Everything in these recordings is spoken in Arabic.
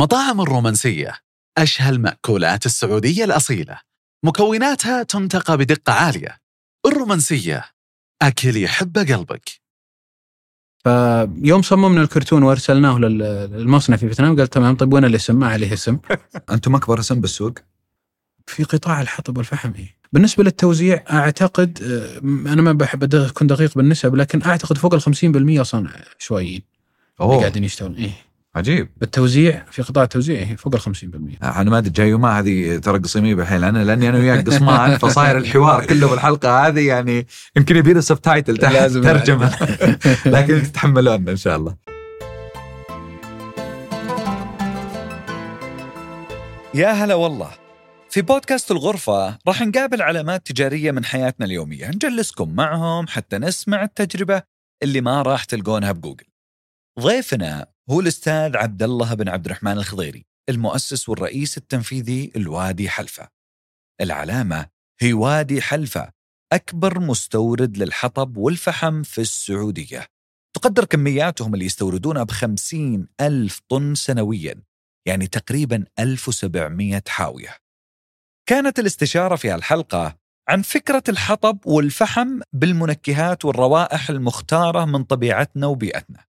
مطاعم الرومانسية أشهى المأكولات السعودية الأصيلة، مكوناتها تنتقى بدقة عالية. الرومانسية، أكل يحب قلبك. فيوم صممنا الكرتون وارسلناه للمصنع في فيتنام، قال تمام، طيب وين الاسم؟ ما عليه اسم. أنتم أكبر اسم بالسوق؟ في قطاع الحطب والفحم. بالنسبة للتوزيع أعتقد، أنا ما بحب أكون دقيق بالنسب، لكن أعتقد فوق 50% صنع شويين قاعدين يشتغلون. عجيب. بالتوزيع في قطاع التوزيع فوق 50%. أنا ما أدري جاي وما هذه ترقصيني بحيل أنا، لأني أنا وياك قصمان، فصاير الحوار كله بالحلقة هذه يعني يمكن يبي له سبتايتل تحت ترجمة، لكن تتحملون إن شاء الله. يا هلا والله. في بودكاست الغرفة راح نقابل علامات تجارية من حياتنا اليومية، نجلسكم معهم حتى نسمع التجربة اللي ما راح تلقونها بجوجل. ضيفنا هو الأستاذ عبد الله بن عبد الرحمن الخضيري، المؤسس والرئيس التنفيذي لوادي حلفا. العلامة هي وادي حلفا، أكبر مستورد للحطب والفحم في السعودية. تقدر كمياتهم اللي يستوردونها ب50,000 طن سنوياً، يعني تقريباً 1700 حاوية. كانت الاستشارة في الحلقة عن فكرة الحطب والفحم بالمنكهات والروائح المختارة من طبيعتنا وبيئتنا.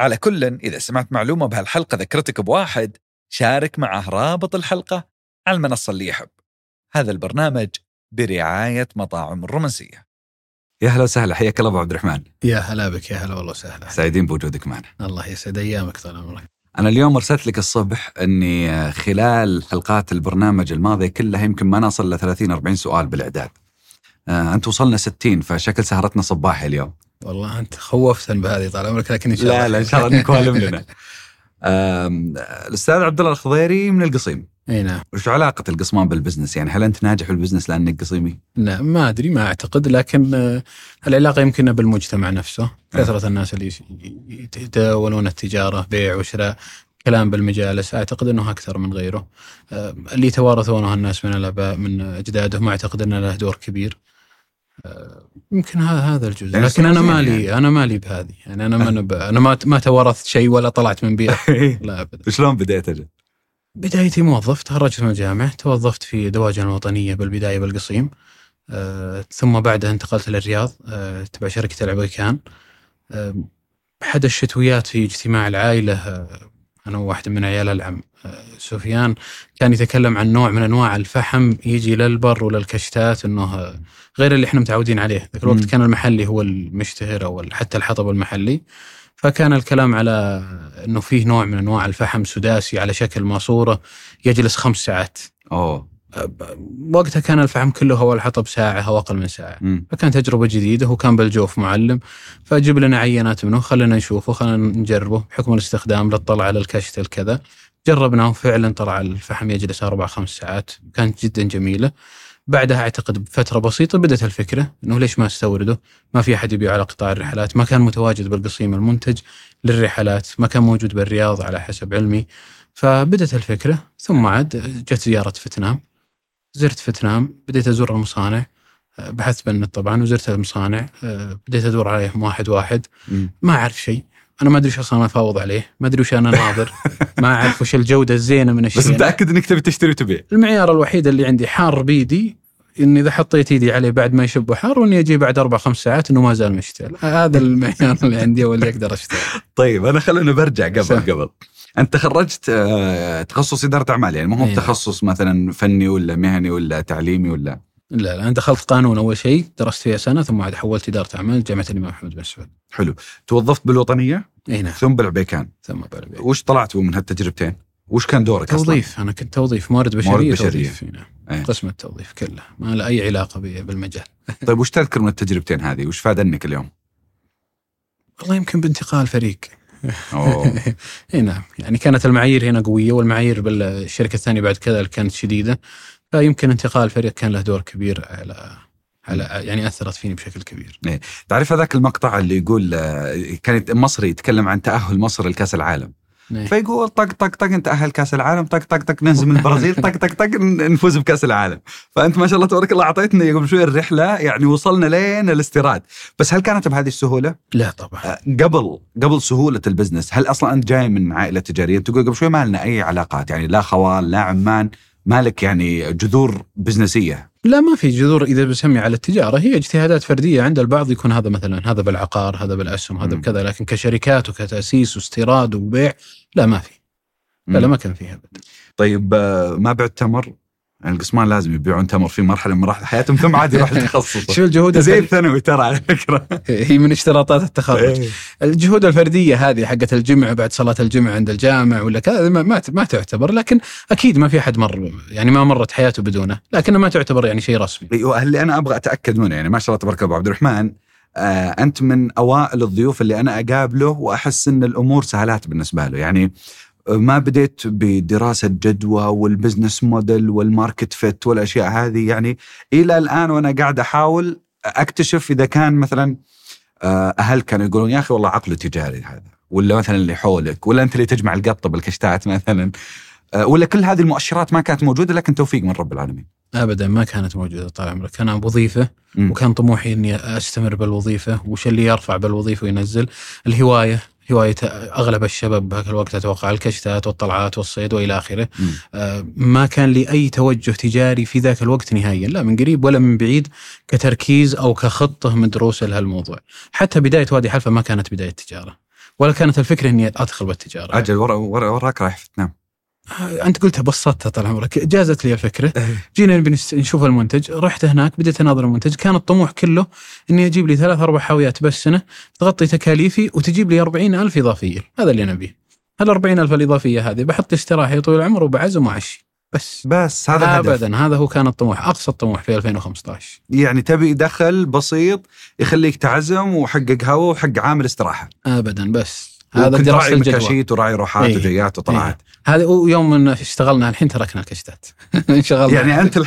على كل، إذا سمعت معلومة بهالحلقة ذكرتك بواحد، شارك معه رابط الحلقة على المنصة اللي يحب. هذا البرنامج برعاية مطاعم الرومانسية. يا هلا وسهلا، حياك الله أبو عبد الرحمن. يا هلا بك. يا هلا والله وسهلا، سعيدين بوجودك معنا. الله يسعد أيامك طال عمرك. أنا اليوم أرسلت لك الصبح أني خلال حلقات البرنامج الماضية كلها يمكن ما نصل ل 30-40 سؤال بالإعداد. أنت وصلنا 60، فشكل سهرتنا صباحي اليوم. والله أنت خوفتني بهذه طال عمرك، لكن إن شاء الله. لا إن شاء الله نكوالم لنا. الأستاذ عبد الله الخضيري من القصيم. اي نعم. وش علاقة القصمان بالبزنس؟ يعني هل أنت ناجح في البزنس لأنك قصيمي؟ لا ما أدري، ما أعتقد، لكن العلاقة يمكنها بالمجتمع نفسه. كثرة الناس اللي يتداولون التجارة، بيع وشراء، كلام بالمجالس، أعتقد أنه أكثر من غيره. اللي توارثونه الناس من الآباء من أجدادهم، أعتقد أنه له دور كبير. يمكن هذا الجزء، لكن أنا مالي بهذه. يعني أنا ما توارثت شيء ولا طلعت من بيئة. لا أبدا. شلون بدأت أجد؟ بدايتي موظف، تخرجت من الجامعة، توظفت في دواجن الوطنية بالبداية بالقصيم، ثم بعدها انتقلت للرياض تبع شركة العبيكان. أحد الشتويات في اجتماع العائلة، أنا وواحد من عيال العم سفيان، كان يتكلم عن نوع من أنواع الفحم يجي للبر وللكشتات، أنه غير اللي احنا متعودين عليه. ذاك الوقت كان المحلي هو المشتهر، أو حتى الحطب المحلي. فكان الكلام على أنه فيه نوع من أنواع الفحم سداسي على شكل ماسورة يجلس 5 ساعات. وقتها كان الفحم كله هو الحطب ساعة أو أقل من ساعة. فكانت تجربة جديدة، وكان بالجوف معلم، فأجيب لنا عينات منه، خلنا نشوفه، خلنا نجربه بحكم الاستخدام للطلعة على الكشت الكذا. جربناه، فعلا طلع الفحم يجلس 4-5 ساعات، كانت جدا جميلة. بعدها أعتقد بفترة بسيطة بدأت الفكرة أنه ليش ما استورده، ما في أحد يبيعه على قطاع الرحلات، ما كان متواجد بالقصيم المنتج للرحلات، ما كان موجود بالرياض على حسب علمي. فبدأت الفكرة، ثم عاد جت زيارة فيتنام. زرت فيتنام، بديت أزور المصانع، بحثت بالنت طبعا، وزرت المصانع، بديت أدور عليهم واحد واحد. ما أعرف شيء، أنا ما أدري وش أصلا أفاوض عليه، ما أدري وش أنا ناظر، ما أعرف وش الجودة الزينة من الشيء. بس متأكد إنك تبي تشتري وتبيع. المعيار الوحيد اللي عندي حار بيدي، إن إذا حطيت يدي عليه بعد ما يشب حار، وإني أجي بعد 4-5 ساعات إنه ما زال مشتعل. هذا المعيار اللي عندي واللي أقدر أشتغل. طيب أنا خلينا برجع قبل. أنت خرجت تخصص إدارة أعمال، يعني ما هو تخصص مثلا فني ولا مهني ولا تعليمي ولا؟ لا، أنا دخلت قانون أول شيء، درست فيها سنة، ثم عاد حولت إدارة أعمال جامعة الإمام محمد بن سعود. حلو. توظفت بالوطنية، ثم بالعبيكان. وش طلعت من هالتجربتين؟ وش كان دورك؟ توظيف أصلاً؟ أنا كنت توظيف موارد بشرية. توظيف. قسم التوظيف كله، ما له أي علاقة بالمجال. طيب وش تذكر من التجربتين هذه؟ وش فادنك اليوم؟ والله يمكن بانتقال فريق. نعم، يعني كانت المعايير هنا قوية، والمعايير بالشركة الثانية بعد كذا كانت شديدة. فيمكن انتقال فريق كان له دور كبير على يعني أثرت فيني بشكل كبير. تعرف هذاك المقطع اللي يقول كانت مصري يتكلم عن تأهل مصر لكأس العالم، فيقول طق طق طق نتأهل كأس العالم، طق طق طق نهزم البرازيل، طق طق طق نفوز بكأس العالم. فأنت ما شاء الله تبارك الله أعطيتنا قبل شوي الرحلة، يعني وصلنا لين الاستيراد. بس هل كانت بهذه السهولة؟ لا طبعا. قبل سهولة البزنس، هل أصلا أنت جاي من عائلة تجارية؟ تقول قبل شوي ما لنا أي علاقات، يعني لا خوال لا عمان، مالك يعني جذور بزنسية؟ لا ما في جذور إذا بسمي على التجارة، هي اجتهادات فردية عند البعض، يكون هذا مثلا هذا بالعقار، هذا بالأسهم، هذا بكذا، لكن كشركات وكتأسيس واستيراد وبيع لا ما في، لا ما كان فيها. طيب ما بعد تمر؟ يعني القسمان لازم يبيعون تمر في مرحلة من مراحل حياتهم ثم عاد يروح للتخصص. شو الجهود زي الثانوي ترى على فكرة. هي من اشتراطات التخرج. الجهود الفردية هذه حقة الجمعة بعد صلاة الجمعة عند الجامع ولا كذا ما تعتبر، لكن أكيد ما في أحد مر يعني ما مرت حياته بدونه، لكن ما تعتبر يعني شيء رسمي. اللي أنا أبغى أتأكد منه يعني ما شاء الله تبارك الله عبد الرحمن، أنت من أوائل الضيوف اللي أنا أقابله وأحس إن الأمور سهلات بالنسبة له، يعني ما بديت بدراسة جدوى والبزنس موديل والماركت فيت والأشياء هذه، يعني إلى الآن وأنا قاعد أحاول أكتشف إذا كان مثلا أهل كانوا يقولون يا أخي والله عقله تجاري هذا، ولا مثلا اللي حولك، ولا أنت اللي تجمع القطة بالكشتات مثلا، ولا كل هذه المؤشرات ما كانت موجودة لكن توفيق من رب العالمين. أبدا ما كانت موجودة طال عمرك. أنا وظيفة وكان طموحي أني أستمر بالوظيفة، وش اللي يرفع بالوظيفة وينزل؟ الهواية، هواية أغلب الشباب بهذا الوقت أتوقع، الكشتات والطلعات والصيد وإلى آخره. ما كان لي أي توجه تجاري في ذاك الوقت نهائيا، لا من قريب ولا من بعيد، كتركيز أو كخطة مدروسة لهالموضوع. حتى بداية وادي حلفا ما كانت بداية تجارة، ولا كانت الفكرة أني أدخل بالتجارة. أجل وراك رايح فيتنام، أنت قلتها بسطتها طال عمرك، جازت لي الفكرة. جينا نشوف المنتج، رحت هناك بديت أناظر المنتج. كان الطموح كله إني أجيب لي 3-4 حاويات بس سنة تغطي تكاليفي وتجيب لي 40,000 إضافية. هذا اللي أنا أبيه، ال40,000 الإضافية هذه بحط استراحة طول العمر وبعزم وعشي بس هذا أبدا، هذا هو كان الطموح، أقصى الطموح في 2015. يعني تبي دخل بسيط يخليك تعزم وحقق هوا وحق عامل استراحة. أبدا بس هذا دراسة الكشيت وراعي روحات وجيات وطلعات. هذا يوم إن اشتغلنا الحين تركنا الكشتات. انشغلنا يعني أنت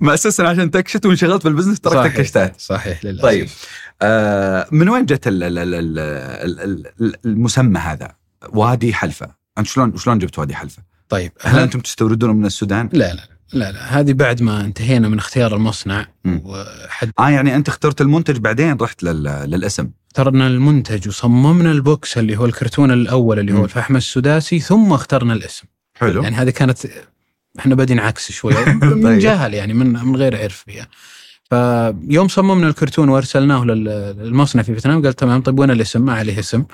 مأسسنا عشان تكشت وانشغلت بالبزنس تركت الكشتات. صحيح للأسف. طيب من وين جت المسمى هذا وادي حلفا؟ أنت شلون جبت وادي حلفا؟ طيب هل أنتم تستوردونه من السودان؟ لا هذه بعد ما انتهينا من اختيار المصنع وحد يعني أنت اخترت المنتج بعدين رحت للاسم. اخترنا المنتج وصممنا البوكس اللي هو الكرتون الأول اللي هو الفحم السداسي، ثم اخترنا الاسم. حلو. يعني هذه كانت احنا بادين عكس شوية من جهل يعني من غير عرف فيها. فيوم صممنا الكرتون وارسلناه للمصنع في فيتنام قال تمام، طيب وين الاسم؟ ما عليه اسم،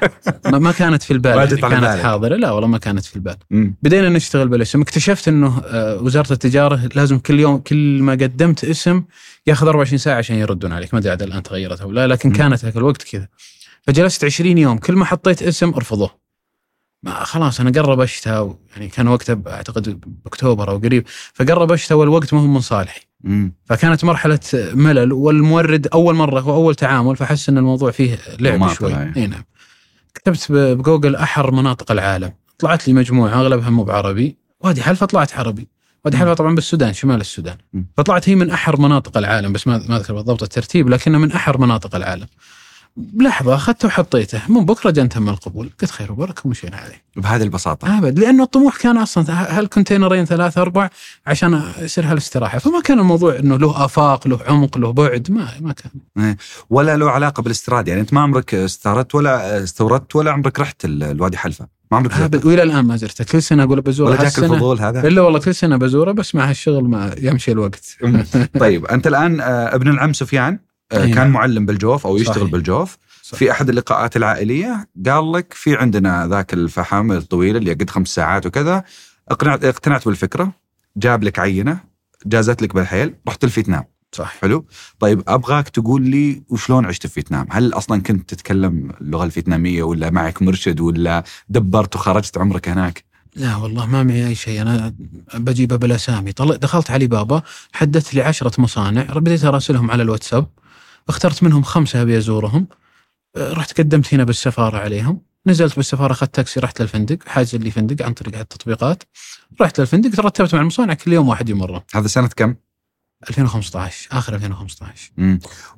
ما كانت في البال يعني كانت حاضرة، لا والله ما كانت في البال. بدينا نشتغل بالاسم، اكتشفت انه وزارة التجارة لازم كل يوم كل ما قدمت اسم ياخذ 24 ساعة عشان يردون عليك، ما ادري عاد الان تغيرت او لا، لكن كانت هذاك الوقت كذا. فجلست 20 يوم كل ما حطيت اسم ارفضوه، ما خلاص أنا قرب أشتها، يعني كان وقتها أعتقد بأكتوبر أو قريب، فقرب أشتها والوقت ما هم من صالحي. فكانت مرحلة ملل، والمورد أول مرة وأول تعامل فحس أن الموضوع فيه لعب شوي. نعم. كتبت بجوجل أحر مناطق العالم، طلعت لي مجموعة أغلبها مو بعربي، وادي حلفا طلعت عربي. وادي حلفا طبعا بالسودان، شمال السودان، فطلعت هي من أحر مناطق العالم، بس ما أذكر بالضبط الترتيب، لكنها من أحر مناطق العالم. بلحظة أخذته وحطيته، من بكرة جاء تم القبول، قلت خير وبركة ومشينا عليه بهذه البساطة. أبد، لأنه الطموح كان أصلا هالكونتينرين 3-4 عشان يصير هالاستراحة، فما كان الموضوع إنه له آفاق له عمق له بعد، ما كان ولا له علاقة بالاستيراد. يعني أنت ما عمرك استردت ولا استوردت ولا عمرك رحت الوادي حلفا؟ ما عمرك زرت؟ وإلى الآن ما زرته، كل سنة أقول بزوره. ولا جاك الفضول هذا؟ إلا والله كل سنة بزوره، بس مع هالشغل ما يمشي الوقت. طيب أنت الآن ابن العم سفيان كان معلم بالجوف أو يشتغل بالجوف. في أحد اللقاءات العائلية قال لك في عندنا ذاك الفحم الطويل اللي يقعد 5 ساعات وكذا، اقتنعت بالفكرة، جاب لك عينة جازت لك بالحيل، رحت لفيتنام. صح. حلو. طيب أبغاك تقول لي وشلون عشت في فيتنام؟ هل أصلا كنت تتكلم اللغة الفيتنامية ولا معك مرشد ولا دبرت وخرجت عمرك هناك؟ لا والله ما معي أي شيء، أنا بجيبه بالأسامي. دخلت علي بابا، حدثت لي 10 مصانع، بديت أراسلهم على الواتساب، اخترت منهم 5 أبي أزورهم، رحت قدمت هنا بالسفارة عليهم، نزلت بالسفارة أخذت تاكسي رحت للفندق، حاجز لي فندق عن طريق التطبيقات، رحت للفندق ترتبت مع المصانع كل يوم واحد يمره. هذا سنة كم؟ 2015، آخر 2015.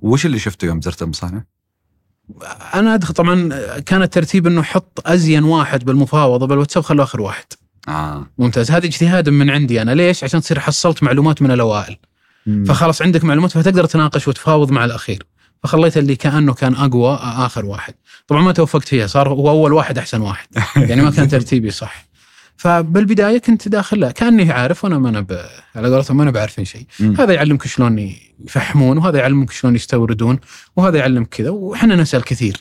وش اللي شفته يوم زرت المصانع؟ أنا أدخل طبعا كان الترتيب أنه حط أزين واحد بالمفاوضة بالواتساب خلوا آخر واحد. ممتاز. هذا اجتهاد من عندي أنا. ليش؟ عشان تصير حصلت معلومات من الأوائل فخلص عندك معلومات فتقدر تناقش وتفاوض مع الأخير، فخليت اللي كأنه كان أقوى آخر واحد. طبعا ما توفقت فيها، صار هو أول واحد أحسن واحد، يعني ما كان ترتيبي صح. فبالبداية كنت داخلها كأني عارف وأنا على قولتهم ما أنا بعرفين شيء. هذا يعلمك شلون يفهمون، وهذا يعلمك شلون يستوردون، وهذا يعلمك كذا. وحنا نسأل كثير،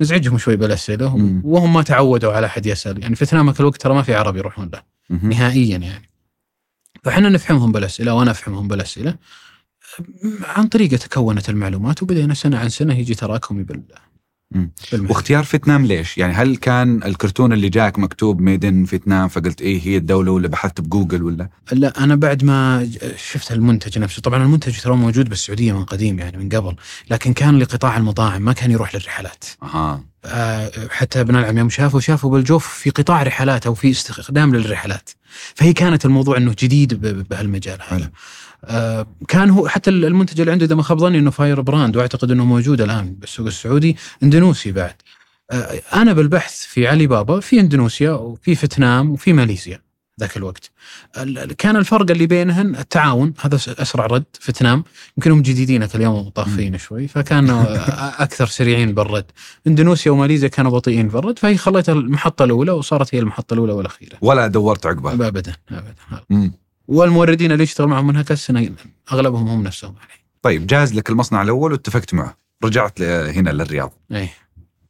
نزعجهم شوي بالأسئلة وهم ما تعودوا على أحد يسأل. يعني فيتنام ذاك الوقت ترى ما في عربي يروحون له نهائيا يعني. فحنا نفهمهم بالأسئلة وأنا أفهمهم بالأسئلة، عن طريقة تكونت المعلومات وبدأنا سنة عن سنة يجي تراكمي واختيار فيتنام ليش؟ يعني هل كان الكرتون اللي جاك مكتوب ميدن فيتنام فقلت إيه هي الدولة، ولا بحثت بجوجل ولا؟ لا، أنا بعد ما شفت المنتج نفسه. طبعا المنتج ترى موجود بالسعودية من قديم يعني من قبل، لكن كان لقطاع المطاعم ما كان يروح للرحلات. حتى ابن العم شافوا بالجوف في قطاع رحلات أو في استخدام للرحلات، فهي كانت الموضوع أنه جديد بهالمجال هذا. كان هو حتى المنتج اللي عنده إذا ما خاب ظني إنه فاير براند، وأعتقد إنه موجود الآن بالسوق السعودي، إندونيسي بعد. أنا بالبحث في علي بابا في إندونيسيا وفي فيتنام وفي ماليزيا ذاك الوقت. كان الفرق اللي بينهن التعاون، هذا أسرع رد. فيتنام يمكنهم جديدينك اليوم ومطافين شوي فكانوا أكثر سريعين بالرد. إندونيسيا وماليزيا كانوا بطيئين بالرد، فهي خليتها المحطة الأولى وصارت هي المحطة الأولى والأخيرة، ولا دورت عقبها أبدا. والموردين اللي يشتغل معهم من هكذا السنة أغلبهم هم نفسهم عليه. طيب جاز لك المصنع الأول واتفقت معه، رجعت هنا للرياض.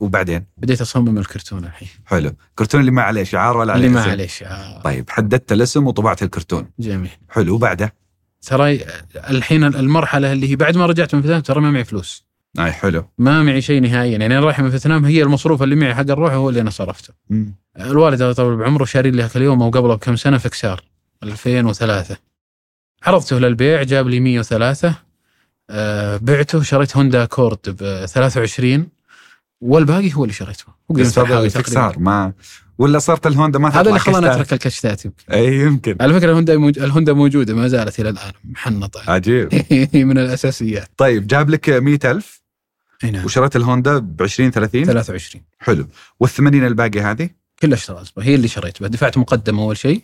وبعدين بديت أصمم الكرتون الحين. حلو. الكرتون اللي ما عليه شعار ولا عليه اسم؟ اللي ما عليه شعار. طيب حددت الاسم وطبعت الكرتون. جميل. حلو. وبعده ترى الحين المرحلة اللي هي بعد ما رجعت من فيتنام ترى ما معي فلوس. حلو. ما معي شيء نهائيا، يعني أنا رايح من فيتنام هي المصروف اللي معي حق الروح هو اللي أنا صرفته. الوالد هذا طول بعمره شاري لي هذاك اليوم أو قبله بكم سنة فكسار 2003، عرضته للبيع جاب لي 103. بعته، شريت هوندا كورد ب23 والباقي هو اللي شريته. بس هذا الفكسار ما ولا صارت الهوندا ما هذا اللي خلاني أترك الكشتات. أي يمكن. على فكرة الهوندا موجودة ما زالت إلى الآن محنطة. عجيب. من الأساسيات. طيب جاب لك 100,000 وشريت الهوندا ب20 30. 23. حلو. وال80 الباقي هذه كلها اشتريت هي اللي شريت. دفعت مقدم أول شيء،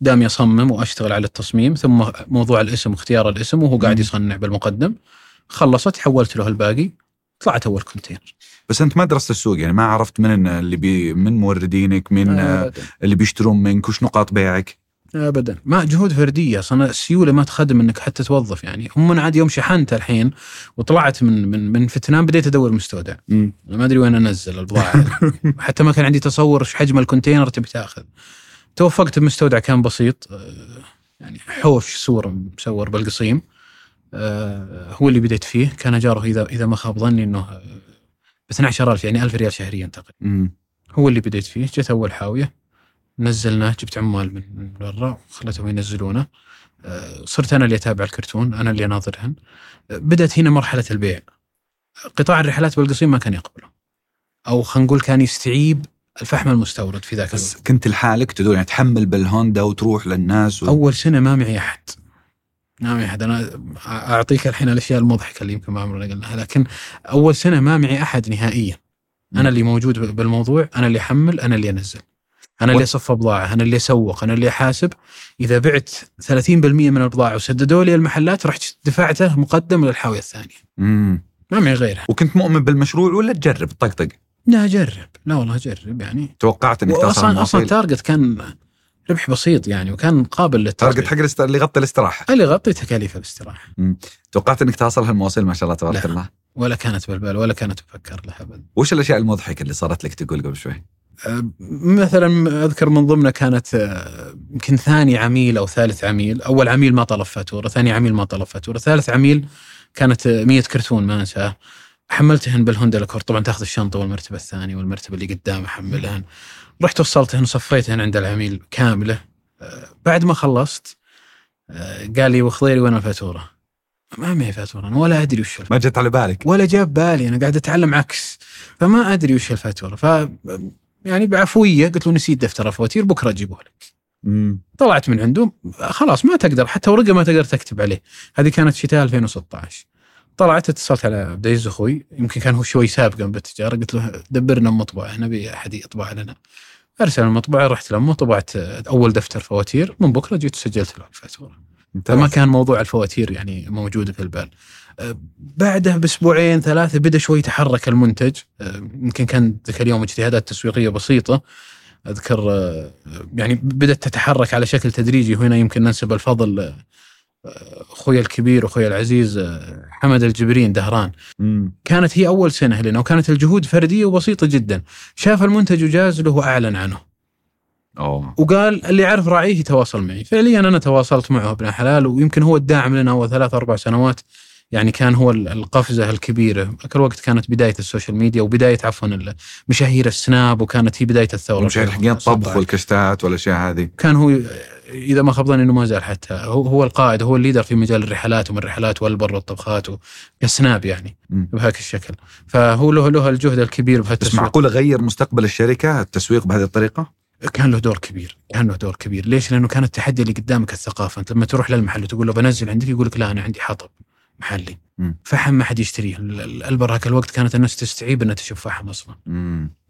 دام يصمم وأشتغل على التصميم، ثم موضوع الاسم واختيار الاسم وهو قاعد يصنع بالمقدم. خلصت حولت له الباقي، طلعت أول كونتينر. بس أنت ما درست السوق، يعني ما عرفت من اللي من موردينك، من اللي بيشترون منك، وش نقاط بيعك؟ أبدا. ما جهود فردية صنع السيولة ما تخدم إنك حتى توظف. يعني هم عاد يوم شحنت الحين وطلعت من فيتنام بديت أدور مستودع. ما أدري وين أنزل البضاعة. حتى ما كان عندي تصور شو حجم الكونتينر تبي تأخذ. توفقت بمستودع كان بسيط، يعني حوش صورة مسور بالقصيم، هو اللي بديت فيه. كان أجاره إذا ما خاب ظني إنه ب12,000 يعني 1000 ريال شهريا تقريبا. هو اللي بديت فيه. جت أول حاوية نزلناه، جبت عمال من برا وخلتهم ينزلونه. صرت أنا اللي أتابع الكرتون، أنا اللي أناظرهن. بدأت هنا مرحلة البيع. قطاع الرحلات بالقصيم ما كان يقبله، أو خلينا نقول كان يستعيب الفحم المستورد في ذاك الوقت. كنت لحالك تدور يعني تحمل بالهوندا وتروح للناس أول سنة ما معي أحد. أنا أعطيك الحين الأشياء المضحكة اللي يمكن ما عمرنا قلناها، لكن أول سنة ما معي أحد نهائيا. أنا اللي موجود بالموضوع، أنا اللي أحمل، أنا اللي أنزل، أنا اللي أصف بضاعة، أنا اللي أسوق، أنا اللي أحاسب. إذا بعت 30% من البضاعة وسددوا لي المحلات، رحت دفعته مقدم للحاوية الثانية. ما معي غيرها. وكنت مؤمن بالمشروع ولا تجرب طقطق؟ لا أجرب، لا والله أجرب. يعني توقعت إنك أصلاً تارجت كان ربح بسيط يعني، وكان قابل للتارجت. تارجت حق اللي يغطي الاستراحة، اللي يغطي تكاليف الاستراحة. توقعت إنك توصل هالمواصل ما شاء الله تبارك الله؟ ولا كانت بالبال ولا كانت أفكر لها أبدا. وش الأشياء المضحكة اللي صارت لك تقول قبل شوي؟ مثلا أذكر من ضمنها كانت يمكن ثاني عميل أو ثالث عميل. أول عميل ما طلب فاتورة، ثاني عميل ما طلب فاتورة، ثالث عميل كانت 100 كرتون ما أنساه. حملتهن بالهوندا الكور، طبعا تاخذ الشنطه والمرتبه الثانيه والمرتبه اللي قدام احملهن. رحت وصلتهن وصفيتهن عند العميل كامله. بعد ما خلصت قال لي وخضيري وين الفاتوره؟ ما معي فاتوره، انا ولا ادري وش ما جت على بالك ولا جاب بالي، انا قاعد اتعلم عكس، فما ادري وش الفاتوره. ف يعني بعفويه قلت له نسيت دفتر الفواتير بكره اجيبه لك. طلعت من عنده خلاص ما تقدر حتى ورقه ما تقدر تكتب عليه. هذه كانت شتاء 2016. طلعت اتصلت على بديز أخوي، يمكن كان هو شوي سابقا بالتجارة، قلت له دبرنا مطبعة، نبي أحد يطبع لنا. أرسل المطبعة، رحت لأمه، طبعت أول دفتر فواتير، من بكرة جيت سجلت له الفاتورة. فما كان موضوع الفواتير يعني موجودة في البال. بعدها بأسبوعين ثلاثة بدأ شوي يتحرك المنتج، يمكن كان ذاك اليوم اجتهادات تسويقية بسيطة أذكر، يعني بدأت تتحرك على شكل تدريجي. هنا يمكن ننسب الفضل أخوي الكبير وأخوي العزيز حمد الجبرين دهران. كانت هي أول سنة لنا، وكانت الجهود فردية وبسيطة جدا. شاف المنتج وجاز له وأعلن عنه. وقال اللي يعرف راعيه يتواصل معي. فعليا أنا تواصلت معه ابن حلال، ويمكن هو الداعم لنا، هو 3-4 سنوات يعني كان هو القفزة الكبيرة. أكل وقت كانت بداية السوشيال ميديا وبداية مشاهير السناب، وكانت هي بداية الثورة. مشاهير حقين الطبخ والكستات والأشياء هذه. كان هو إذا ما خبضني إنه ما زال حتى هو القائد، هو الليدر في مجال الرحلات، ومن الرحلات والبر والطبخات والسناب يعني بهاك الشكل. فهو له الجهد الكبير بهالتسويق. بس معقولة غير مستقبل الشركة التسويق بهذه الطريقة؟ كان له دور كبير، كان له دور كبير. ليش؟ لأنه كان التحدي اللي قدامك الثقافة. أنت لما تروح للمحل وتقول له بنزل عندك، يقولك لا أنا عندي حطب محلي، فحم ما حد يشتريه. الألبر هاك الوقت كانت الناس تستعيب أنها تشوف فحم أصلا.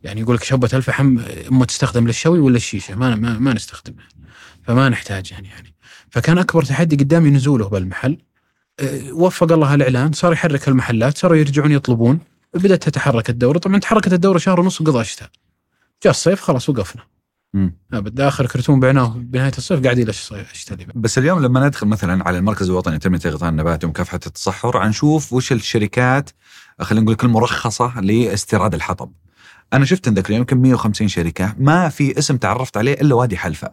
يعني يقولك شبة الفحم ما تستخدم للشوي ولا الشيشة، ما نستخدمها، فما نحتاج يعني. فكان أكبر تحدي قدامي نزوله بالمحل. وفق الله الإعلان، صار يحرك المحلات، صاروا يرجعون يطلبون، بدأت تتحرك الدورة. طبعا تحركت الدورة 1.5 شهر وقضى شتاء، جاء الصيف خلاص وقفنا. بدأ آخر كرتون بعناه بنهاية الصيف قاعد إلى الشتاء. بس اليوم لما ندخل مثلا على المركز الوطني لتنمية الغطاء النباتي ومكافحة التصحر، نشوف وش الشركات خلينا نقول المرخصة لاستيراد الحطب. أنا شفت عندك اليوم يمكن 150 شركة، ما في اسم تعرفت عليه إلا وادي حلفا.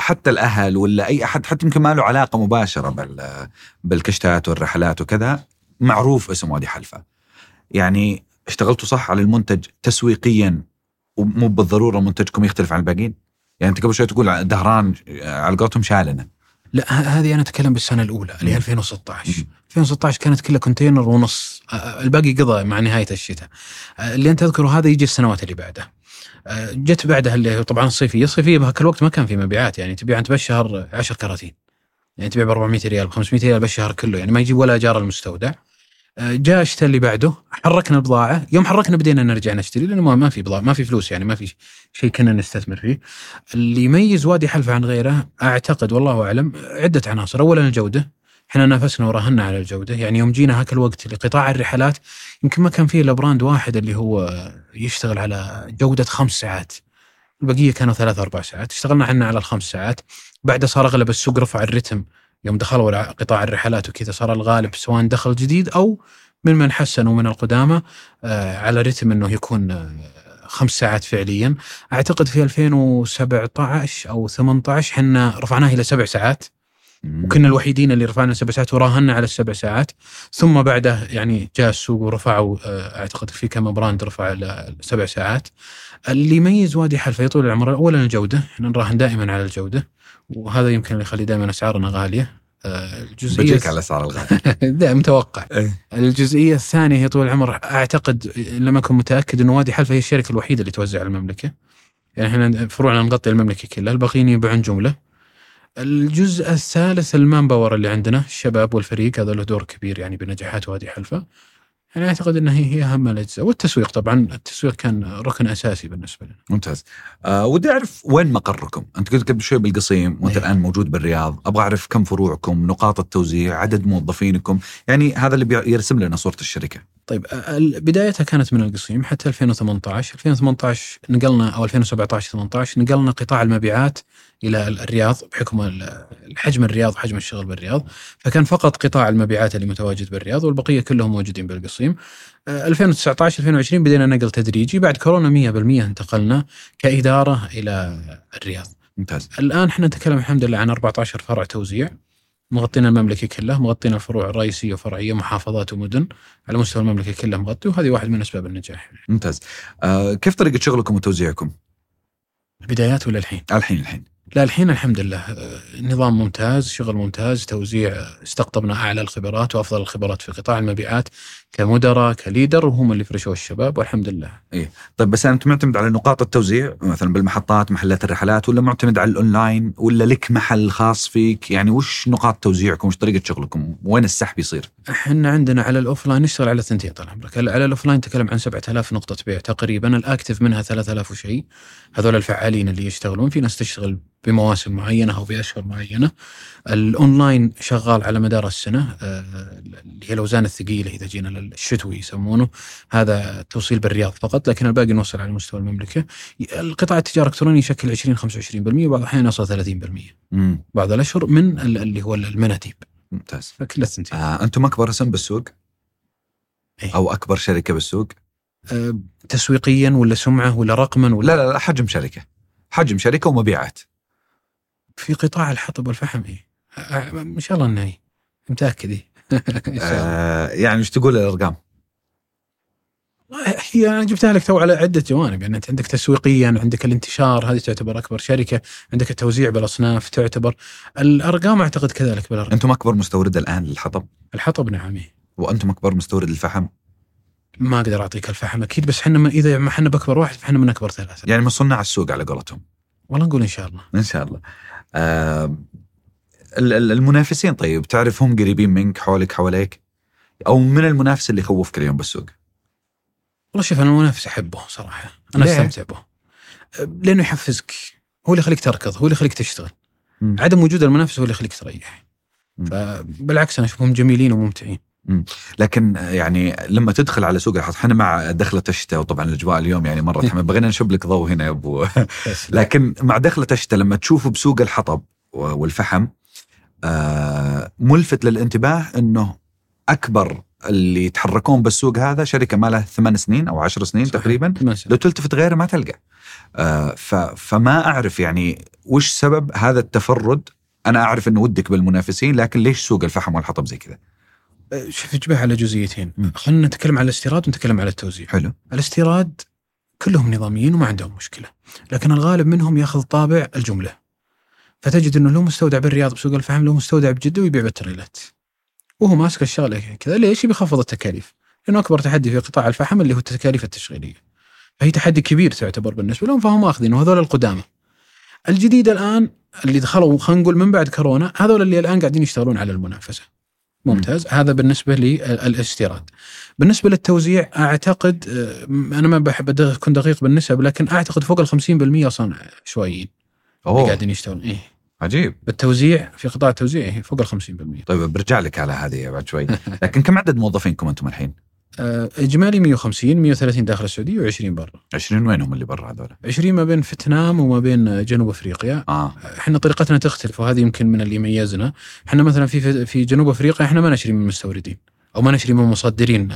حتى الأهل ولا أي أحد حتى يمكن ما له علاقة مباشرة بالكشتات والرحلات وكذا، معروف اسم وادي حلفا. يعني اشتغلتوا صح على المنتج تسويقيا، ومو بالضرورة منتجكم يختلف عن الباقين. يعني أنت قبل شوي تقول دهران على قولتهم شالنا. لا هذه أنا أتكلم بالسنة الأولى اللي هي 2016 كانت كلها كونتينر ونص، الباقي قضى مع نهاية الشتاء. اللي أنت أذكره هذا يجي السنوات اللي بعدها. جت بعدها اللي طبعا الصيفية بهاك الوقت ما كان في مبيعات، يعني تبيع أنت بالشهر 10 كراتين، يعني تبيع ب400 ريال ب500 ريال بالشهر كله، يعني ما يجيب ولا جار المستودع. جاء الشتاء اللي بعده، حركنا بضاعة. يوم حركنا بدينا نرجع نشتري، لأنه ما في بضاعة، ما في فلوس، يعني ما في شيء كنا نستثمر فيه. اللي يميز وادي حلفا عن غيره أعتقد والله أعلم عدة عناصر. أولا الجودة، إحنا نافسنا وراهنا على الجودة. يعني يوم جينا هاك الوقت لقطاع الرحلات يمكن ما كان فيه إلا براند واحد اللي هو يشتغل على جودة 5 ساعات، البقية كانوا 3-4 ساعات. اشتغلنا عنا على ال5 ساعات. بعدها صار أغلب السوق رفع الرتم يوم دخلوا قطاع الرحلات وكذا، صار الغالب سواء دخل جديد أو من حسنوا من القدامى على رتم أنه يكون 5 ساعات فعليا. أعتقد في 2017 أو 2018 حنا رفعناه إلى 7 ساعات، وكنا الوحيدين اللي رفعنا 7 ساعات وراهنا على 7 ساعات. ثم بعده يعني جاء السوق ورفعوا، أعتقد في كم براند رفع على 7 ساعات. اللي يميز وادي حلفا طول العمر أولا الجودة، احنا نراهن دائما على الجودة، وهذا يمكن اللي يخلي دائما أسعارنا غالية. الجزئية بجيك على أسعار الغالية ده متوقع. الجزئية الثانية هي طول العمر، أعتقد لما أكون متأكد أن وادي حلفا هي الشركة الوحيدة اللي توزع على المملكة، يعني احنا فروعنا نغطي المملكة كلها، الباقيين يبيعون جملة. الجزء الثالث المانباور اللي عندنا، الشباب والفريق، هذا له دور كبير يعني بنجاحات وادي حلفا. أنا أعتقد أنها هي أهم الأجزاء. والتسويق طبعاً، التسويق كان ركن أساسي بالنسبة لنا. ممتاز. ودي أعرف وين مقركم. أنت قلت قبل شوي بالقصيم، وأنت الآن موجود بالرياض. أبغى أعرف كم فروعكم، نقاط التوزيع، عدد موظفينكم، يعني هذا اللي يرسم لنا صورة الشركة. طيب بدايتها كانت من القصيم حتى 2018 نقلنا، أو 2017-18 نقلنا قطاع المبيعات إلى الرياض بحكم الحجم، الرياض حجم الشغل بالرياض، فكان فقط قطاع المبيعات اللي متواجد بالرياض، والبقية كلهم موجودين بالقصيم. 2019-2020 بدينا نقل تدريجي بعد كورونا 100% انتقلنا كإدارة إلى الرياض. ممتاز. الآن احنا نتكلم الحمد لله عن 14 فرع توزيع، مغطينا المملكة كلها، مغطينا الفروع الرئيسية وفرعية، محافظات ومدن على مستوى المملكة كلها مغطي، وهذه واحد من أسباب النجاح. ممتاز. كيف طريقة شغلكم وتوزيعكم؟ البدايات ولا الحين؟ الحين. لا الحين الحمد لله نظام ممتاز، شغل ممتاز، توزيع استقطبنا أعلى الخبرات وأفضل الخبرات في قطاع المبيعات، كمدراء كليدر، وهم اللي فرشوا الشباب والحمد لله. إيه. طيب بس أنت معتمد على نقاط التوزيع مثلا بالمحطات، محلات الرحلات، ولا معتمد على الأونلاين، ولا لك محل خاص فيك؟ يعني وش نقاط توزيعكم، وش طريقة شغلكم، وين السحب يصير؟ إحنا عندنا على الأوفلاين نشتغل على ثنتين طال عمرك. على الأوفلاين تكلم عن 7000 نقطة بيع تقريبا، الأكتف منها 3000 وشيء، هذول الفعالين اللي يشتغلون. في ناس تشتغل بمواسم معينة أو بأشهر معينة. الأونلاين شغال على مدار السنة، اللي هي الأوزان الثقيلة إذا جينا للشتوي يسمونه، هذا توصيل بالرياض فقط، لكن الباقي نوصل على مستوى المملكة. القطاع التجاري الإلكتروني يشكل 20-25%، بعض الأحيان يصل 30% بعض الأشهر من اللي هو المناديب. ممتاز. فكل الثنتين. أنتم أكبر اسم بالسوق؟ أيه. أو أكبر شركة بالسوق؟ تسويقيا ولا سمعة ولا رقما ولا؟ لا، حجم شركة، حجم شركة ومبيعات في قطاع الحطب والفحم. إيه إن شاء الله إنه متأكد. إيه. يعني إيش تقول الأرقام؟ هي أنا جبتها لك تو على عدة جوانب، يعني أنت عندك تسويقيا، عندك الانتشار، هذه تعتبر أكبر شركة، عندك التوزيع بالأصناف تعتبر. الأرقام أعتقد كذلك بالأرقام. أنتم أكبر مستورد الآن للحطب؟ الحطب نعم. وأنتم أكبر مستورد الفحم؟ ما أقدر أعطيك الفحم أكيد، بس حنا إذا ما حنا بأكبر واحد، فحنا من أكبر ثلاثة، يعني من صناع السوق على قولتهم. والله نقول إن شاء الله. إن شاء الله. المنافسين طيب تعرفهم قريبين منك، حولك، حواليك، أو من المنافس اللي يخوفك اليوم بالسوق؟ والله شوف، أنا المنافس أحبه صراحة، أنا استمتع به لأنه يحفزك، هو اللي يخليك تركض، هو اللي يخليك تشتغل. عدم وجود المنافس هو اللي يخليك تريح. فبالعكس أنا أشوفهم جميلين وممتعين. لكن يعني لما تدخل على سوق الحطب، احنا مع دخلة الشتاء وطبعا الأجواء اليوم يعني مرة حمد، بغينا نشب لك ضوء هنا يا أبو. لكن مع دخلة الشتاء لما تشوفه بسوق الحطب والفحم، ملفت للانتباه أنه أكبر اللي يتحركون بالسوق هذا شركة ما له 8 سنين أو 10 سنين تقريبا، لو تلتفت غير ما تلقى. فما أعرف يعني وش سبب هذا التفرد. أنا أعرف أنه ودك بالمنافسين، لكن ليش سوق الفحم والحطب زي كذا؟ شوف، يجبه على جزئيتين. خلينا نتكلم على الاستيراد ونتكلم على التوزيع. حلو. الاستيراد كلهم نظاميين وما عندهم مشكلة، لكن الغالب منهم يأخذ طابع الجملة، فتجد أنه له مستودع بالرياض بسوق الفحم، له مستودع بجدة ويبيع بالتريلات، وهو ماسك الشغلة كذا. ليش؟ بيخفض التكاليف، لأنه أكبر تحدي في قطاع الفحم اللي هو التكاليف التشغيلية، فهي تحدي كبير تعتبر بالنسبة لهم، فهم أخذينه. هذول القدامى. الجديد الآن اللي دخلوا، خلينا نقول من بعد كورونا، هذول اللي الآن قاعدين يشتغلون على المنافسة. ممتاز. هذا بالنسبة للاستيراد. بالنسبة للتوزيع أعتقد، أنا ما بحب أكون دقيق بالنسب، لكن أعتقد فوق 50% صنع شويين قاعدين يشتغلون. إيه عجيب. بالتوزيع في قطاع التوزيع فوق 50%. طيب برجع لك على هذه بعد شوي، لكن كم عدد موظفينكم أنتم الحين؟ إجمالي 150، 130 داخل السعودية و20 برا. 20 وينهم اللي برا هذول؟ 20 ما بين فيتنام وما بين جنوب أفريقيا. إحنا طريقتنا تختلف، وهذه يمكن من اللي يميزنا. إحنا مثلا في جنوب أفريقيا إحنا ما نشري من مستوردين أو ما نشري من مصدرين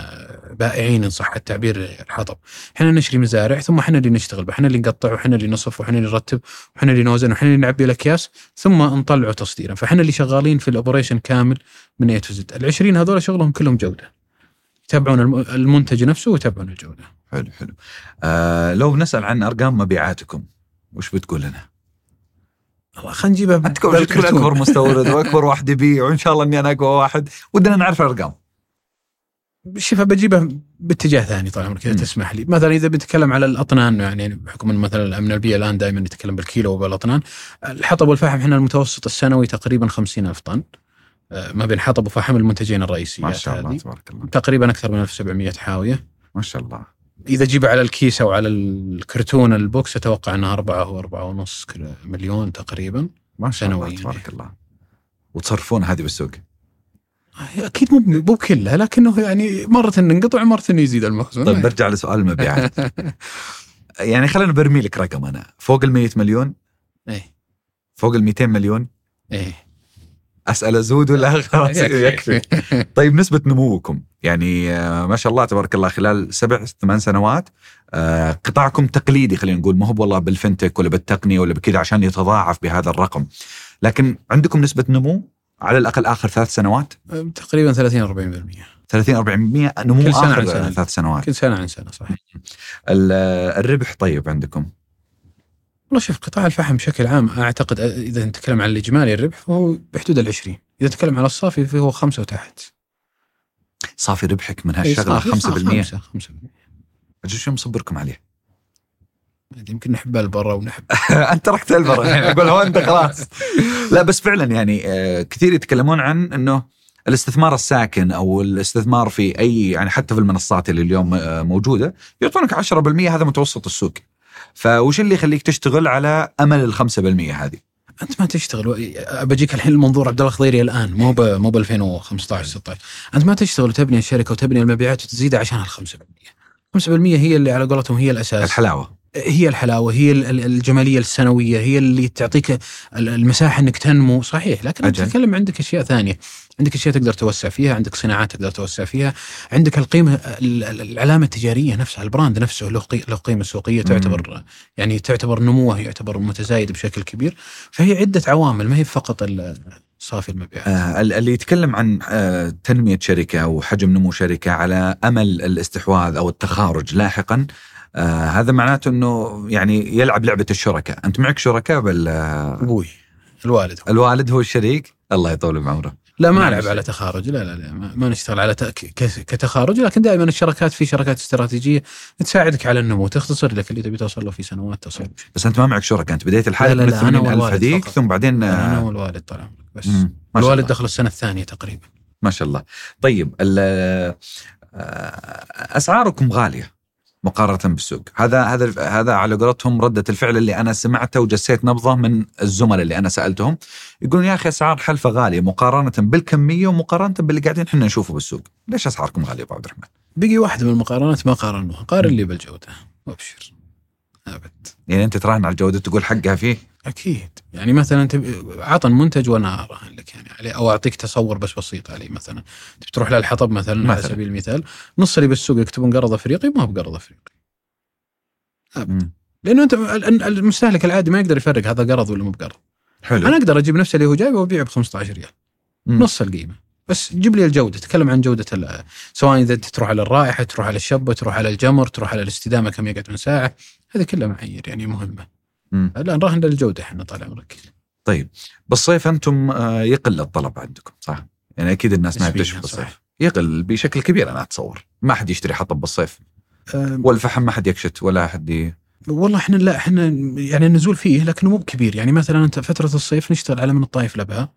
بائعين إن صح التعبير الحطب، إحنا نشري مزارع، ثم إحنا اللي نشتغل به، إحنا اللي نقطع وإحنا اللي نصف وإحنا اللي نرتب وإحنا اللي نوزن وإحنا اللي نعبي الأكياس، ثم نطلعه تصديرا، فإحنا اللي شغالين في الأوبريشن كامل من A to Z. ال20 هذول شغلهم كلهم جودة، يتابعون المنتج نفسه ويتابعون الجودة. حلو حلو. لو نسأل عن أرقام مبيعاتكم وش بتقول لنا؟ خلينا نجيبها. أنت تقول أكبر مستورد وأكبر واحد يبيع، وإن شاء الله إني أنا أقوى واحد، ودنا نعرف الأرقام. شوفها بجيبها باتجاه ثاني طال عمرك إذا تسمح لي. مثلا إذا بنتكلم على الأطنان، يعني بحكم مثلا الأمن البيئي الآن دائما نتكلم بالكيلو وبالأطنان. الحطب والفحم إحنا المتوسط السنوي تقريبا 50,000 طن ما بين حطب وفحم، المنتجين الرئيسيين. ما شاء الله تبارك الله. تقريبا أكثر من 1700 حاوية. ما شاء الله. إذا جيب على الكيسة وعلى الكرتون البوكس أتوقع أنها 4 و4.5 مليون تقريبا. ما شاء الله تبارك الله. وتصرفون هذه بالسوق؟ أكيد مو كلها، لكنه يعني مرة ننقطع مرة يزيد المخزون. طيب برجع لسؤال المبيعات. يعني خلينا برمي لك رقم. أنا فوق 100 مليون. إيه. فوق 200 مليون. إيه. أسأل أزود ولا خلاص يكفي؟ طيب نسبة نموكم يعني ما شاء الله تبارك الله خلال 7-8 سنوات، قطاعكم تقليدي خلينا نقول، ما هو والله بالفنتك ولا بالتقنية ولا بكذا عشان يتضاعف بهذا الرقم، لكن عندكم نسبة نمو على الأقل آخر 3 سنوات تقريبا 30-40%. 30-40% نمو آخر 3 سنوات. كل سنة عن سنة. صحيح. الربح طيب عندكم؟ والله شوف، قطاع الفحم بشكل عام أعتقد إذا نتكلم عن الإجمالي الربح فهو بحدود 20%، إذا نتكلم على الصافي فهو 5 وتحت. صافي ربحك من هالشغلة 5%. أجل شو مصبركم عليه؟ يمكن نحب البرة ونحب أنت رحت البرة يعني أقول هو أنت خلاص. لا بس فعلا يعني كثير يتكلمون عن أنه الاستثمار الساكن أو الاستثمار في أي يعني حتى في المنصات اللي اليوم موجودة يعطونك 10%، هذا متوسط السوق. فوش اللي يخليك تشتغل على أمل 5% هذه؟ أنت ما تشتغل. بجيك الحين المنظور عبد الله الخضيري الآن، مو ب 2015 16. أنت ما تشتغل وتبني الشركة وتبني المبيعات وتزيدها عشان ال5%. هي اللي على قولتهم هي الأساس، الحلاوة، هي الجمالية السنوية، هي اللي تعطيك المساحة أنك تنمو. صحيح، لكن تتكلم عندك أشياء ثانية، عندك أشياء تقدر توسع فيها، عندك صناعات تقدر توسع فيها، عندك القيمة، العلامة التجارية نفسها، البراند نفسه له قيمة سوقية تعتبر يعني تعتبر نموه يعتبر متزايد بشكل كبير. فهي عدة عوامل، ما هي فقط صافي المبيعات. اللي يتكلم عن تنمية شركة وحجم نمو شركة على أمل الاستحواذ أو التخارج لاحقاً، هذا معناته أنه يعني يلعب لعبة الشركة. أنت معك شركة بل أبوي الوالد هو الشريك، الله يطول بعمره. لا ما ألعب على تخارج، لا ما نشتغل على كتخارج، لكن دائما الشركات في شركات استراتيجية تساعدك على النمو، تختصر لك اللي تبي توصل له في سنوات تصل. بس أنت ما معك شركة، أنت بداية الحالة من 80,000 هذيك ثم بعدين أنا والوالد طلع بس الوالد دخل السنة الثانية تقريبا. ما شاء الله. طيب أسعاركم غالية مقارنة بالسوق، هذا على قولتهم ردة الفعل اللي أنا سمعته وجسيت نبضه من الزملاء اللي أنا سألتهم، يقولون يا أخي أسعار حلفة غالية مقارنة بالكمية ومقارنة باللي قاعدين حنا نشوفه بالسوق. ليش أسعاركم غالية أبو عبد الرحمن؟ بقي واحد من المقارنات ما قارنوها، قارن لي بالجودة وأبشر. أبد يعني أنت تراهن على الجودة تقول حقها فيه؟ أكيد. يعني مثلا أنت عطن منتج وأنا أراهن لك يعني عليه أو أعطيك تصور بس بسيط عليه. مثلا تبي تروح للحطب مثلا على سبيل المثال، نص اللي بالسوق يكتبون قرض أفريقي ما هو بقرض أفريقي أبد، لأنه أنت المستهلك العادي ما يقدر يفرق هذا قرض ولا مو بقرض. حلو. أنا أقدر أجيب نفس اللي هو جايبه وأبيعه ب15 ريال، نص القيمة، بس جيب لي الجودة. تكلم عن جودة سواء إذا تروح على الرائحة، تروح على الشبة، تروح على الجمر، تروح على الاستدامة كم يقعد من ساعة، هذا كله معايير يعني مهمة. الآن راهن للجودة إحنا طال عمرك. طيب بالصيف أنتم يقل الطلب عندكم صح؟ يعني أكيد الناس ما يبتش بالصيف، يقل بشكل كبير. أنا أتصور ما حد يشتري حطب بالصيف، والفحم ما حد يكشت ولا حد والله إحنا يعني النزول فيه لكنه مو بكبير. يعني مثلا أنت فترة الصيف نشتغل على من الطائف لبها،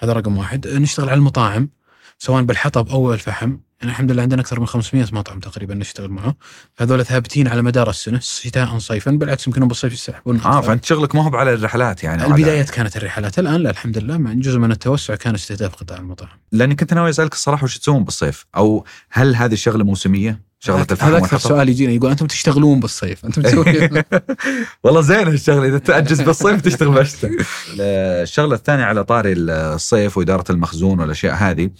هذا رقم واحد. نشتغل على المطاعم سواء بالحطب أو الفحم، يعني الحمد لله عندنا أكثر من 500 مطعم تقريبا نشتغل معه، هذول ثابتين على مدار السنة شتاء صيفا. بالعكس يمكنهم بالصيف يسحبون. فأنت شغلك ما هو على الرحلات يعني؟ البداية كانت الرحلات، الآن لا الحمد لله مع جزء من التوسع كان استهداف قطاع المطاعم. لأني كنت ناوي أسألك الصراحة وش تسوون بالصيف، أو هل هذه الشغلة موسمية؟ هذا أكثر سؤال يجينا يقول أنتم تشتغلون بالصيف، أنتم تسوون والله زين الشغل، إذا تأجز بالصيف تشتغل بالشتاء. الشغلة الثانية على طاري الصيف وإدارة المخزون والأشياء هذه،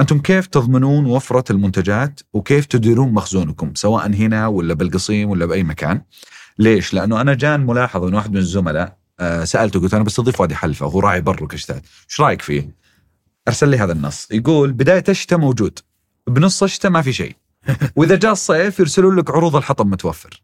أنتم كيف تضمنون وفرة المنتجات وكيف تديرون مخزونكم سواء هنا ولا بالقصيم ولا بأي مكان؟ ليش؟ لأنه أنا جان ملاحظة من واحد من الزملاء، سألته قلت أنا بستضيف وادي حلفا وهو راعي بر وكشتات، إيش رأيك فيه؟ أرسل لي هذا النص، يقول بداية الشتاء موجود، بنص الشتاء ما في شيء، وإذا جاء الصيف يرسلون لك عروض الحطب متوفر.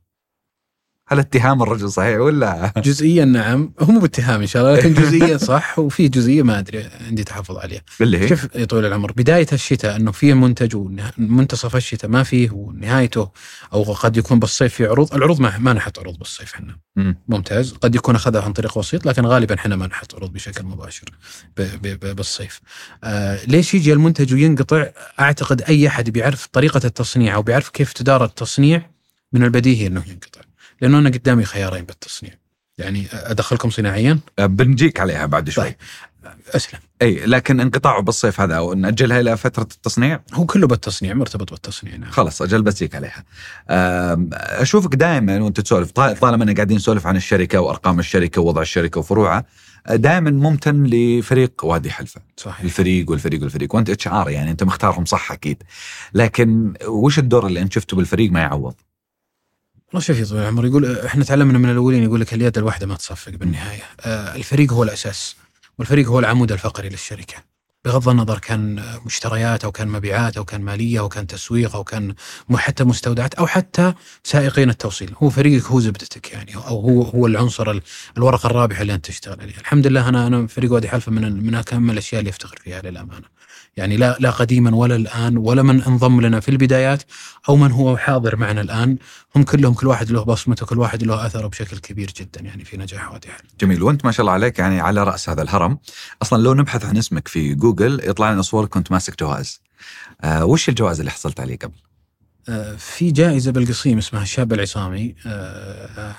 هل اتهام الرجل صحيح ولا؟ جزئيا نعم، هو مو باتهام إن شاء الله، لكن جزئية صح وفي جزئية ما أدري عندي تحفظ عليها. كيف يطول العمر بداية الشتاء أنه فيه منتج ومنتصف الشتاء ما فيه ونهايته، أو قد يكون بالصيف في عروض. العروض ما نحط عروض بالصيف إحنا، ممتاز، قد يكون أخذها عن طريق وسيط، لكن غالبا إحنا ما نحط عروض بشكل مباشر بالصيف. ليش يجي المنتج وينقطع؟ أعتقد أي أحد بيعرف طريقة التصنيع أو بيعرف كيف تدار التصنيع من البديهي أنه ينقطع، لأنه أنا قدامي خيارين بالتصنيع. يعني أدخلكم صناعيا بنجيك عليها بعد شوي. طيب. أسلم. أي لكن انقطاعه بالصيف هذا أو نأجلها إلى فترة التصنيع، هو كله بالتصنيع مرتبط بالتصنيع. نعم. خلاص أجل بسيك عليها. أشوفك دائما وأنت تسولف، طالما أنا قاعدين نسولف عن الشركة وأرقام الشركة ووضع الشركة وفروعها، دائما ممتن لفريق وادي حلفا. صحيح. الفريق وأنت HR يعني أنت مختارهم صح أكيد، لكن وش الدور اللي أنت شفته بالفريق ما يعوض؟ والله شوف يا طويل العمر، يقول احنا تعلمنا من الأولين، يقول لك اليد الواحدة ما تصفق بالنهاية. الفريق هو الأساس والفريق هو العمود الفقري للشركة. بغض النظر كان مشتريات أو كان مبيعات أو كان مالية أو كان تسويق أو كان حتى مستودعات أو حتى سائقين التوصيل. هو فريقك هو زبدتك يعني، أو هو العنصر الورقة الرابحة اللي أنت تشتغل عليها. الحمد لله أنا فريق وادي حلفا من أهم الأشياء اللي أفتخر فيها للأمانة، يعني لا قديما ولا الآن، ولا من انضم لنا في البدايات أو من هو حاضر معنا الآن، هم كلهم كل واحد له بصمته، كل واحد له أثره بشكل كبير جدا يعني في نجاح وادي حلفا. جميل. وأنت ما شاء الله عليك يعني على رأس هذا الهرم. أصلا لو نبحث عن اسمك في جوجل يطلع لنا صور كنت ماسك جوائز. وش الجوائز اللي حصلت عليه قبل؟ في جائزة بالقصيم اسمها الشاب العصامي،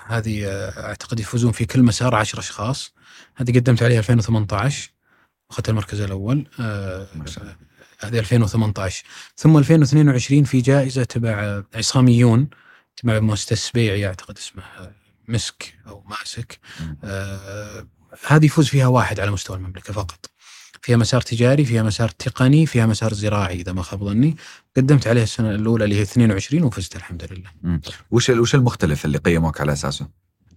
هذه أعتقد يفوزون في كل مسار 10 أشخاص، هذه قدمت عليها 2018 أخذت المركز الأول، هذه 2018. ثم 2022 في جائزة تبع عصاميون تبع مؤسسة بيع أعتقد اسمها مسك أو ماسك، هذه يفوز فيها واحد على مستوى المملكة فقط، فيها مسار تجاري، فيها مسار تقني، فيها مسار زراعي إذا ما خاب ظني. قدمت عليها السنة الأولى اللي هي 22 وفزت الحمد لله. وش المختلف اللي قيموك على أساسه؟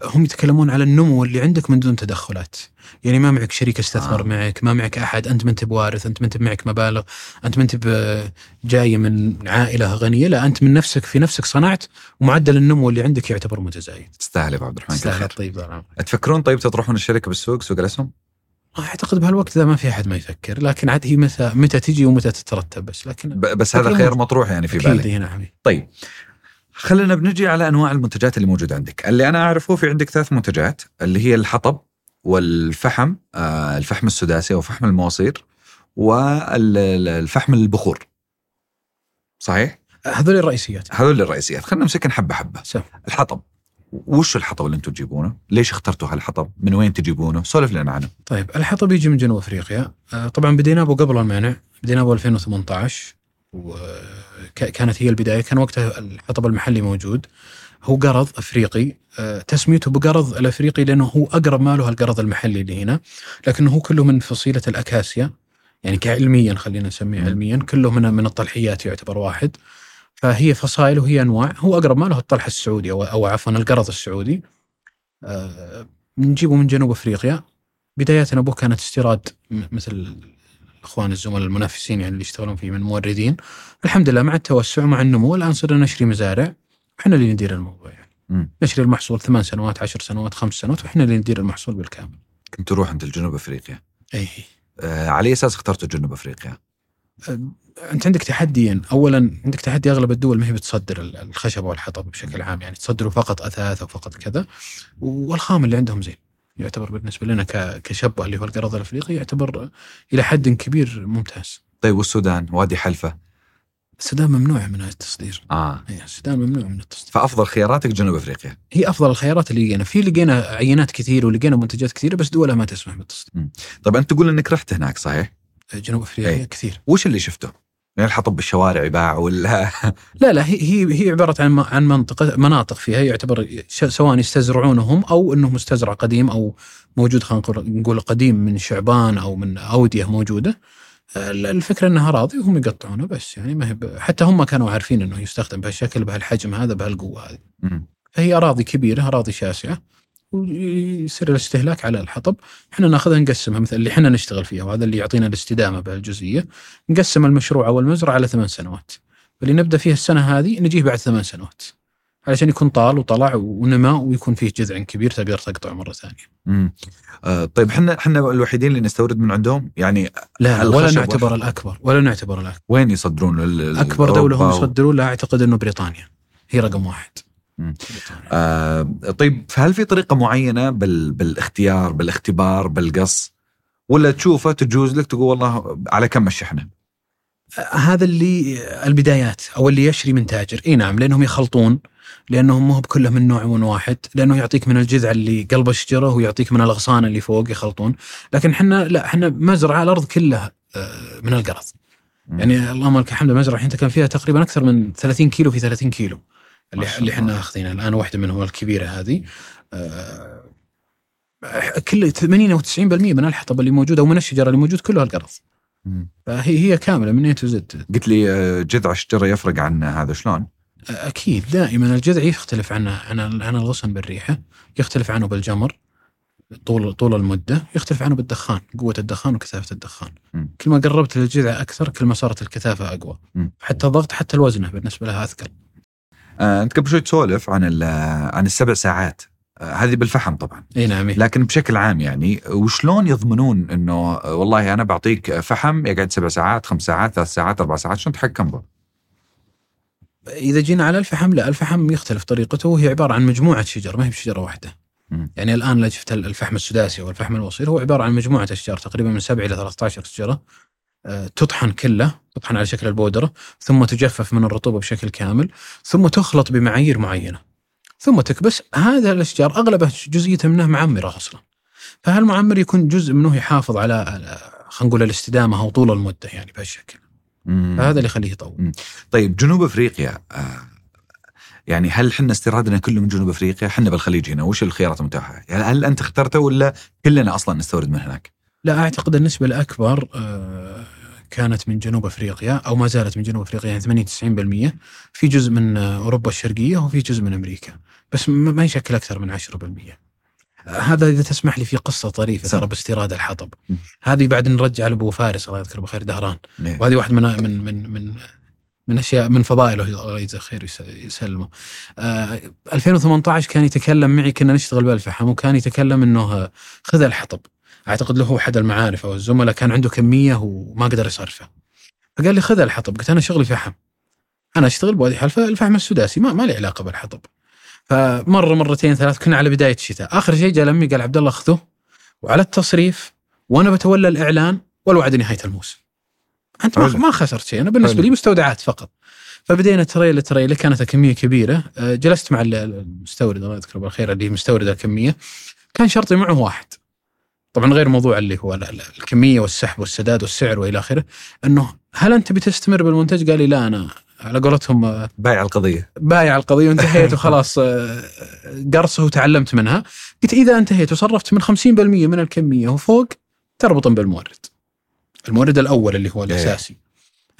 هم يتكلمون على النمو اللي عندك من دون تدخلات، يعني ما معك شريك استثمر معك، ما معك أحد، أنت ما أنت بوارث، أنت ما أنت معك مبالغ، أنت ما أنت جاي من عائلة غنية، لا أنت من نفسك في نفسك صنعت، ومعدل النمو اللي عندك يعتبر متزايد. تستاهل يا عبد الرحمن. تستاهل. طيب تفكرون طيب تطرحون الشركة بالسوق سوق الأسهم؟ أعتقد بهالوقت ذا ما في أحد ما يفكر، لكن عاد هي متى تجي ومتى تترتب، بس لكن بس هذا خير مطروح يعني في بالي. طيب خلينا بنجي على أنواع المنتجات اللي موجودة عندك. اللي أنا أعرفه في عندك 3 منتجات اللي هي الحطب والفحم، الفحم السداسي وفحم المواصير والفحم البخور، صحيح؟ هذول الرئيسيات. خلينا نمسكن حبة حبة. الحطب، وش الحطب اللي أنتوا تجيبونه؟ ليش اخترتوا هالحطب؟ من وين تجيبونه؟ سولف لنا عنه. طيب الحطب يجي من جنوب أفريقيا، طبعا بدينا به قبل المانع، بدينا به 2018 وكانت هي البداية. كان وقتها الحطب المحلي موجود، هو قرض أفريقي، تسميته بقرض الأفريقي لأنه هو أقرب ماله القرض المحلي اللي هنا، لكنه هو كله من فصيلة الأكاسيا، يعني كعلميا خلينا نسميه علميا كله من الطلحيات يعتبر واحد، فهي فصائل وهي أنواع. هو أقرب ماله الطلح السعودي أو عفوا القرض السعودي، نجيبه من جنوب أفريقيا. بداياتنا به كانت استيراد مثل إخوان الزملاء المنافسين يعني اللي يشتغلون فيه من موردين، الحمد لله مع التوسع مع النمو الآن صرنا نشري مزارع، وإحنا اللي ندير الموضوع يعني. نشري المحصول 8 سنوات 10 سنوات 5 سنوات وإحنا اللي ندير المحصول بالكامل. كنت تروح أنت لجنوب أفريقيا؟ أي. على أساس اخترت جنوب أفريقيا؟ أنت عندك تحديين، أولا عندك تحدي أغلب الدول ما هي بتصدر الخشب والحطب بشكل عام، يعني تصدروا فقط أثاث أو فقط كذا، والخام اللي عندهم زين يعتبر بالنسبة لنا كشبه اللي هو القرض الأفريقي يعتبر إلى حد كبير ممتاز. طيب والسودان وادي حلفا؟ السودان ممنوع من التصدير. السودان ممنوع من التصدير. فأفضل خياراتك جنوب أفريقيا؟ هي أفضل الخيارات اللي لقينا، في لقينا عينات كثير ولقينا منتجات كثيرة بس دولها ما تسمح بالتصدير. طيب أنت تقول أنك رحت هناك صحيح؟ جنوب أفريقيا كثير. وش اللي شفته؟ يعني الحطب بالشوارع يباع ولا؟ لا هي عبارة عن مناطق فيها يعتبر سواء يستزرعونهم أو إنه مستزرع قديم أو موجود، خلينا نقول قديم من شعبان أو من أودية موجودة. الفكرة إنها أراضي وهم يقطعونه بس، يعني ما هي حتى هم كانوا عارفين إنه يستخدم بهالشكل بهالحجم هذا بهالقوة هذه. فهي أراضي كبيرة أراضي شاسعة ويصير الاستهلاك على الحطب. إحنا نأخذها نقسمها مثل اللي إحنا نشتغل فيها، وهذا اللي يعطينا الاستدامة بهالجزئية، نقسم المشروع أو المزرعة على 8 سنوات، واللي نبدأ فيها السنة هذه نجيه بعد 8 سنوات علشان يكون طال وطلع ونما ويكون فيه جذع كبير تقدر تقطعه مرة ثانية. طيب إحنا الوحيدين اللي نستورد من عندهم يعني؟ لا ولا نعتبر الأكبر وين يصدرون أكبر دولة هم يصدرون؟ لا أعتقد إنه بريطانيا هي رقم 1. طيب هل في طريقة معينة بالاختيار بالاختبار بالقص ولا تشوفه تجوز لك تقول والله على كم الشحنة؟ هذا اللي البدايات أو اللي يشري من تاجر. إيه نعم، لأنهم يخلطون، لأنهم مو بكله من نوع واحد، لأنه يعطيك من الجذع اللي قلب الشجرة ويعطيك من الأغصان اللي فوق يخلطون. لكن إحنا لا، إحنا مزرعة الأرض كلها من القرض، يعني اللهم لك الحمد مزرعة حين كان فيها تقريبا أكثر من 30 كيلو في 30 كيلو اللي احنا اخذينها الان، واحده منهم الكبيره هذه. كل 98% من الحطب اللي موجود او من الشجره اللي موجود كله القرض، فهي كامله من اي تو زد. قلت لي جذع الشجره يفرق عن هذا شلون؟ اكيد دائما الجذع يختلف عن الغصن بالريحه، يختلف عنه بالجمر طول المده، يختلف عنه بالدخان قوه الدخان وكثافه الدخان. كل ما قربت للجذع أكثر كل ما صارت الكثافة أقوى، حتى الضغط حتى الوزنة بالنسبة لها أثقل. أنت قبل شوي تسولف عن السبع ساعات هذه بالفحم طبعا. إيه نعم. لكن بشكل عام يعني وشلون يضمنون إنه والله أنا بعطيك فحم يقعد 7 ساعات 5 ساعات 3 ساعات 4 ساعات، شلون تحكم به؟ إذا جينا على الفحم، لا الفحم يختلف طريقته، وهي عبارة عن مجموعة شجر ما هي بشجرة واحدة. يعني الآن لو شفت الفحم السداسي والفحم الوصير هو عبارة عن مجموعة أشجار تقريبا من 7 إلى 13 شجرة، تطحن كله، تطحن على شكل البودرة، ثم تجفف من الرطوبة بشكل كامل، ثم تخلط بمعايير معينة، ثم تكبس. هذا الأشجار أغلبها جزئيته منها معمرة أصلا، فهالمعمر يكون جزء منه يحافظ على خلينا نقول الاستدامة وطول المدة يعني بهالشكل. هذا اللي يخليه يطول. طيب جنوب أفريقيا يعني هل حنا استيرادنا كله من جنوب أفريقيا؟ حنا بالخليج هنا وش الخيارات المتاحة؟ يعني هل أنت اخترته ولا كلنا أصلا نستورد من هناك؟ لا أعتقد النسبة الأكبر كانت من جنوب أفريقيا أو ما زالت من جنوب أفريقيا، يعني 80-90%، في جزء من أوروبا الشرقية وفي جزء من أمريكا، بس ما يشكل أكثر من 10%. هذا إذا تسمح لي في قصة طريفة ترى باستيراد الحطب. هذه بعد نرجع لأبو فارس الله يذكره بخير دهران. وهذه واحد من من من من من أشياء من فضائله الله يجزاه خير يسلمه. 2018 كان يتكلم معي، كنا نشتغل بالفحم، وكان يتكلم إنه خذ الحطب، أعتقد له أحد المعارف أو الزملاء كان عنده كمية وما قدر يصرفها، فقال لي خذ الحطب. قلت أنا شغلي فحم، أنا أشتغل بوادي حلفا الفحم السداسي، ما لي علاقة بالحطب. فمرة مرتين ثلاث كنا على بداية الشتاء، آخر شيء جاء لأمي قال عبد الله خذه وعلى التصريف وأنا بتولى الإعلان والوعد نهاية الموسم، أنت ما خسرت شيء، أنا بالنسبة لي مستودعات فقط. فبدينا تريلة كانت كمية كبيرة. جلست مع المستورد الله يذكره بالخير اللي مستورد الكمية، كان شرطي معه واحد طبعا غير موضوع اللي هو الكمية والسحب والسداد والسعر وإلى آخره، أنه هل أنت بتستمر بالمنتج؟ قال لي لا، أنا على قولتهم بايع القضية وانتهيت وخلاص قرصه وتعلمت منها. قلت إذا انتهيت وصرفت من 50% من الكمية وفوق تربطن بالمورد الأول اللي هو الأساسي.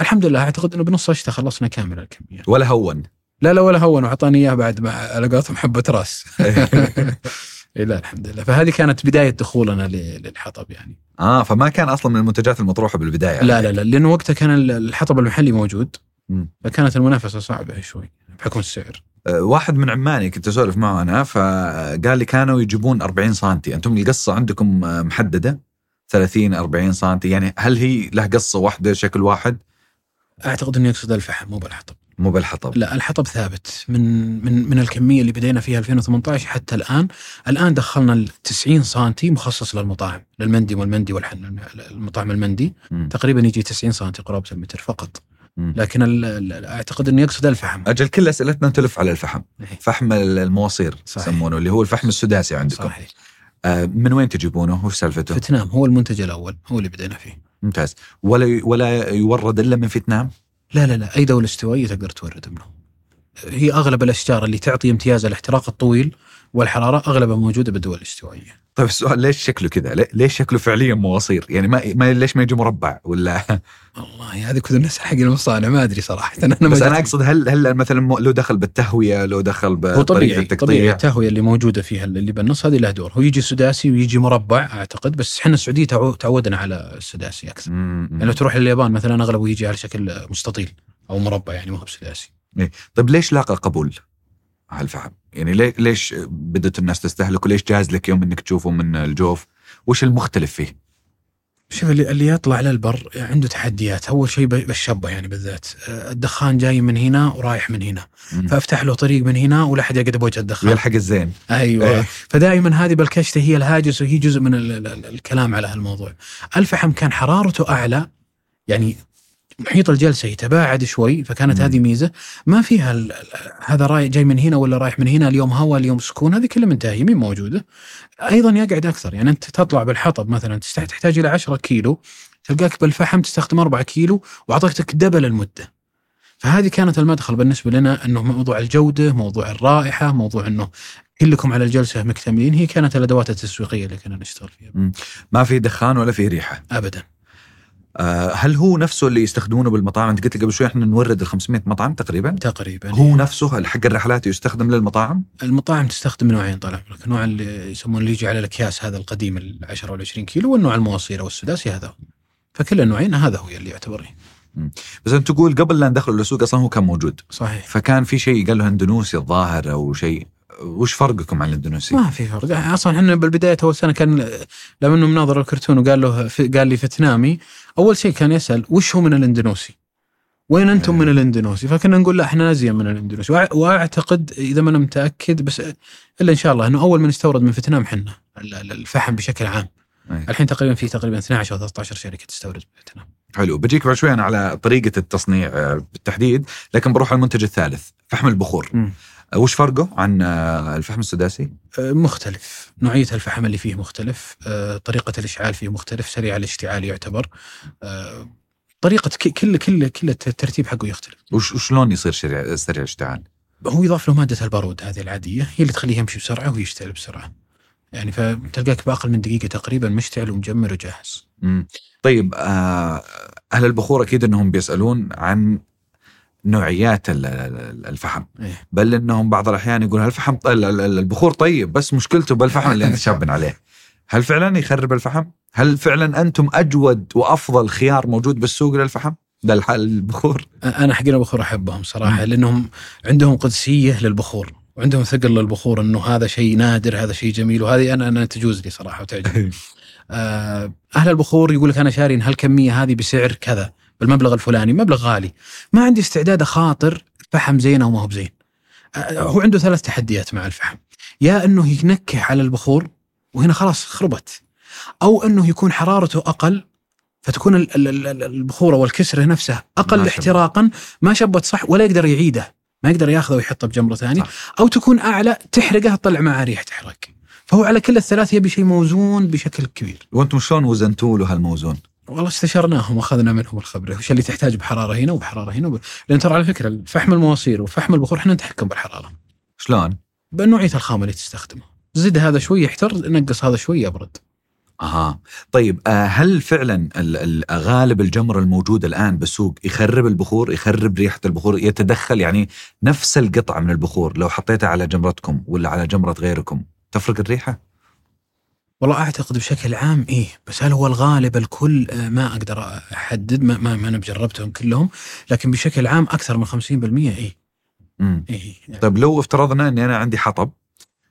الحمد لله أعتقد أنه بنص عشتها خلصنا كامل الكمية، ولا هون ولا هون، وعطاني إياه بعد مع على قولتهم حبة راس. لا الحمد لله. فهذه كانت بداية دخولنا للحطب يعني. فما كان أصلا من المنتجات المطروحة بالبداية. لا لأن وقتها كان الحطب المحلي موجود، فكانت المنافسة صعبة شوي بحكم السعر. واحد من عماني كنت أسولف معه أنا، فقال لي كانوا يجيبون 40 سنتي، أنتم القصة عندكم محددة 30-40 سنتي، يعني هل هي له قصة واحدة شكل واحد؟ أعتقد أنه يقصد الفحم مو بالحطب. لا الحطب ثابت من الكمية اللي بدينا فيها 2018 حتى الآن دخلنا 90 سنتي مخصص للمطاعم، للمندي والحن. المطاعم المندي تقريبا يجي 90 سنتي قرابة المتر فقط. لكن أعتقد أنه يقصد الفحم. أجل كل أسئلتنا تلف على الفحم. فحم المواصير يسمونه، اللي هو الفحم السداسي عندكم. صحيح. من وين تجيبونه؟ وش سالفته؟ فيتنام هو المنتج الأول، هو اللي بدينا فيه. ممتاز. ولا يورد إلا من فيتنام؟ لا أي دولة استوائية تقدر تورد منه. هي أغلب الأشجار اللي تعطي امتياز الاحتراق الطويل والحرارة أغلبها موجودة بالدول الاستوائية. طيب السؤال ليش شكله كذا؟ ليش شكله فعليا مواصير؟ يعني ما ليش ما يجي مربع ولا؟ والله هذه كذا الناس حق المصانع ما أدري صراحة. بس أنا أقصد هل مثلا لو دخل بالتهوية، لو دخل بطريقة التقطيع، التهوية اللي موجودة فيها اللي بالنص هذه له دور. هو يجي سداسي ويجي مربع أعتقد، بس إحنا السعودية تعودنا على السداسي أكثر. يعني لو تروح لليابان مثلا أغلبه يجي على شكل مستطيل أو مربع، يعني ما هو سداسي. طيب ليش لاقى قبول هالفحم؟ يعني ليش بدأت الناس تستهلكه؟ ليش جاهز لك يوم إنك تشوفه من الجوف؟ وش المختلف فيه؟ شوف اللي يطلع على البر عنده تحديات. أول شيء بالشبة يعني بالذات، الدخان جاي من هنا ورايح من هنا، فأفتح له طريق من هنا ولا حد يقدر بوجه الدخان يلحق الزين. أيوة. فدائما هذه بالكشتة هي الهاجس، وهي جزء من الكلام على هالموضوع. الفحم كان حرارته أعلى، يعني محيط الجلسة يتباعد شوي، فكانت هذه ميزة. ما فيها هذا راي جاي من هنا ولا رايح من هنا، اليوم هوا اليوم سكون، هذه كلها منتهية مين موجودة. أيضا يقعد أكثر، يعني أنت تطلع بالحطب مثلا تحتاج إلى 10 كيلو، تلقاك بالفحم تستخدم 4 كيلو وعطيتك دبل المدة. فهذه كانت المدخل بالنسبة لنا، أنه موضوع الجودة، موضوع الرائحة، موضوع أنه كلكم على الجلسة مكتملين. هي كانت الأدوات التسويقية اللي كنا نشتغل فيها. ما في دخان ولا في ريحة أبدا. هل هو نفسه اللي يستخدمونه بالمطاعم؟ أنت قلت لي قبل شوي إحنا نورد 500 مطعم تقريبا. هو نفسه حق الرحلات يستخدم للمطاعم. المطاعم تستخدم نوعين طبعا، نوع اللي يسمونه اللي يجي على الأكياس هذا القديم 10 و20 كيلو، والنوع المواصير والسداسي هذا. فكل النوعين هذا هو اللي يعتبره. بس أنت تقول قبل لا ندخل للسوق أصلاً هو كان موجود. صحيح. فكان في شيء قال له اندونيسي الظاهر أو شيء. وش فرقكم عن الإندونيسي؟ ما في فرق أصلاً. إحنا بالبداية أول سنة كان لما إنه مناظر الكرتون وقال له قال لي فيتنامي أول شيء كان يسأل وش هو من الإندونيسي؟ وين أنتم من الإندونيسي؟ فكنا نقول لا إحنا أزيا من الإندونيسي. وأعتقد إذا ما أنا متأكد بس إلا إن شاء الله إنه أول من استورد من فيتنام حنا الفحم بشكل عام. الحين تقريبا في 12 أو 13 شركة تستورد فيتنام. حلو، بجيك بعد شوي أنا على طريقة التصنيع بالتحديد، لكن بروح على المنتج الثالث فحم البخور. وش فرقه عن الفحم السداسي؟ مختلف، نوعية الفحم اللي فيه مختلف، طريقة الإشعال فيه مختلف، سريع الاشتعال يعتبر، طريقة كل الترتيب حقه يختلف. وشلون يصير سريع الاشتعال؟ هو يضاف له مادة البارود هذه العادية هي اللي تخليه يمشي بسرعة ويشتعل بسرعة، يعني فتلقاك بأقل من دقيقة تقريبا مشتعل ومجمر وجاهز. طيب أهل البخور أكيد أنهم بيسألون عن نوعيات الفحم، بل أنهم بعض الأحيان يقول هالفحم البخور طيب بس مشكلته بالفحم اللي نتشابن عليه، هل فعلا يخرب الفحم؟ هل فعلا أنتم أجود وأفضل خيار موجود بالسوق للفحم؟ ده الحال البخور. أنا حقين البخور أحبهم صراحة لأنهم عندهم قدسية للبخور وعندهم ثقل للبخور، أنه هذا شيء نادر، هذا شيء جميل، وهذه أنا تجوز لي صراحة وتعجبني. أهل البخور يقولك أنا شارين هالكمية هذه بسعر كذا بالمبلغ الفلاني، مبلغ غالي، ما عندي استعداد خاطر فحم زين أو ما هو بزين. هو عنده ثلاث تحديات مع الفحم، يا أنه ينكه على البخور وهنا خلاص خربت، أو أنه يكون حرارته أقل فتكون البخورة والكسرة نفسها أقل احتراقا، ما شبت صح ولا يقدر يعيده، ما يقدر ياخذه ويحطه بجمرة ثاني، أو تكون أعلى تحرقه تطلع مع ريح تحرق. فهو على كل الثلاث يبي شيء موزون بشكل كبير. وأنتم شلون وزنتوا له هالموزون؟ والله استشرناهم وأخذنا منهم الخبرة وش اللي تحتاج بحرارة هنا وبحرارة هنا لأن ترى على فكرة الفحم المواصير وفحم البخور إحنا نتحكم بالحرارة. شلون؟ بنوعية الخام اللي تستخدمه، زد هذا شوي يحتر، نقص هذا شوي يبرد. طيب هل فعلا غالب الجمر الموجود الآن بالسوق يخرب البخور، يخرب ريحة البخور، يتدخل؟ يعني نفس القطعة من البخور لو حطيتها على جمرتكم ولا على جمرة غيركم تفرق الريحة؟ والله أعتقد بشكل عام إيه، بس هل هو الغالب الكل؟ ما أقدر أحدد، ما أنا بجربتهم كلهم، لكن بشكل عام أكثر من 50% إيه يعني. طيب لو افترضنا أني أنا عندي حطب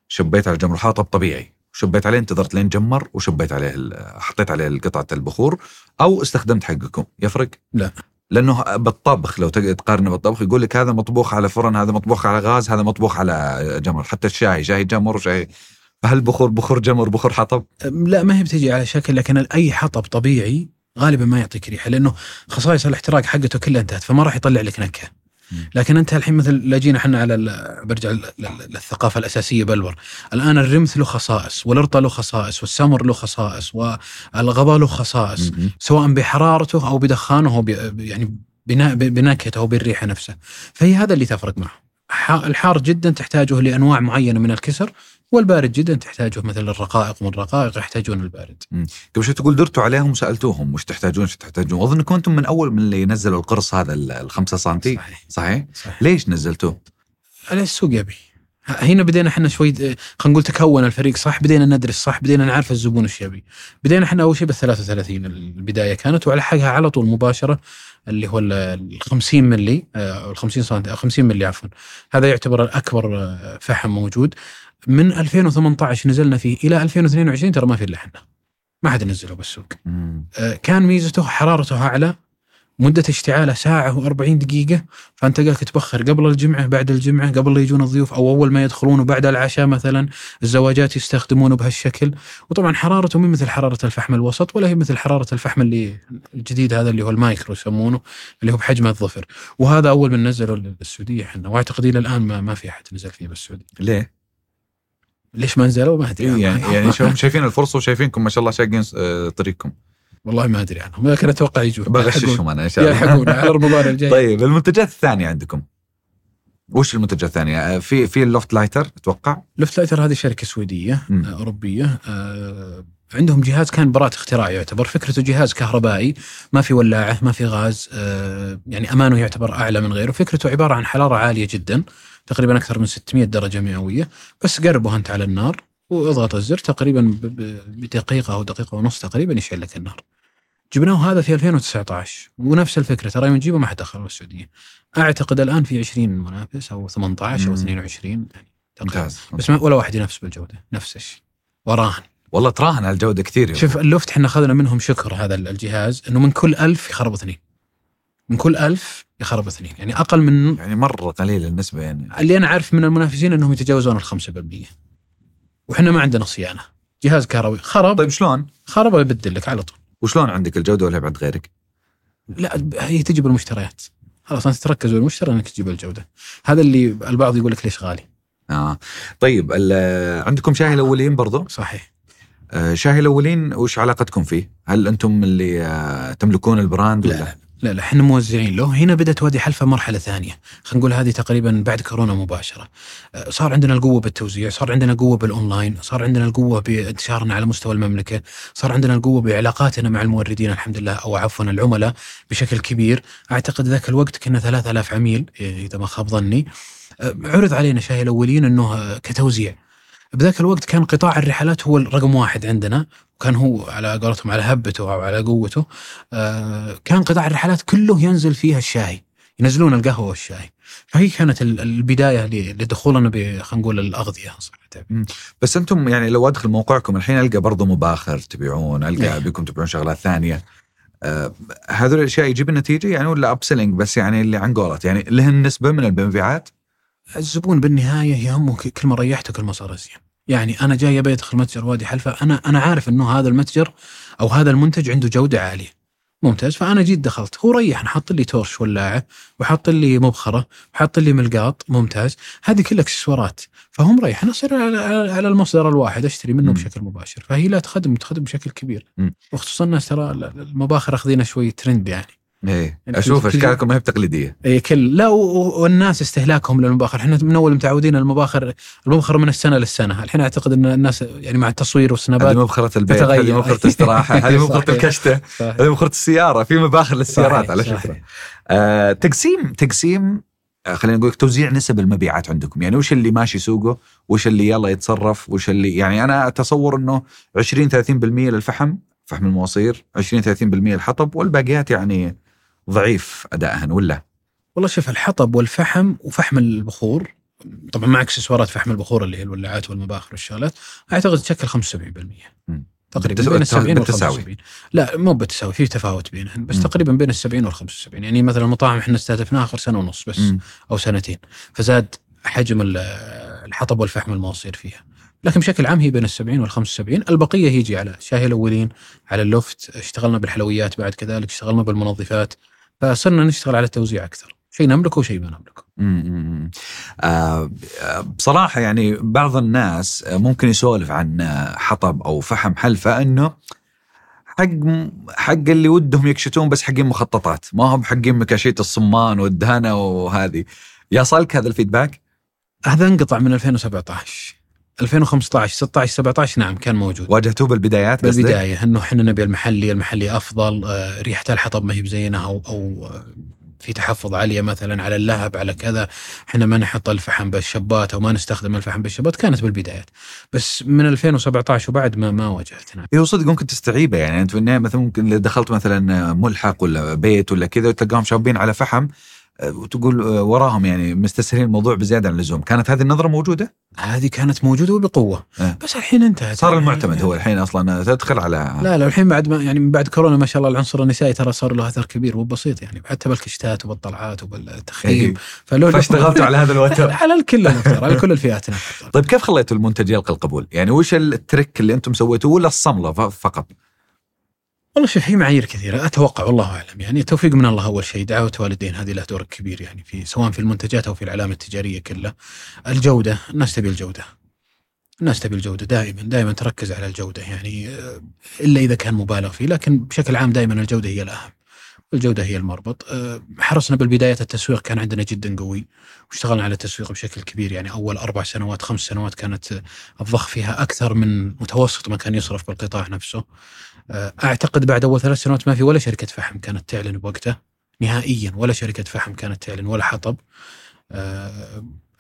شبيت على الجمر، حطب طبيعي شبيت عليه، انتظرت لين جمر وشبيت عليه حطيت عليه قطعة البخور أو استخدمت حقكم، يفرق؟ لا، لأنه بالطبخ لو تقارن بالطبخ يقول لك هذا مطبوخ على فرن، هذا مطبوخ على غاز، هذا مطبوخ على جمر، حتى الشاي شاي جمر وشاي. فهل بخور بخور جمر بخور حطب؟ لا، ما هي بتجي على شكل، لكن أي حطب طبيعي غالبا ما يعطيك ريحة لأنه خصائص الاحتراق حقته كلها انتهت، فما راح يطلع لك نكهة. لكن أنت الحين مثل لجينا حنا على برجع للثقافة الأساسية بالور، الآن الرمث له خصائص، والرطة له خصائص، والسمر له خصائص، والغباء له خصائص، سواء بحرارته أو بدخانه أو يعني بنكهته أو بالريحة نفسها. فهي هذا اللي تفرق معه، الحار جدا تحتاجه لأنواع معينة من الكسر، والبارد جدا تحتاجه مثل الرقائق، والرقائق يحتاجون البارد. قبل شوي تقول درتوا عليهم وسألتوهم وش تحتاجون وش تحتاجون، أظن كنتم من أول من اللي نزلوا القرص هذا 5 سنتي. صحيح. ليش نزلتوه؟ على السوق يبي. هنا بدينا احنا شوي خلينا نقول تكون الفريق صح، بدينا ندرس صح، بدينا نعرف الزبون وش يبي. بدينا احنا أول شيء بال33 البداية كانت، وعلى حقها على طول مباشرة اللي هو ال50 ملي أو 50 سنتي أو 50 ملي عفوا، هذا يعتبر الأكبر فحم موجود. من 2018 نزلنا فيه إلى 2022 ترى ما في إلا إحنا، ما حد نزله بالسوق. كان ميزته حرارته أعلى، مدة اشتعاله ساعة و40 دقيقة، فأنت قالك تبخر قبل الجمعة بعد الجمعة، قبل لا يجون الضيوف أو أول ما يدخلون وبعد العشاء مثلا، الزواجات يستخدمونه بهالشكل. وطبعا حرارته مو مثل حرارة الفحم الوسط ولا هي مثل حرارة الفحم اللي الجديد هذا اللي هو المايكرو يسمونه، اللي هو بحجم الظفر. وهذا أول من نزله للسعودية حنا، وأعتقد إلى الآن ما في أحد نزل فيه بالسعودية. ليش ما نزلوا؟ ما أدري يعني شايفين الفرصة وشايفينكم ما شاء الله شاقين طريقكم. والله ما أدري عنهم، لكن أتوقع يجون بغششهم أنا إن شاء الله يلحقون على رمضان الجاي. طيب المنتجات الثانية عندكم وش المنتجات الثانية؟ في اللوفت لايتر، أتوقع لوفت لايتر هذه شركة سويدية أوروبية، عندهم جهاز كان براءة اختراع يعتبر، فكرته جهاز كهربائي ما في ولاعة ما في غاز، يعني أمانه يعتبر أعلى من غيره. فكرته عبارة عن حرارة عالية جدا تقريبا أكثر من 600 درجة مئوية، بس قربه أنت على النار واضغط الزر تقريبا بدقيقة أو دقيقة ونص تقريبا يشعل لك النار. جبناه هذا في 2019 ونفس الفكرة، ترى يوم نجيبه ما حد دخل السعودية. أعتقد الآن في 20 منافس أو 18 أو 22 يعني، بس ما ولا واحد ينافس بالجودة نفس الشيء. وراهن والله تراهن على الجودة كثير. شوف اللوفت إحنا خذنا منهم شكر هذا الجهاز، إنه من كل 1000 يخرب 2، من كل 1000 يخرب 2، يعني أقل من، يعني مرة قليل النسبة. يعني اللي أنا عارف من المنافسين إنهم يتجاوزون 5%، وإحنا ما عندنا صيانة. جهاز كهربي خرب، طيب شلون خرب؟ يبدلك على طول. وشلون عندك الجودة ولا بعد غيرك؟ لا، هي تجيب المشتريات خلاص، أنت تركز بالمشتري أنك تجيب الجودة. هذا اللي البعض يقول لك ليش غالي. طيب عندكم شاهي الأولين برضو صحيح. شاهي الأولين وش علاقتكم فيه؟ هل أنتم اللي تملكون البراند ولا؟ لا، إحنا موزعين له. هنا بدأت وادي حلفا مرحلة ثانية، خلينا نقول هذه تقريبا بعد كورونا مباشرة. صار عندنا القوة بالتوزيع، صار عندنا القوة بالأونلاين، صار عندنا القوة بانتشارنا على مستوى المملكة، صار عندنا القوة بعلاقاتنا مع الموردين الحمد لله، أو عفوا العملاء بشكل كبير. أعتقد ذاك الوقت كنا 3000 عميل إذا ما خاب ظني. عرض علينا شاهي الأولين أنه كتوزيع، بذاك الوقت كان قطاع الرحلات هو الرقم واحد عندنا، وكان هو على قولتهم على هبته أو على قوته. كان قطاع الرحلات كله ينزل فيها الشاي، ينزلون القهوة والشاي، فهي كانت البداية لدخولنا خلينا نقول الأغذية صراحة. بس أنتم يعني لو أدخل موقعكم الحين ألقى برضو مباخر تبيعون، ألقى بكم تبيعون شغلات ثانية. هذول الأشياء يجيب النتيجة يعني، ولا أبسلينج بس يعني اللي عن قولت يعني لهن نسبة من المبيعات؟ الزبون بالنهاية يهمه كل ما ريحته كل ما صار زين. يعني أنا جاي أبي أدخل متجر وادي حلفا، أنا عارف إنه هذا المتجر أو هذا المنتج عنده جودة عالية ممتاز، فأنا جيت دخلت هو ريح، حط لي تورش ولاعة، وحط لي مبخرة، وحط لي ملقاط ممتاز، هذه كلها اكسسوارات، فهم ريح. أنا صار على المصدر الواحد أشتري منه بشكل مباشر، فهي لا تخدم بشكل كبير. وخصوصا الناس ترى المباخر أخذينا شوي ترند يعني. إيه أشوف أشكالكم ما هي بتقليدية. إيه كل لا والناس استهلاكهم للمباخر، إحنا من أول متعودين المبخر من السنة للسنة. الحين أعتقد إن الناس يعني مع التصوير والسنابات، هذه مبخرة البيت، هذه مبخرة الاستراحة، هذه مبخرة الكشتة، هذه مبخرة السيارة، في مباخر للسيارات على فكرة. تقسيم خلينا نقول توزيع نسب المبيعات عندكم، يعني وش اللي ماشي سوقه، وش اللي يلا يتصرف، وش اللي يعني أنا أتصور إنه 20-30% للفحم المواصير، 20-30% الحطب، والباقيات يعني ضعيف أدائهن ولا؟ والله شوف الحطب والفحم وفحم البخور طبعا مع اكسسوارات فحم البخور اللي هي الولاعات والمباخر والشغلات، أعتقد تشكل 75% تقريبا، بين 70 و 75. لا مو بتساوي، في تفاوت بينهن، بس تقريبا بين 70 و 75. يعني مثلا المطاعم احنا استهدفناها آخر 1.5 سنة بس أو 2 سنين، فزاد حجم الحطب والفحم المواصير فيها، لكن بشكل عام هي بين 70 و 75. البقية هيجي على شاهي الأولين، على اللوفت، اشتغلنا بالحلويات بعد كذلك، اشتغلنا بالمنظفات، فصرنا نشتغل على التوزيع أكثر، شيء نملكه وشيء ما نملكه. بصراحة يعني بعض الناس ممكن يسولف عن حطب أو فحم حلفا أنه حق اللي ودهم يكشتون، بس حقين مخططات، ما هم حقين مكاشيت الصمان والدهنة وهذه. يصلك هذا الفيدباك؟ هذا انقطع من 2017 2015 16 17 نعم كان موجود. واجهتوه بالبدايات؟ بالبداية إنه إحنا نبي المحلي أفضل، ريحة الحطب ما هي بزينة، أو في تحفظ عالية مثلا على اللهب على كذا، إحنا ما نحط الفحم بالشبات أو ما نستخدم الفحم بالشبات. كانت بالبدايات، بس من 2017 وبعد ما واجهتنا. إيه صدق ممكن تستعيبه يعني، أنت في النهاية مثلا ممكن دخلت مثلا ملحق ولا بيت ولا كذا وتلقاهم شابين على فحم وتقول وراهم يعني مستسهلين الموضوع بزيادة عن اللزوم. كانت هذه النظرة موجودة؟ هذه كانت موجودة وبقوة. بس الحين انتهت، صار المعتمد هو الحين أصلاً تدخل على لا الحين بعد ما يعني بعد كورونا ما شاء الله العنصر النسائي ترى صار له أثر كبير وبسيط، يعني حتى بالكشتات وبالطلعات وبالتخييم. فاشتغلتوا على هذا الوتر على الكل نكتر على كل الفئات. طيب كيف خليتوا المنتج يلقى القبول؟ يعني وش الترك اللي أنتم سويتوه ولا الصملة فقط؟ والله شوف في معايير كثيرة أتوقع والله أعلم، يعني التوفيق من الله أول شيء، دعوة والدين هذه لها دور كبير يعني سواء في المنتجات أو في العلامة التجارية كلها. الجودة، الناس تبي الجودة دائما تركز على الجودة، يعني إلا إذا كان مبالغ فيه، لكن بشكل عام دائما الجودة هي الأهم، الجودة هي المربط. حرصنا بالبداية، التسويق كان عندنا جدا قوي واشتغلنا على التسويق بشكل كبير، يعني أول 4 سنوات 5 سنوات كانت الضخ فيها أكثر من متوسط ما كان يصرف بالقطاع نفسه. أعتقد بعد أول 3 سنوات ما في ولا شركة فحم كانت تعلن بوقتها نهائيا، ولا شركة فحم كانت تعلن ولا حطب.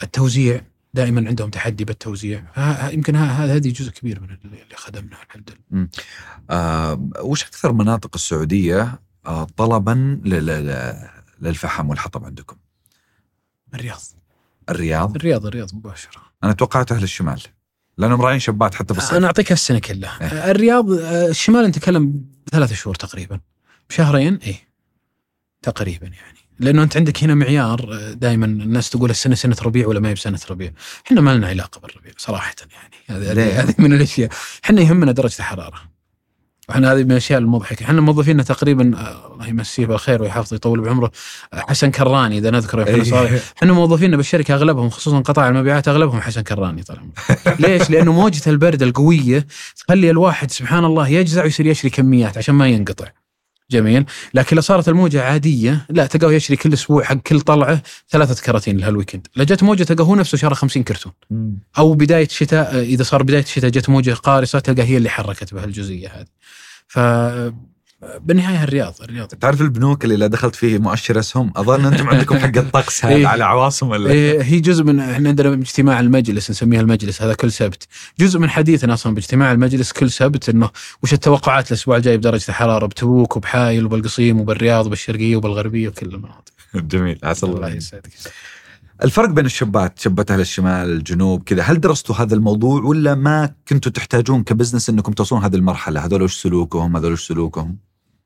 التوزيع دائما عندهم تحدي بالتوزيع. يمكن هذه جزء كبير من اللي خدمناه الحمد لله. وش أكثر مناطق السعودية طلبا للفحم والحطب عندكم؟ الرياض مباشرة. أنا توقعت أهل الشمال لأنهم راعين شبات حتى بالصيف. أنا أعطيك هالسنة كلها الرياض. الشمال نتكلم 3 شهور تقريبا، شهرين تقريبا يعني، لأنه أنت عندك هنا معيار دائما الناس تقول السنة سنة ربيع ولا ما هي بسنة ربيع. إحنا ما لنا علاقة بالربيع صراحة يعني، هذه من الأشياء. إحنا يهمنا درجة الحرارة، وإحنا هذه من الأشياء المضحكة. إحنا موظفيننا تقريبا الله يمسيه بالخير ويحافظه يطول بعمره حسن كراني إذا نذكره. إحنا موظفينا بالشركة أغلبهم خصوصا قطاع المبيعات أغلبهم حسن كراني طال عمره. ليش؟ لأنه موجة البرد القوية تخلي الواحد سبحان الله يجزع ويصير يشري كميات عشان ما ينقطع. جميل. لكن لو صارت الموجة عادية لا تقوى يشري كل أسبوع حق كل طلعة 3 كراتين لهالويكند. لجت موجة تقوى نفسه شارة 50 كرتون. أو بداية شتاء إذا صار بداية شتاء جت موجة قارصة تلقى هي اللي حركت بهالجزئية هذه. فبالنهاية الرياض. تعرف البنوك اللي لا دخلت فيه مؤشر أسهم أظن أنتم عندكم حق الطقس هذا على عواصم ولا هي جزء من إحنا عندنا اجتماع المجلس نسميه المجلس هذا كل سبت. جزء من حديثنا أصلا باجتماع المجلس كل سبت إنه وش التوقعات الأسبوع الجاي بدرجة الحرارة بتبوك وبحايل وبالقصيم وبالرياض وبالشرقية وبالغربية وكل المناطق. جميل. عسى الله يسعدك. الفرق بين الشبات، شبة أهل الشمال الجنوب كذا، هل درستوا هذا الموضوع ولا ما كنتوا تحتاجون كبزنس إنكم توصلون هذه المرحلة؟ هذول وش سلوكهم هذول وش سلوكهم؟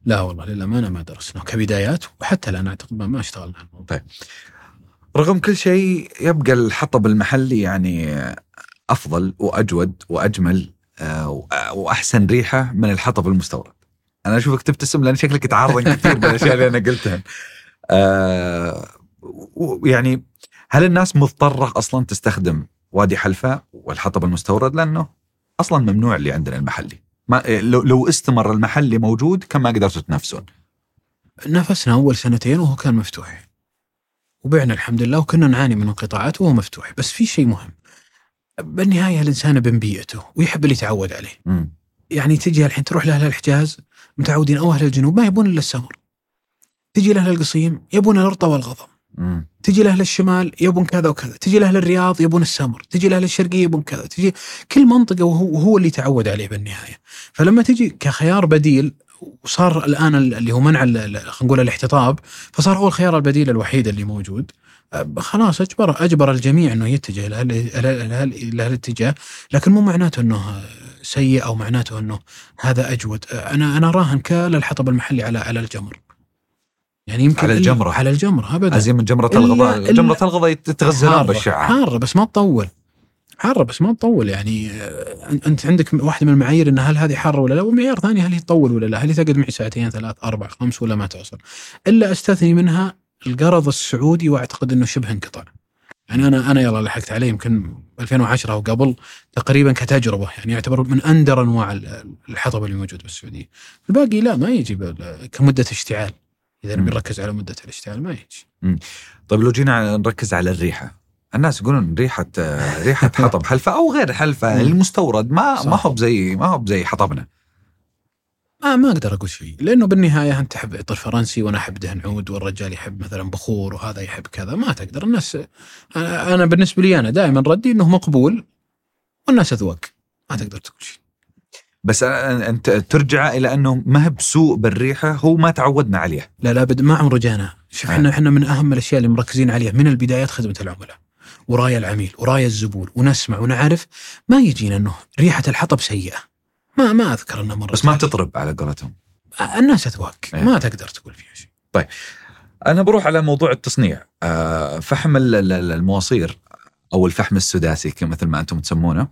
لا والله للأمانة ما درسناه كبدايات، وحتى الآن أعتقد ما اشتغلنا على الموضوع. طيب رغم كل شيء يبقى الحطب المحلي يعني أفضل وأجود وأجمل وأحسن ريحة من الحطب المستورد. أنا أشوفك تبتسم لأن شكلك تعارض كثير بالأشياء اللي أنا قلتها. يعني هل الناس مضطرة أصلاً تستخدم وادي حلفا والحطب المستورد لأنه أصلاً ممنوع اللي عندنا المحلي؟ ما لو استمر المحلي موجود كما قدرتوا تنافسون؟ نافسنا أول 2 سنين وهو كان مفتوح وبعنا الحمد لله، وكنا نعاني من انقطاعات وهو مفتوح. بس في شيء مهم بالنهاية، الإنسان بن بيئته ويحب اللي يتعود عليه. يعني تجي الحين تروح لأهل الحجاز متعودين أو أهل الجنوب ما يبون إلا السمر، تجي لأهل القصيم يبون الرطب والغضب، تجي لأهل الشمال يبون كذا وكذا، تجي لأهل الرياض يبون السمر، تجي لأهل الشرقية يبون كذا، تجي كل منطقة وهو اللي تعود عليه بالنهاية. فلما تجي كخيار بديل وصار الآن اللي هو منع خلينا نقول الاحتطاب، فصار هو الخيار البديل الوحيد اللي موجود. خلاص أجبر الجميع أنه يتجه لهالاتجاه، لكن مو معناته أنه سيء أو معناته أنه هذا أجود. أنا راهن كل الحطب المحلي على الجمر يعني، يمكن على الجمرة أبدا أزي من جمرة الغضاء. جمرة الغضاء يتغزلون بالشعاع، حارة بس ما تطول يعني. أنت عندك واحدة من المعايير إن هل هذه حارة ولا لا، ومعيار ثاني هل هي تطول ولا لا، هل هي تقعد معي 2 3 4 5 ولا ما توصل. إلا أستثني منها القرض السعودي، وأعتقد إنه شبه انقطع يعني. أنا يلا لحقت عليه يمكن 2010 وقبل تقريبا كتجربة يعني، يعتبر من أندر أنواع الحطب اللي موجود بالسعودية. الباقي لا ما يجي كمدة اشتعال، إذا بنركز على مدة الاشتعال ما يجي. طيب لو جينا نركز على الريحة، الناس يقولون ريحة حطب حلفا أو غير حلفا المستورد ما هو زي حطبنا. ما أقدر أقول شيء، لأنه بالنهاية أنت تحب عطر فرنسي وأنا أحب دهن عود والرجال يحب مثلا بخور وهذا يحب كذا، ما تقدر الناس. أنا بالنسبة لي أنا دائما ردي إنه مقبول والناس أذواق، ما تقدر تقول شيء. بس أنت ترجع إلى أنه ما بسوء بالريحة، هو ما تعودنا عليه. لا ما عمره جانا. شوف إحنا من أهم الأشياء اللي مركزين عليها من البدايات خدمة العملاء ورايا العميل ورايا الزبون، ونسمع ونعرف. ما يجينا أنه ريحة الحطب سيئة، ما أذكر أنه مرة بس ما تطرب على قولتهم، الناس أذواق ما تقدر تقول فيها شيء. طيب أنا بروح على موضوع التصنيع. فحم المواصير أو الفحم السداسي مثل ما أنتم تسمونه،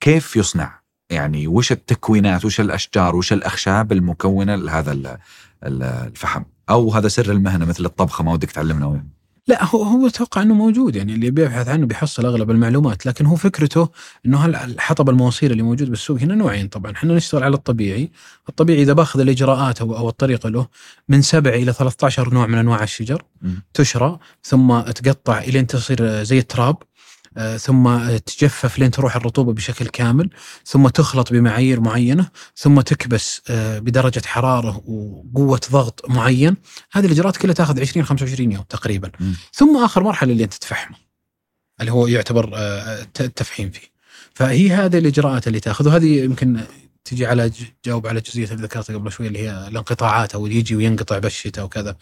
كيف يصنع؟ يعني وش التكوينات وش الأشجار وش الأخشاب المكونة لهذا الفحم؟ أو هذا سر المهنة مثل الطبخة ما ودك تعلمنا وين؟ لا هو توقع أنه موجود يعني، اللي بيبحث عنه بيحصل أغلب المعلومات. لكن هو فكرته أنه الحطب المواصير اللي موجود بالسوق هنا نوعين طبعا. إحنا نشتغل على الطبيعي إذا باخذ الإجراءات أو الطريقة له من 7 إلى 13 نوع من أنواع الشجر تشرى ثم تقطع إلى أن تصير زي التراب، ثم تجفف لين تروح الرطوبة بشكل كامل، ثم تخلط بمعايير معينة، ثم تكبس بدرجة حرارة وقوة ضغط معين. هذه الإجراءات كلها تأخذ 20-25 يوم تقريبا. ثم آخر مرحلة اللي أنت تفحمه، اللي هو يعتبر التفحيم فيه. فهي هذه الإجراءات اللي تأخذه. هذه يمكن تجي على جاوب على جزئية اللي ذكرتها قبل شوي اللي هي الانقطاعات أو يجي وينقطع بالشتاء وكذا.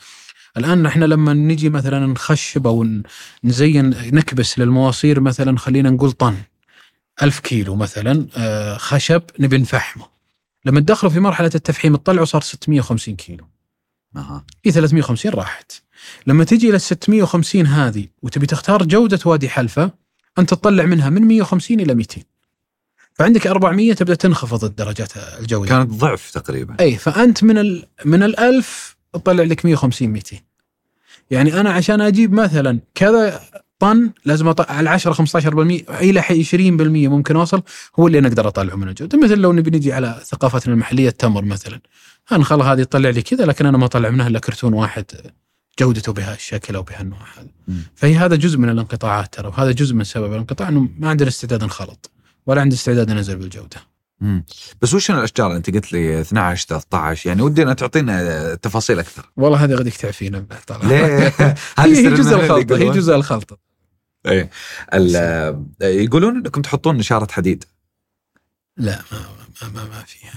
الآن نحن لما نجي مثلا نخشب أو نزين نكبس للمواصير مثلا خلينا نقول طن 1000 كيلو مثلا خشب نبي نفحمه. لما تدخلوا في مرحلة التفحيم تطلعوا صار 650 كيلو. إيه 350 راحت. لما تجي إلى 650 هذه وتبي تختار جودة وادي حلفا أنت تطلع منها من 150 إلى 200 فعندك 400 تبدأ تنخفض الدرجات الجودة كانت ضعف تقريبا أي فأنت من 1000 تطلع لك 150-200 يعني أنا عشان أجيب مثلا كذا طن لازم على 10-15% إلى 20% ممكن أوصل هو اللي أنا أقدر أطلعه من الجودة. مثل لو نبي نجي على ثقافتنا المحلية التمر مثلا أنا خلى هذه تطلع لي كذا لكن أنا ما طلع منها إلا كرتون واحد جودته بها الشكل أو بها النوع هذا. فهي هذا جزء من الانقطاعات ترى وهذا جزء من سبب الانقطاع أنه ما عندنا استعداد نخلط ولا عندنا استعداد ننزل بالجودة. بس وش الأشجار أنت قلت لي 12-13 يعني ودي أن تعطينا تفاصيل أكثر. والله هذه غدك تعفينا طبعا هي جزء الخلطة هي جزء الخلطة. إيه يقولون أنكم تحطون إشارة حديد. لا ما فيها.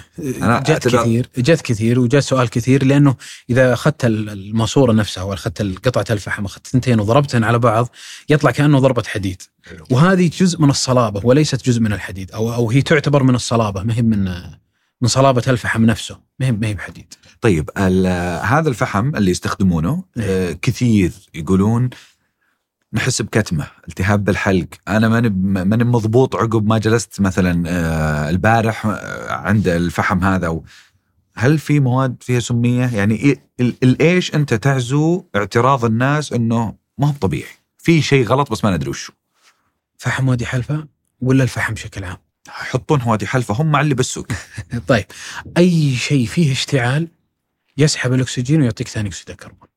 جات كثير وجات سؤال كثير لأنه إذا أخذت الماسورة نفسها أو أخذت قطعة الفحم أخذت 2 وضربتهن على بعض يطلع كأنه ضربة حديد وهذه جزء من الصلابة وليست جزء من الحديد أو هي تعتبر من الصلابة مهم من صلابة الفحم نفسه مهم حديد. طيب هذا الفحم اللي يستخدمونه كثير يقولون نحس بكتمة التهاب بالحلق أنا ماني مضبوط عقب ما جلست مثلا البارح عند الفحم هذا. هل في مواد فيها سمية يعني الإيش أنت تعزو اعتراض الناس أنه ما هو طبيعي في شيء غلط بس ما ندري وشو فحم وادي حلفا ولا الفحم بشكل عام حطون وادي حلفا هم مع اللي بالسوق. طيب أي شيء فيه اشتعال يسحب الأكسجين ويعطيك ثاني أكسيد الكربون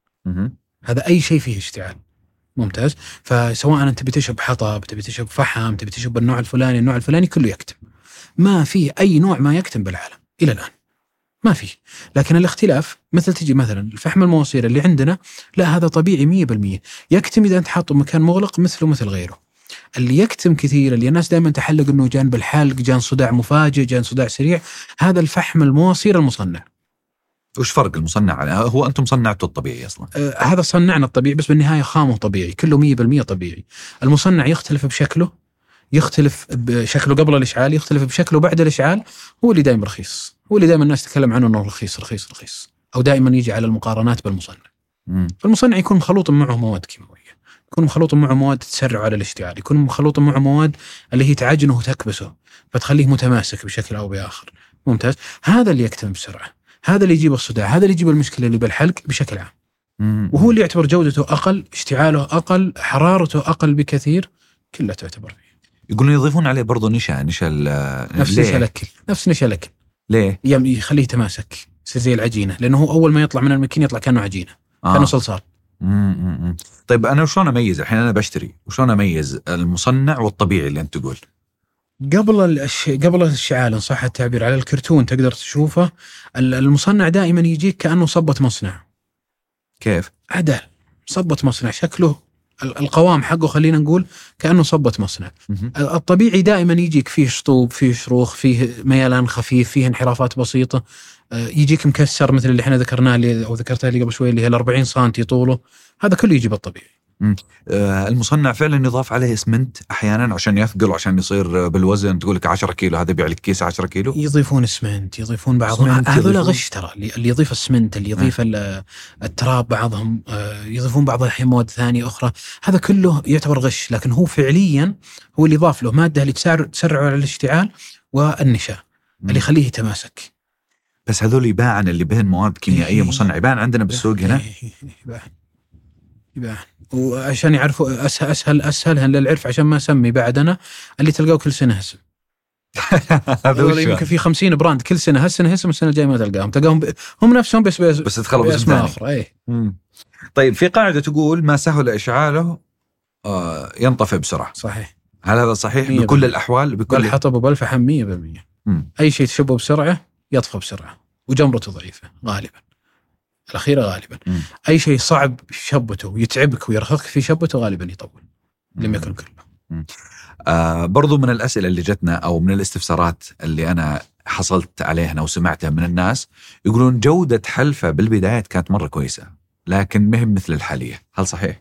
هذا أي شيء فيه اشتعال. ممتاز. فسواء أنت بتشرب حطب بتشرب فحم بتشرب النوع الفلاني كله يكتم. ما في أي نوع ما يكتم بالعالم إلى الآن ما في. لكن الاختلاف تجي مثلا الفحم المواصير اللي عندنا لا هذا طبيعي 100% يكتم إذا أنت حاطه مكان مغلق مثله مثل غيره. اللي يكتم كثير اللي الناس دائما تحلق أنه جان بالحلق جان صداع مفاجئ جان صداع سريع هذا الفحم المواصير المصنع. وش فرق المصنع؟ هو أنتم صنعته الطبيعي أصلا؟ هذا صنعنا الطبيعي بس بالنهاية خامه طبيعي كله 100% طبيعي. المصنع يختلف بشكله قبل الإشعال يختلف بشكله بعد الإشعال. هو اللي دائما رخيص هو اللي دائما الناس تتكلم عنه أنه رخيص أو دائما يجي على المقارنات بالمصنع. فالمصنع يكون مخلوط معه مواد كيماوية يكون مخلوط معه مواد تسرع على الاشتعال يكون مخلوط معه مواد اللي هي تعجنه وتكبسه فتخليه متماسك بشكل أو بآخر. ممتاز. هذا اللي يكتم بسرعة هذا اللي يجيب الصداع هذا اللي يجيب المشكلة اللي بالحلق بشكل عام وهو اللي يعتبر جودته أقل اشتعاله أقل حرارته أقل بكثير كلها تعتبر فيه. يقولون يضيفون عليه برضو نشا نفس نشا الأكل ليه؟ يعني يخليه تماسك يصير زي العجينة لأنه هو أول ما يطلع من المكين يطلع كأنه عجينة كأنه صلصال. طيب أنا وشلون أميز الحين أنا بشتري وشلون أميز المصنع والطبيعي اللي أنت تقول؟ قبل الاشعال إن صح التعبير على الكرتون تقدر تشوفه المصنع دائما يجيك كأنه صبة مصنع. كيف؟ عدل صبة مصنع شكله القوام حقه خلينا نقول كأنه صبة مصنع. الطبيعي دائما يجيك فيه شطوب فيه شروخ فيه ميلان خفيف فيه انحرافات بسيطة يجيك مكسر مثل اللي احنا ذكرناه لي أو ذكرتها لي قبل شوي اللي هي 40 سنتي طوله هذا كله يجي بالطبيعي. المصنع فعلا يضاف عليه اسمنت أحيانا عشان يثقل عشان يصير بالوزن تقول لك 10 كيلو هذا يبيع لك كيس 10 كيلو يضيفون اسمنت يضيفون بعضهم هذول غش ترى اللي يضيف اسمنت اللي يضيف التراب بعضهم يضيفون بعض الحين مواد ثانية أخرى هذا كله يعتبر غش لكن هو فعليا هو اللي يضاف له مادة اللي تسرع على الاشتعال والنشاء اللي يخليه يتماسك. بس هذول يباعن اللي بهن مواد كيميائية مصنع يباعن عندنا بالسوق هنا يباعن وعشان يعرفوا أسهل للعرف عشان ما أسمي بعدنا اللي تلقاه كل سنة هسم يمكن في 50 براند كل سنة هسم السنة الجاية ما تلقاهم هم نفسهم بس تدخلوا بأسماء أخرى. طيب في قاعدة تقول ما سهل إشعاله ينطفئ بسرعة. صحيح. هل هذا صحيح بكل الأحوال؟ بالحطب وبالفحم 100%. أي شيء تشبه بسرعة يطفى بسرعة وجمرته ضعيفة غالبا. أي شيء صعب شبته يتعبك ويرهقك في شبته غالبا يطول لم يكن كله. برضو من الأسئلة اللي جتنا أو من الاستفسارات اللي أنا حصلت عليها وسمعتها من الناس يقولون جودة حلفة بالبداية كانت مرة كويسة لكن مهم مثل الحالية، هل صحيح؟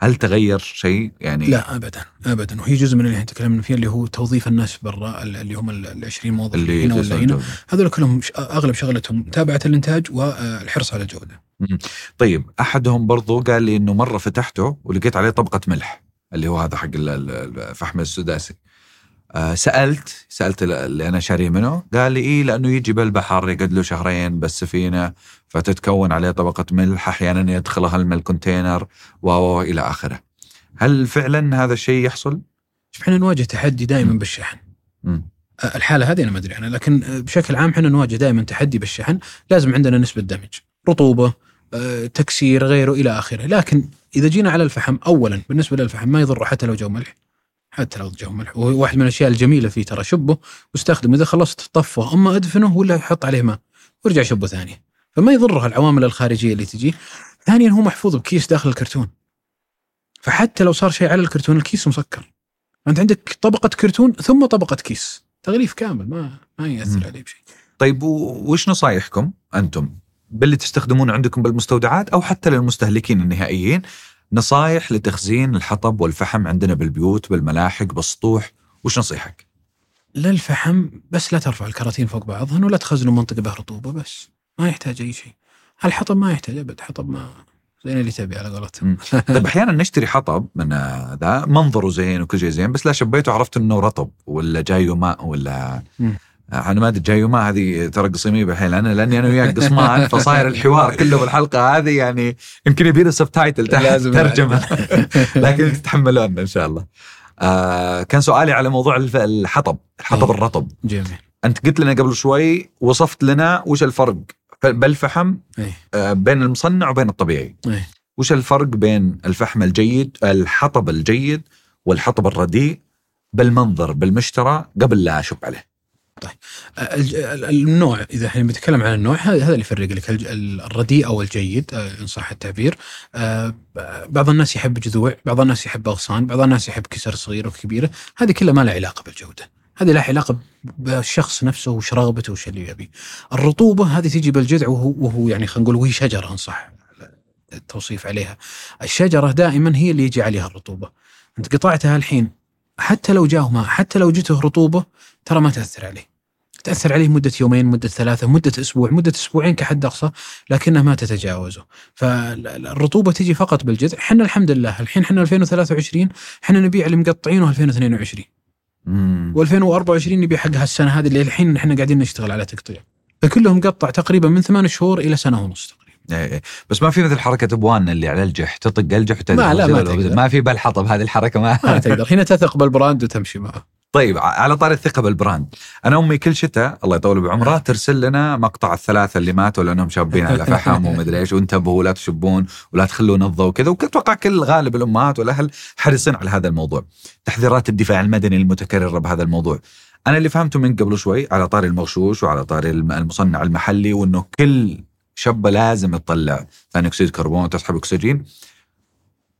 هل تغير شيء يعني؟ لا أبدا أبدا، وهي جزء من اللي احنا تكلمنا فيه اللي هو توظيف الناس برا اللي هم 20 موظف هنا ولا هنا، هذول كلهم أغلب شغلتهم متابعة الإنتاج والحرص على الجودة. طيب أحدهم برضو قال لي إنه مرة فتحته ولقيت عليه طبقة ملح اللي هو هذا حق الفحم السداسي، سألت اللي أنا شاري منه قال لي إيه لأنه يجي بالبحر يقعد له 2 شهرين بالسفينة فتتكون عليه طبقة ملح أحيانا يدخلها الكونتينر وإلى آخره. هل فعلا هذا الشيء يحصل؟ إحنا نواجه تحدي دائما بالشحن. الحالة هذه أنا ما أدري عنها، لكن بشكل عام إحنا نواجه دائما تحدي بالشحن، لازم عندنا نسبة دمج، رطوبة، تكسير، غيره إلى آخره. لكن إذا جينا على الفحم، أولا بالنسبة للفحم ما يضر حتى لو جو ملح، حتى لو جو ملح، وواحد من الأشياء الجميلة فيه ترى شبه واستخدمه، إذا خلصت طفه، أما أدفنه ولا حط عليه ماء وارجع شبه ثاني، فما يضرها العوامل الخارجية اللي تجي. ثانيا هو محفوظ بكيس داخل الكرتون، فحتى لو صار شيء على الكرتون الكيس مسكر، أنت عندك طبقة كرتون ثم طبقة كيس، تغليف كامل ما يأثر عليه بشيء. طيب وش نصايحكم أنتم باللي تستخدمون عندكم بالمستودعات أو حتى للمستهلكين النهائيين، نصايح لتخزين الحطب والفحم عندنا بالبيوت، بالملاحق، بالسطوح، وش نصيحك؟ للفحم بس لا ترفع الكراتين فوق بعضهن ولا تخزنوا منطقة به رطوبة، بس ما يحتاج أي شيء. الحطب ما يحتاج أبد، حطب ما زين اللي تبي على قولتهم. طب أحيانا نشتري حطب من ذا منظره زين وكل شيء زين، بس لا شبيته عرفت إنه رطب ولا جايه ماء ولا أنا ما أدري جاي وما هذه ترى قصيمي بحيل أنا لأني أنا وياك قصمان، فصاير الحوار كله بالحلقة هذه يعني يمكن يبير السبتايتل تحت ترجمة لكن تتحملون إن شاء الله. كان سؤالي على موضوع الحطب الرطب. جميل. أنت قلت لنا قبل شوي، وصفت لنا وش الفرق بالفحم بين المصنع وبين الطبيعي، وش الفرق بين الفحم الجيد، الحطب الجيد والحطب الرديء بالمنظر بالمشترى قبل لا أشب عليه؟ طيب النوع، إذا إحنا بنتكلم عن النوع هذا اللي يفرق لك الرديء أو الجيد إن صح التعبير. بعض الناس يحب جذوع، بعض الناس يحب أغصان، بعض الناس يحب كسر صغيرة وكبيرة، هذه كلها ما لها علاقة بالجودة، هذه لها علاقة بالشخص نفسه وش رغبته وش اللي يبي. الرطوبة هذه تيجي بالجذع وهو يعني خلينا نقول وهي شجرة إن صح التوصيف عليها، الشجرة دائما هي اللي يجي عليها الرطوبة، أنت قطعتها الحين حتى لو جاه ماء حتى لو جته رطوبة ترى ما تأثر عليه، تأثر عليه مدة يومين، مدة 3، مدة أسبوع، مدة أسبوعين كحد أقصى، لكنها ما تتجاوزه. فالرطوبة تجي فقط بالجذع. حنا الحمد لله الحين حنا 2023 حنا نبيع اللي مقطعينه 2022 و2024 نبيع حق هالسنة هذه اللي الحين حنا قاعدين نشتغل على تقطيع، فكلهم قطع تقريبا من 8 شهور إلى سنة ونص تقريبا. بس ما في مثل حركة أبواننا اللي على الجح تطق الجح ما في بالحطب هذه الحركة ما تقدر، هنا تثق بالبراند وتمشي معه. طيب على طار الثقة بالبراند، أنا أمي كل شتاء الله يطول بعمرها ترسل لنا مقطع ال3 اللي ماتوا لأنهم شابين على فحم ومدري إيش، وانتبهوا لا تشبون ولا تخلوا نظة وكذا، وكنت أتوقع كل غالب الأمهات والأهل حريصين على هذا الموضوع، تحذيرات الدفاع المدني المتكررة بهذا الموضوع. أنا اللي فهمته من قبل شوي على طار المغشوش وعلى طار المصنع المحلي، وإنه كل شبه لازم تطلع ثاني أكسيد كربون وتسحب أكسجين.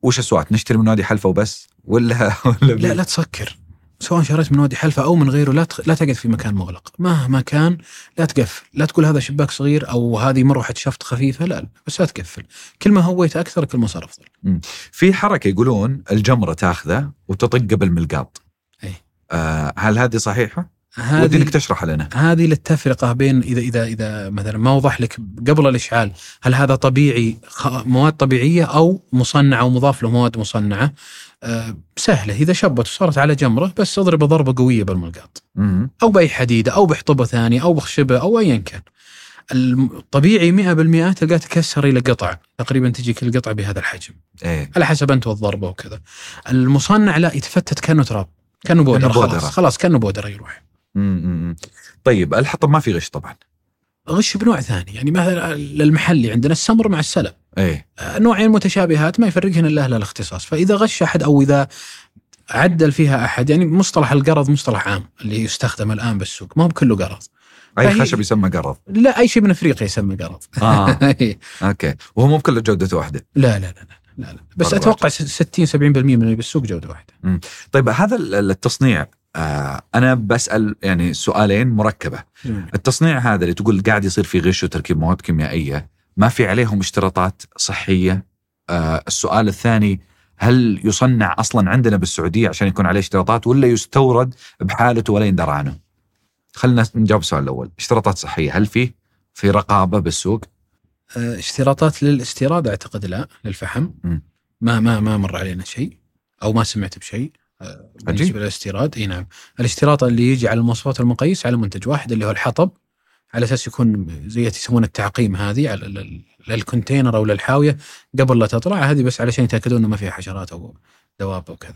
وش السؤال، نشتري من وادي حلفا وبس ولا لا تسكر، سواء شريت من وادي حلفا أو من غيره لا تقعد في مكان مغلق مهما كان، لا تقفل، لا تقول هذا شباك صغير أو هذه مروحة شفط خفيفة، لا بس لا تقفل، كل ما هويت أكثر كل ما صار أفضل. في حركة يقولون الجمرة تأخذه وتطق بالملقاط، هل هذه صحيحة؟ ودي انك تشرح لنا هذه للتفرقة بين إذا مثلا ما وضح لك قبل الإشعال هل هذا طبيعي مواد طبيعية أو مصنعة ومضاف له مواد مصنعة. سهلة، إذا شبت وصارت على جمرة بس اضرب ضربة قوية بالملقاط أو بأي حديدة أو بحطبة ثانية أو بخشبة أو أيا كان. الطبيعي 100% تلقى تكسر إلى قطع تقريبا، تجي كل قطعة بهذا الحجم على حسب أنت والضربة وكذا. المصنع لا، يتفتت كأنه تراب، كأنه بودرة، خلاص كأنه بودرة يروح. طيب الحطب ما في غش طبعا، غش بنوع ثاني يعني مثلا للمحلي عندنا السمر مع السلم، نوعين متشابهات ما يفرقهن الا اهل الاختصاص. فاذا غش احد او اذا عدل فيها احد، يعني مصطلح القرض مصطلح عام اللي يستخدم الان بالسوق، ما هو كله قرض، اي خشب يسمى قرض، لا اي شيء من افريقيا يسمى قرض. اوكي، وهو مو بكل جودته واحده، لا لا لا, لا. لا لا بس أتوقع 60-70% من السوق جودة واحدة. طيب هذا التصنيع أنا بسأل يعني سؤالين مركبة. التصنيع هذا اللي تقول قاعد يصير في غش وتركيب مواد كيميائية ما في عليهم اشتراطات صحية. السؤال الثاني هل يصنع أصلا عندنا بالسعودية عشان يكون عليه اشتراطات ولا يستورد بحالته ولا يندر عنه؟ خلنا نجاوب السؤال الأول. اشتراطات صحية هل في رقابة بالسوق؟ اشتراطات للاستيراد أعتقد لا للفحم. ما مر علينا شيء أو ما سمعت بشيء بالنسبة للاستيراد. اي نعم الاشتراط اللي يجي على المواصفات والمقاييس على منتج واحد اللي هو الحطب على أساس يكون زي يسمون التعقيم هذه على للكونتينر أو للحاوية قبل لا تطلع هذه بس علشان يتأكدون إنه ما فيها حشرات أو دواب أو كذا.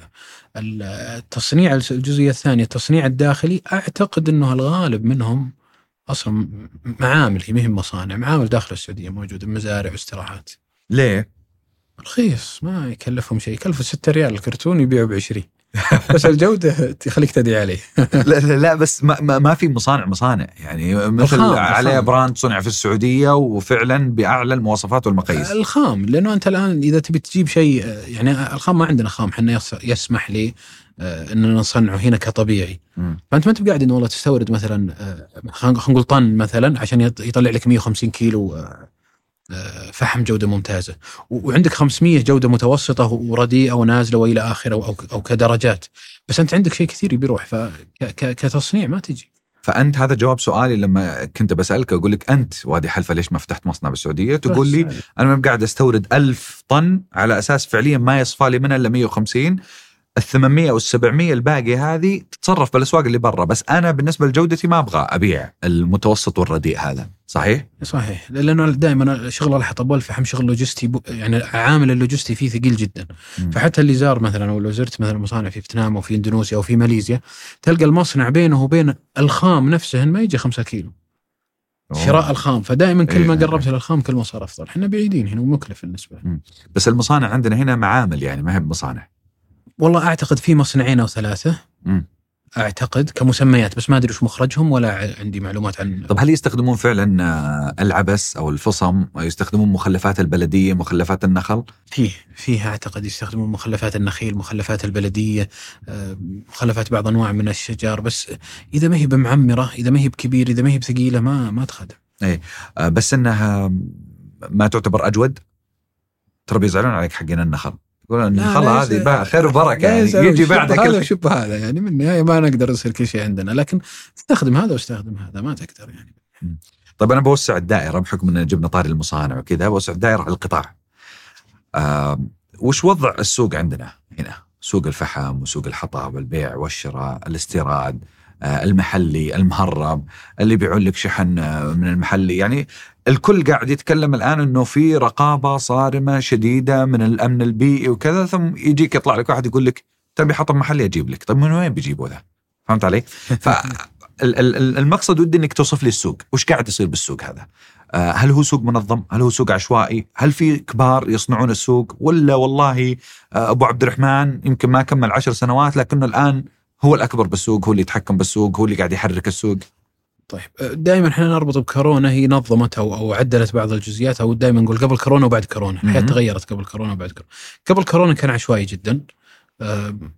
التصنيع الجزئية الثانية التصنيع الداخلي أعتقد إنه الغالب منهم أصلا معامل هي مهم مصانع معامل داخل السعودية موجودة مزارع واستراحات. ليه؟ رخيص ما يكلفهم شيء يكلفوا 6 ريال الكرتون يبيعوا ب20 بس الجودة تخليك تدعي عليه. لا بس ما في مصانع يعني مثل عليه براند صنع في السعودية وفعلا بأعلى المواصفات والمقاييس. الخام لأنه أنت الآن إذا تبي تجيب شيء يعني الخام ما عندنا خام حنا يسمح لي أننا نصنعه هنا كطبيعي. فأنت ما تبقى قاعد إنه والله تستورد مثلا خلينا نقول طن مثلا عشان يطلع لك 150 كيلو فحم جودة ممتازة وعندك 500 جودة متوسطة ورديئة ونازلة وإلى آخره أو كدرجات بس أنت عندك شيء كثير بيروح فكتصنيع ما تجي. فأنت هذا جواب سؤالي لما كنت بسألك أقول لك أنت وادي حلفا ليش ما فتحت مصنع بالسعودية تقول لي أنا ما قاعد أستورد 1000 طن على أساس فعليا ما يصفى لي منها إلا 150 ال800 وال700 الباقي هذه تتصرف بالأسواق اللي برا بس أنا بالنسبة لجودتي ما أبغى أبيع المتوسط والرديء هذا. صحيح لأنه دائما شغل الحطب والفحم شغل لوجستي يعني عامل اللوجستي فيه ثقيل جدا. فحتى اللي زار مثلا أو لو زرت مثلا مصانع في فيتنام أو في إندونيسيا أو في ماليزيا تلقى المصنع بينه وبين الخام نفسه ما يجي 5 كيلو شراء الخام. فدائما كل ما قربت للخام كل ما صار أفضل. إحنا بعيدين هنا ومكلف بالنسبة. بس المصانع عندنا هنا معامل يعني ما هي مصانع. والله أعتقد في 2 أو 3 أعتقد كمسميات بس ما أدري وش مخرجهم ولا عندي معلومات عن. طب هل يستخدمون فعلا العبس أو الفصم يستخدمون مخلفات البلدية مخلفات النخل؟ فيه أعتقد يستخدمون مخلفات النخيل مخلفات البلدية مخلفات بعض أنواع من الشجار بس إذا ما هي بمعمرة إذا ما هي بكبير إذا ما هي بثقيلة ما تخدم. أي بس إنها ما تعتبر أجود ترى بيزعلون عليك حقين النخل يقولون خلاص هذه بقى خير وبركة يعني يجي بعد كل شيء هذا يعني من النهاية ما نقدر نصير كل شيء عندنا لكن استخدم هذا واستخدم هذا ما تقدر يعني. طيب أنا بوسع الدائرة بحكم أن جبنا طاري المصانع وكذا بوسع الدائرة على القطاع. وش وضع السوق عندنا هنا سوق الفحم وسوق الحطب والبيع والشراء الاستيراد المحلي المهرب اللي بيعون لك شحن من المحلي يعني الكل قاعد يتكلم الآن أنه في رقابة صارمة شديدة من الأمن البيئي وكذا ثم يجيك يطلع لك واحد يقول لك تبي حطب محلي أجيب لك. طب من وين بيجيبوا ذا؟ فهمت علي؟ فالمقصد ودي أنك توصف لي السوق وش قاعد يصير بالسوق هذا؟ هل هو سوق منظم؟ هل هو سوق عشوائي؟ هل في كبار يصنعون السوق؟ ولا والله أبو عبد الرحمن يمكن ما كمل 10 سنوات لكنه الآن هو الأكبر بالسوق هو اللي يتحكم بالسوق هو اللي قاعد يحرك السوق؟ طيب دائما احنا نربط بكورونا هي نظمت او عدلت بعض الجزئيات او دائما نقول قبل كورونا وبعد كورونا الحياة تغيرت قبل كورونا وبعد كورونا. قبل كورونا كان عشوائي جدا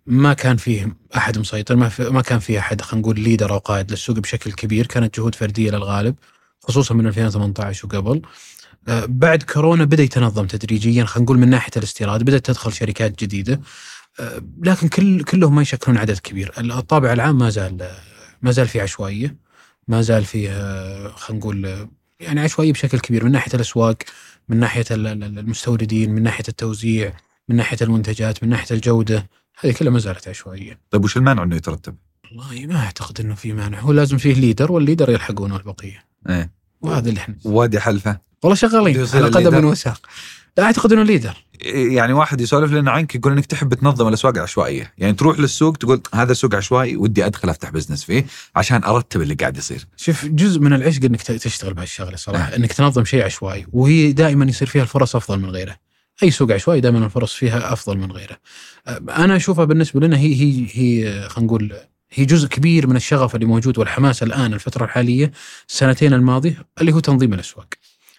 ما كان فيه احد مسيطر ما كان فيه احد خلينا نقول ليدر او قائد للسوق بشكل كبير كانت جهود فردية للغالب خصوصا من 2018 وقبل. بعد كورونا بدأ يتنظم تدريجيا خلينا نقول من ناحية الاستيراد بدأت تدخل شركات جديدة لكن كلهم ما يشكلون عدد كبير. الطابع العام ما زال في عشوائية ما زال فيه خلينا نقول يعني عشوائي بشكل كبير من ناحية الأسواق من ناحية المستوردين من ناحية التوزيع من ناحية المنتجات من ناحية الجودة هذه كلها ما زالت عشوائية. طيب وش المانع إنه يترتب؟ والله ما أعتقد إنه في مانع هو لازم فيه ليدر والليدر يلحقونه البقية. إيه وهذا اللي إحنا وادي حلفا والله شغالين على قدم وساق. لا أعتقد إنه ليدر يعني واحد يسولف لنا عنك يقول إنك تحب تنظم الأسواق العشوائية يعني تروح للسوق تقول هذا سوق عشوائي ودي أدخل أفتح بزنس فيه عشان أرتب اللي قاعد يصير. شوف جزء من العشق إنك تشتغل بهالشغلة صراحة إنك تنظم شيء عشوائي وهي دائما يصير فيها الفرص أفضل من غيره. أي سوق عشوائي دائما الفرص فيها أفضل من غيره. أنا أشوفها بالنسبة لنا هي خلينا نقول هي جزء كبير من الشغف اللي موجود والحماس الآن الفترة الحالية السنتين الماضية اللي هو تنظيم الأسواق.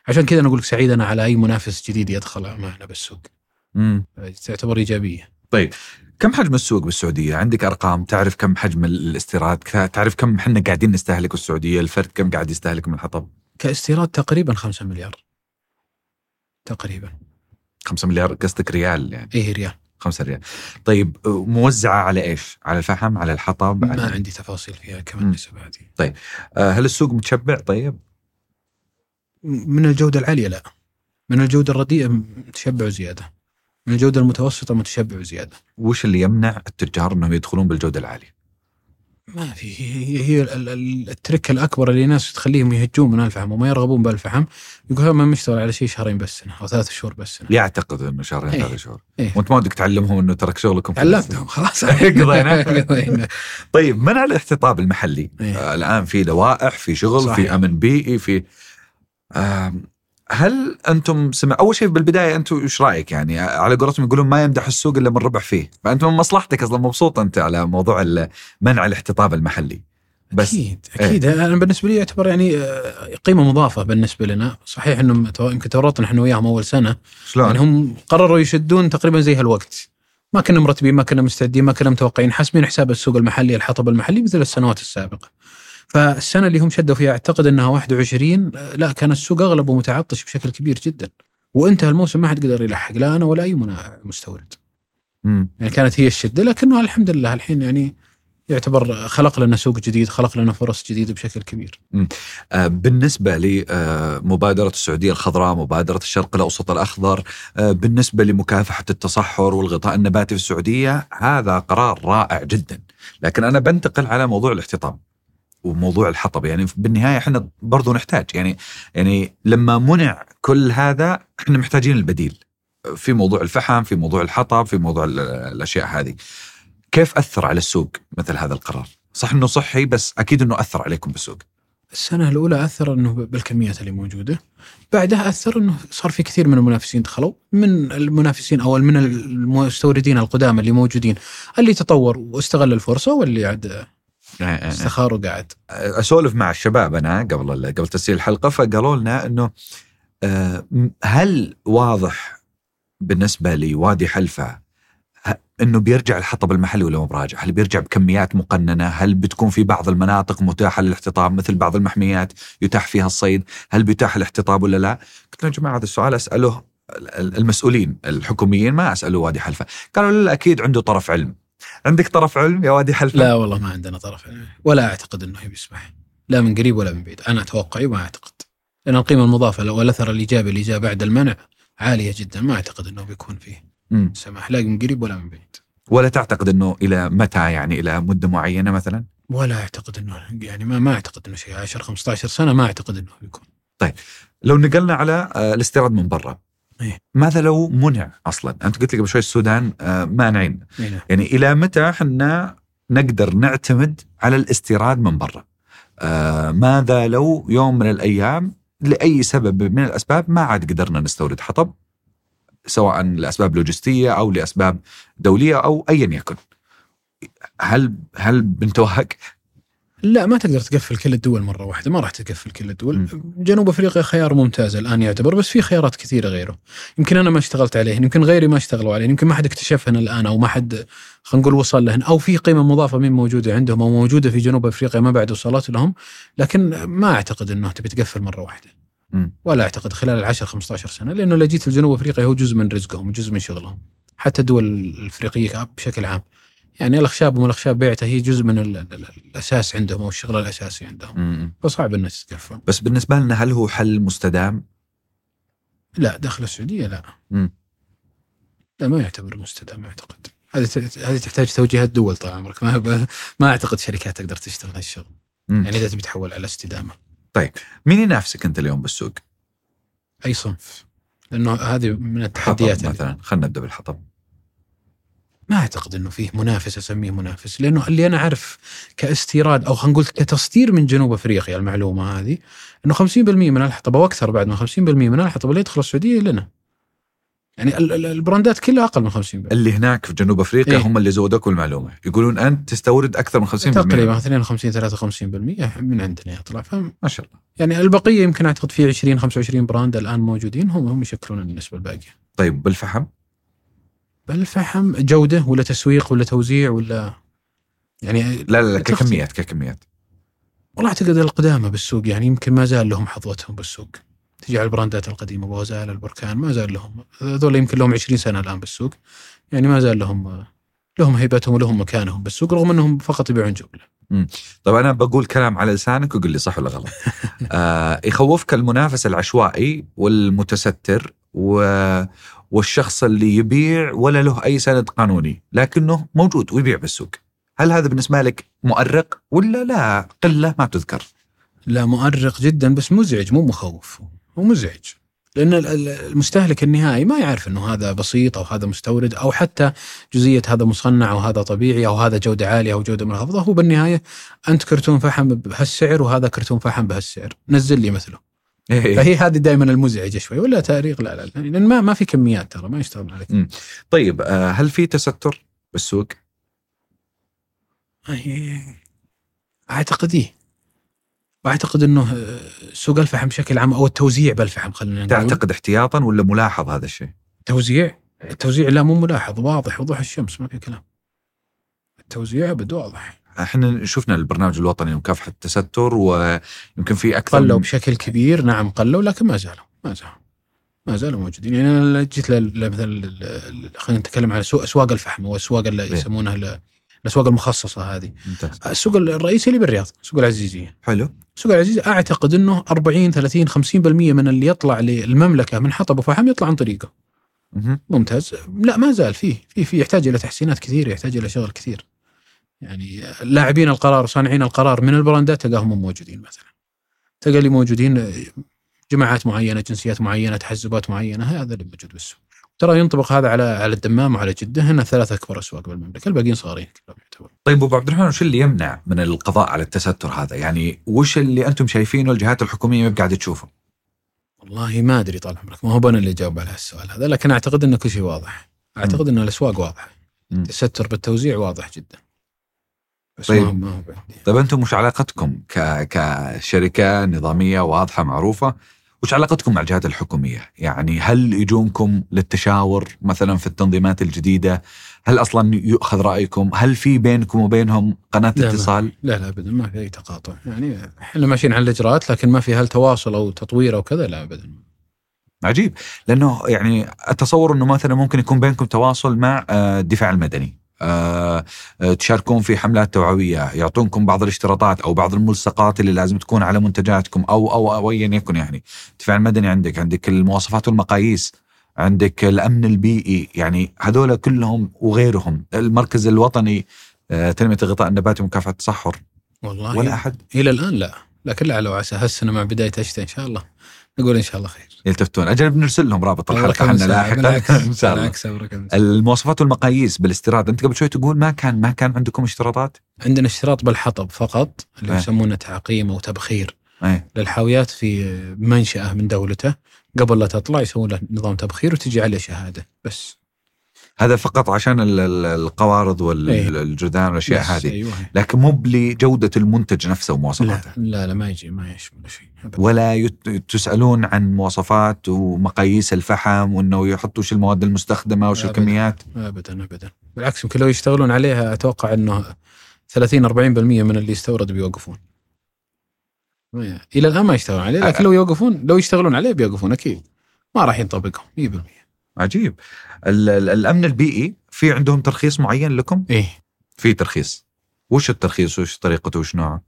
عشان كذا أنا أقولك سعيد أنا على أي منافس جديد يدخل معنا بالسوق تعتبر إيجابية. طيب كم حجم السوق بالسعودية؟ عندك أرقام؟ تعرف كم حجم الاستيراد؟ تعرف كم حنا قاعدين نستهلك السعودية؟ الفرد كم قاعد يستهلك من الحطب؟ كاستيراد تقريبا 5 مليار. تقريبا 5 مليار. قصدك ريال يعني؟ إيه ريال. 5 ريال. طيب موزعة على إيش؟ على الفحم، على الحطب؟ ما على... عندي تفاصيل فيها كمان لسه بعدي. طيب هل السوق متشبع؟ طيب من الجودة العالية لا، من الجودة الرديئة متشبع وزيادة، من الجودة المتوسطة متشبع وزيادة. وش اللي يمنع التجار أنهم يدخلون بالجودة العالية؟ ما في، هي التركة الأكبر اللي الناس تخليهم يهجون من الفحم وما يرغبون بالفحم، يقولون ما مشتغل على شيء 2 شهرين بس أو 3 شهور بس. يعتقد أنه 2 شهرين 3 شهور. وأنت ما بدك تعلمهم أنه ترك شغلكم. علمتهم خلاص. قضينا. طيب منع الاحتطاب المحلي. الآن في لوائح، في شغل، صحيح. في أمن بيئي، في هل أنتم أول شيء بالبداية أنتم إيش رأيك؟ يعني على قولتهم يقولون ما يمدح السوق إلا من ربح فيه، فأنتم من مصلحتك أصلا مبسوط أنت على موضوع منع الاحتطاب المحلي. بس أكيد أنا يعني بالنسبة لي يعتبر يعني قيمة مضافة بالنسبة لنا. صحيح إنه يمكن تورطنا إحنا وياهم أول سنة، يعني هم قرروا يشدون تقريبا زي هالوقت، ما كنا مرتبين، ما كنا مستعدين، ما كنا متوقعين، حاسبين حساب السوق المحلي الحطب المحلي مثل السنوات السابقة. فالسنة اللي هم شدوا فيها أعتقد أنها 21 لا، كان السوق أغلبه متعطش بشكل كبير جدا، وانتهى الموسم ما حد قدر يلحق، لا أنا ولا أي مستورد. يعني كانت هي الشدة، لكنه الحمد لله الحين يعني يعتبر خلق لنا سوق جديد، خلق لنا فرص جديدة بشكل كبير. بالنسبة لمبادرة السعودية الخضراء، مبادرة الشرق الأوسط الأخضر، بالنسبة لمكافحة التصحر والغطاء النباتي في السعودية، هذا قرار رائع جدا. لكن أنا بنتقل على موضوع الاحتطاب وموضوع الحطب. يعني بالنهاية إحنا برضو نحتاج، يعني لما منع كل هذا إحنا محتاجين البديل في موضوع الفحم، في موضوع الحطب، في موضوع الأشياء هذه. كيف أثر على السوق مثل هذا القرار؟ صح إنه صحي، بس أكيد إنه أثر عليكم بالسوق. السنة الأولى أثر إنه بالكميات اللي موجودة، بعدها أثر إنه صار في كثير من المنافسين دخلوا، من المنافسين أو من المستوردين القدامى اللي موجودين، اللي تطور واستغل الفرصة واللي عاد استخار. وقاعد أسولف مع الشباب أنا قبل تسجيل الحلقة، فقالوا لنا إنه هل واضح بالنسبة لوادي حلفا إنه بيرجع الحطب المحلي ولا ما براجع؟ هل بيرجع بكميات مقننة؟ هل بتكون في بعض المناطق متاحة للاحتطاب مثل بعض المحميات يتاح فيها الصيد؟ هل بيتاح الاحتطاب ولا لا؟ قلت لهم يا جماعة هذا السؤال أسأله المسؤولين الحكوميين، ما أسأله وادي حلفا. قالوا لا أكيد عنده طرف علم. عندك طرف علم يا وادي حلفا؟ لا والله ما عندنا طرف علم، ولا أعتقد أنه يسمح، لا من قريب ولا من بعيد. أنا أتوقعي وما أعتقد، لأن القيمة المضافة والأثر الإيجابي اللي جاء بعد المنع عالية جدا، ما أعتقد أنه بيكون فيه سمح لا من قريب ولا من بعيد. ولا تعتقد أنه إلى متى؟ يعني إلى مدة معينة مثلا؟ ولا أعتقد أنه يعني ما أعتقد أنه شيء 10-15 سنة، ما أعتقد أنه بيكون. طيب لو نقلنا على الاستيراد من برا، ماذا لو منع أصلا؟ أنت قلت لي قبل شوي السودان مانعين، يعني إلى متى حنا نقدر نعتمد على الاستيراد من برا؟ ماذا لو يوم من الأيام لأي سبب من الأسباب ما عاد قدرنا نستورد حطب، سواء لأسباب لوجستية أو لأسباب دولية أو أيا يكن، هل بنتوهك؟ لا، ما تقدر تقفل كل الدول مرة واحدة، ما راح تقفل كل الدول. جنوب أفريقيا خيار ممتاز الآن يعتبر، بس في خيارات كثيرة غيره، يمكن أنا ما اشتغلت عليه، يمكن غيري ما اشتغلوا عليه، يمكن ما حد اكتشفهن الآن، أو ما حد خلينا نقول وصل لهن، أو في قيمة مضافة من موجودة عندهم أو موجودة في جنوب أفريقيا ما بعد وصلت لهم. لكن ما أعتقد أنه تبي تقفل مرة واحدة، ولا أعتقد خلال 10-15 سنة، لأنه لجيت الجنوب أفريقيا هو جزء من رزقهم، جزء من شغلهم، حتى الدول الأفريقية بشكل عام. يعني الأخشاب والأخشاب بيعتها هي جزء من الأساس عندهم أو الشغل الأساسي عندهم، فصعب أن تتكفل. بس بالنسبة لنا هل هو حل مستدام؟ لا، داخل السعودية لا. لا ما يعتبر مستدام أعتقد، هذه تحتاج توجيهات دول طال عمرك، ما أعتقد شركات تقدر تشتغل هالشغل، يعني إذا تبي تحول على استدامة. طيب مين ينافسك أنت اليوم بالسوق؟ أي صنف؟ لأنه هذه من التحديات. مثلا خلنا نبدأ بالحطب. ما أعتقد أنه فيه منافس أسميه منافس، لأنه اللي أنا أعرف كاستيراد أو خلينا نقول كتصدير من جنوب أفريقيا، المعلومة هذه أنه 50% من الحطب أو أكثر، بعد من 50% من الحطب اللي يدخل السعودية لنا، يعني البراندات كلها أقل من 50%. اللي هناك في جنوب أفريقيا هم اللي زودوكوا المعلومة، يقولون أنت تستورد أكثر من 50%، تقريبا 52-53% من عندنا يطلع. فهم ما شاء الله، يعني البقية يمكن أعتقد فيه 20-25 براند الآن موجودين، هم يشكلون النسبة الباقية. طيب بالفحم الفحم جودة ولا تسويق ولا توزيع ولا يعني لا ككميات والله أعتقد القدامى بالسوق يعني يمكن ما زال لهم حظوتهم بالسوق. تجي على البراندات القديمة بوزال البركان ما زال لهم، هذول يمكن لهم 20 سنة الآن بالسوق، يعني ما زال لهم هيبتهم ولهم مكانهم بالسوق رغم أنهم فقط يبيعون جملة. طب أنا بقول كلام على لسانك وقل لي صح ولا غلط. يخوفك المنافس العشوائي والمتستر والشخص اللي يبيع ولا له أي سند قانوني لكنه موجود ويبيع بالسوق، هل هذا بالنسبة لك مؤرق ولا لا قلة ما بتذكر؟ لا مؤرق جدا بس مزعج، مو مخوف ومزعج، لأن المستهلك النهائي ما يعرف أنه هذا بسيط أو هذا مستورد أو حتى جزئية هذا مصنع أو هذا طبيعي أو هذا جودة عالية أو جودة منخفضة. هو بالنهاية أنت كرتون فحم بهالسعر وهذا كرتون فحم بهالسعر، نزل لي مثله. فهي هذه دائما المزعجة شوي ولا تاريخ لا لأن ما في كميات، ترى ما يشتغل عليك. طيب هل في تستر بالسوق؟ أعتقد أنه سوق الفحم بشكل عام أو التوزيع بالفحم خلينا نقول. تعتقد احتياطا ولا ملاحظ هذا الشيء؟ التوزيع لا مو ملاحظ، واضح وضوح الشمس ما في كلام، التوزيع بدو واضح. احنا شفنا البرنامج الوطني لمكافحة التستر ويمكن في أكثر قلوا بشكل كبير، نعم قلوا لكن ما زالوا موجودين. يعني أنا جيت مثلا خلينا نتكلم على أسواق الفحم وأسواق اللي يسمونها الأسواق المخصصة هذه. السوق الرئيسي اللي بالرياض سوق العزيزية. حلو. سوق العزيزية أعتقد أنه 40-50% من اللي يطلع للمملكة من حطب وفحم يطلع عن طريقه. ممتاز. لا ما زال فيه يحتاج إلى تحسينات كثير، يحتاج إلى شغل كثير. يعني لاعبين القرار وصانعين القرار من البراندات تلقاهم موجودين، مثلا تلقى اللي موجودين جماعات معينة، جنسيات معينة، تحزبات معينة، هذا اللي موجود بالسوق. ترى ينطبق هذا على الدمام وعلى جدة، هنا 3 أكبر أسواق بالمملكة، الباقيين صغارين كلهم يعتبرون. طيب أبو عبد الرحمن، وش اللي يمنع من القضاء على التستر هذا؟ يعني وش اللي أنتم شايفينه الجهات الحكومية ما قاعدة تشوفه؟ والله ما أدري طال عمرك، ما هو أنا اللي جاوب على هالسؤال هذا، لكن أعتقد أن كل شيء واضح. أعتقد أن الأسواق واضحة، التستر بالتوزيع واضح جدا. طيب أنتم وش علاقتكم كشركة نظامية واضحة معروفة، وش علاقتكم مع الجهات الحكومية؟ يعني هل يجونكم للتشاور مثلا في التنظيمات الجديدة؟ هل أصلا يؤخذ رأيكم؟ هل في بينكم وبينهم قناة اتصال؟ لا أبدا، ما في أي تقاطع. يعني إحنا ماشيين على الإجراءات لكن ما في هل تواصل أو تطوير أو كذا، لا أبدا. عجيب، لأنه يعني أتصور أنه مثلا ممكن يكون بينكم تواصل مع الدفاع المدني، تشاركون في حملات توعوية، يعطونكم بعض الاشتراطات أو بعض الملصقات اللي لازم تكون على منتجاتكم أو أيا يكن. يعني الدفاع المدني عندك المواصفات والمقاييس، عندك الأمن البيئي، يعني هذول كلهم وغيرهم، المركز الوطني تنمية الغطاء النباتي ومكافحة التصحر. والله ولا أحد إلى الآن لا، لكن لعل وعسى هالسنة مع بداية الشتاء إن شاء الله نقول إن شاء الله خير يلتفتون. أجل بنرسل لهم رابط الحلقة حنا لاحقا إن شاء الله. المواصفات والمقاييس بالاستيراد، أنت قبل شوي تقول ما كان عندكم اشتراطات؟ عندنا اشتراط بالحطب فقط اللي يسمونه تعقيم أو تبخير للحاويات في منشأة من دولته، قبل لا تطلع يسوون له نظام تبخير وتجي عليه شهادة، بس هذا فقط عشان القوارض والجدران والأشياء هذه. أيوة. لكن مو بجودة المنتج نفسه ومواصفاته. لا ما يجي، ما يشمل شيء ولا تسألون عن مواصفات ومقاييس الفحم وأنه يحطوا شو المواد المستخدمة وش الكميات. أبدا بالعكس، يمكن لو يشتغلون عليها أتوقع أنه 30-40% من اللي يستورد بيوقفون. إلى الآن ما يشتغلون عليه، لكن لو يشتغلون عليه بيوقفون أكيد، ما راح ينطبقهم 100%. عجيب. الأمن البيئي في عندهم ترخيص معين لكم؟ إيه في ترخيص. وش الترخيص وش طريقته وش نوعه؟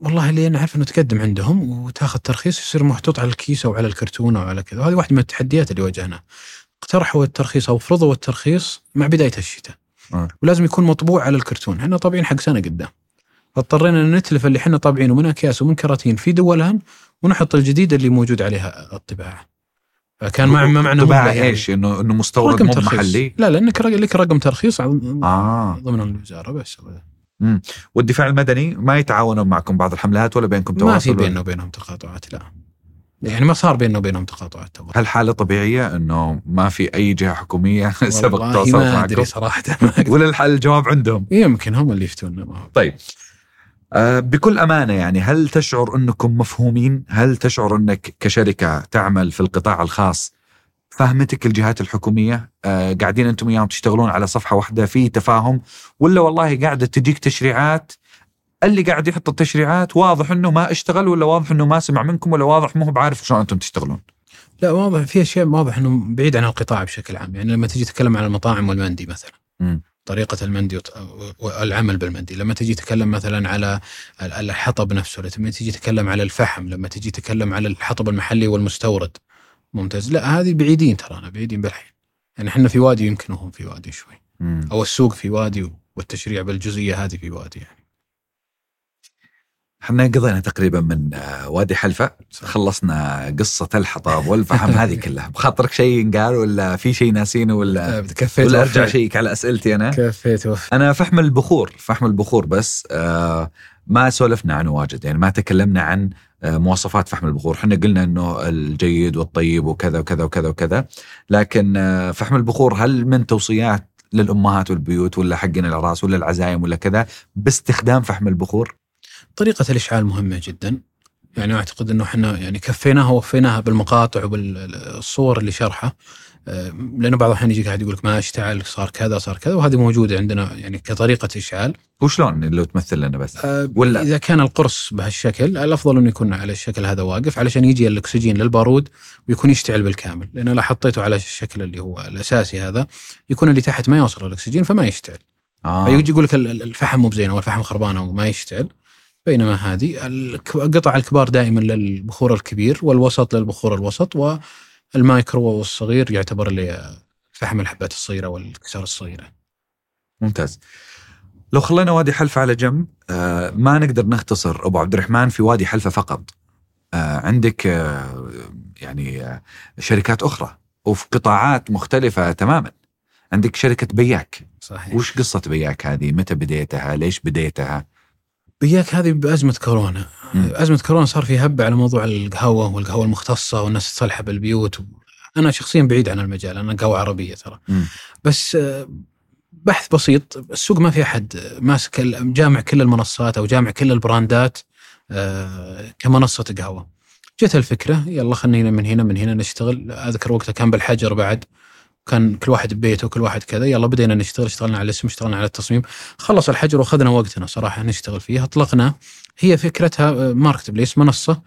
والله اللي أنا عارف أنه تقدم عندهم وتاخذ ترخيص يصير محطوط على الكيس أو على الكرتون أو على كذا، وهذه واحدة من التحديات اللي واجهناها. اقترحوا الترخيص أو فرضوا الترخيص مع بداية الشتاء، ولازم يكون مطبوع على الكرتون. إحنا طابعين حق سنة قدام، فاضطرينا نتلف اللي إحنا طابعينه من أكياس ومن كراتين في دولان ونحط الجديد اللي موجود عليها الطباعة. كان ما معنى طباعة إيش؟ إنه مستورد مو محلي؟ لا لأنك لك رقم ترخيص ضمن الوزارة بس. والدفاع المدني ما يتعاونوا معكم بعض الحملات ولا بينكم تواصل؟ ما في بيننا وبينهم تقاطعات، لا يعني ما صار بيننا وبينهم تقاطعات. هل حالة طبيعية إنه ما في أي جهة حكومية سبق تواصل معكم؟ ما أدري صراحة، ولا الجواب عندهم، يمكن هم اللي يفتوننا. طيب بكل أمانة، يعني هل تشعر أنكم مفهومين؟ هل تشعر أنك كشركة تعمل في القطاع الخاص فهمتك الجهات الحكومية؟ قاعدين أنتم وياهم تشتغلون على صفحة واحدة في تفاهم، ولا والله قاعدة تجيك تشريعات، اللي قاعد يحط التشريعات واضح أنه ما اشتغل، ولا واضح أنه ما سمع منكم، ولا واضح مو بعارف شلون أنتم تشتغلون؟ لا واضح، في أشياء واضح أنه بعيد عن القطاع بشكل عام. يعني لما تجي تتكلم عن المطاعم والمندي مثلا، طريقة المندي والعمل بالمندي، لما تجي تكلم مثلا على الحطب نفسه، لما تجي تكلم على الفحم، لما تجي تكلم على الحطب المحلي والمستورد، ممتاز. لا هذه بعيدين، ترانا بعيدين بالحين. يعني احنا في وادي يمكنهم في وادي شوي، أو السوق في وادي، والتشريع بالجزئية هذه في وادي. يعني احنا قضينا تقريبا من وادي حلفا، خلصنا قصة الحطب والفحم هذه كلها. بخاطرك شيء نقال ولا في شيء ناسينه ولا أرجع شيك على أسئلتي أنا؟ كفيت وفيت. أنا فحم البخور بس ما سولفنا عنه واجد، يعني ما تكلمنا عن مواصفات فحم البخور. حنا قلنا أنه الجيد والطيب وكذا وكذا وكذا وكذا، لكن فحم البخور هل من توصيات للأمهات والبيوت، ولا حقنا العراس، ولا العزايم، ولا كذا باستخدام فحم البخور؟ طريقة الإشعال مهمة جدا، يعني أعتقد أنه إحنا يعني كفيناها ووفيناها بالمقاطع وبالصور اللي شرحها، لأنه بعض الأحيان يجي قاعد يقولك ما اشتعل، صار كذا، وهذه موجودة عندنا يعني كطريقة إشعال. وشلون لو تمثل لنا بس؟ ولا إذا كان القرص بهالشكل الأفضل أنه يكون على الشكل هذا واقف، علشان يجي الأكسجين للبارود ويكون يشتعل بالكامل، لأنه لو حطيته على الشكل اللي هو الأساسي هذا يكون اللي تحت ما يوصل الأكسجين فما يشتعل. يجي يقولك الفحم مو بزين، أو الفحم خربانة وما يشتعل. بينما هذه القطع الكبار دائما للبخور الكبير، والوسط للبخور الوسط، والمايكرو والصغير يعتبر لفحم الحبات الصغيرة والكسار الصغيرة. ممتاز. لو خلينا وادي حلفا على جنب، ما نقدر نختصر أبو عبد الرحمن في وادي حلفا فقط. عندك يعني شركات أخرى وفي قطاعات مختلفة تماما. عندك شركة بياك، صحيح. وش قصة بياك هذه؟ متى بديتها؟ ليش بديتها؟ بياك هذه بأزمة كورونا. أزمة كورونا صار في هبة على موضوع القهوة والقهوة المختصة والناس تصلحها بالبيوت. أنا شخصيا بعيد عن المجال، أنا قهوة عربية ترى، بس بحث بسيط. السوق ما في أحد ماسك، جامع كل المنصات أو جامع كل البراندات كمنصة قهوة. جت الفكرة يلا خلينا من هنا نشتغل. أذكر وقتها كان بالحجر بعد، كان كل واحد ببيته وكل واحد كذا. يلا بدينا نشتغل، اشتغلنا على الاسم، اشتغلنا على التصميم، خلص الحجر وخذنا وقتنا صراحة نشتغل فيها. اطلقنا، هي فكرتها ماركت بليس، منصة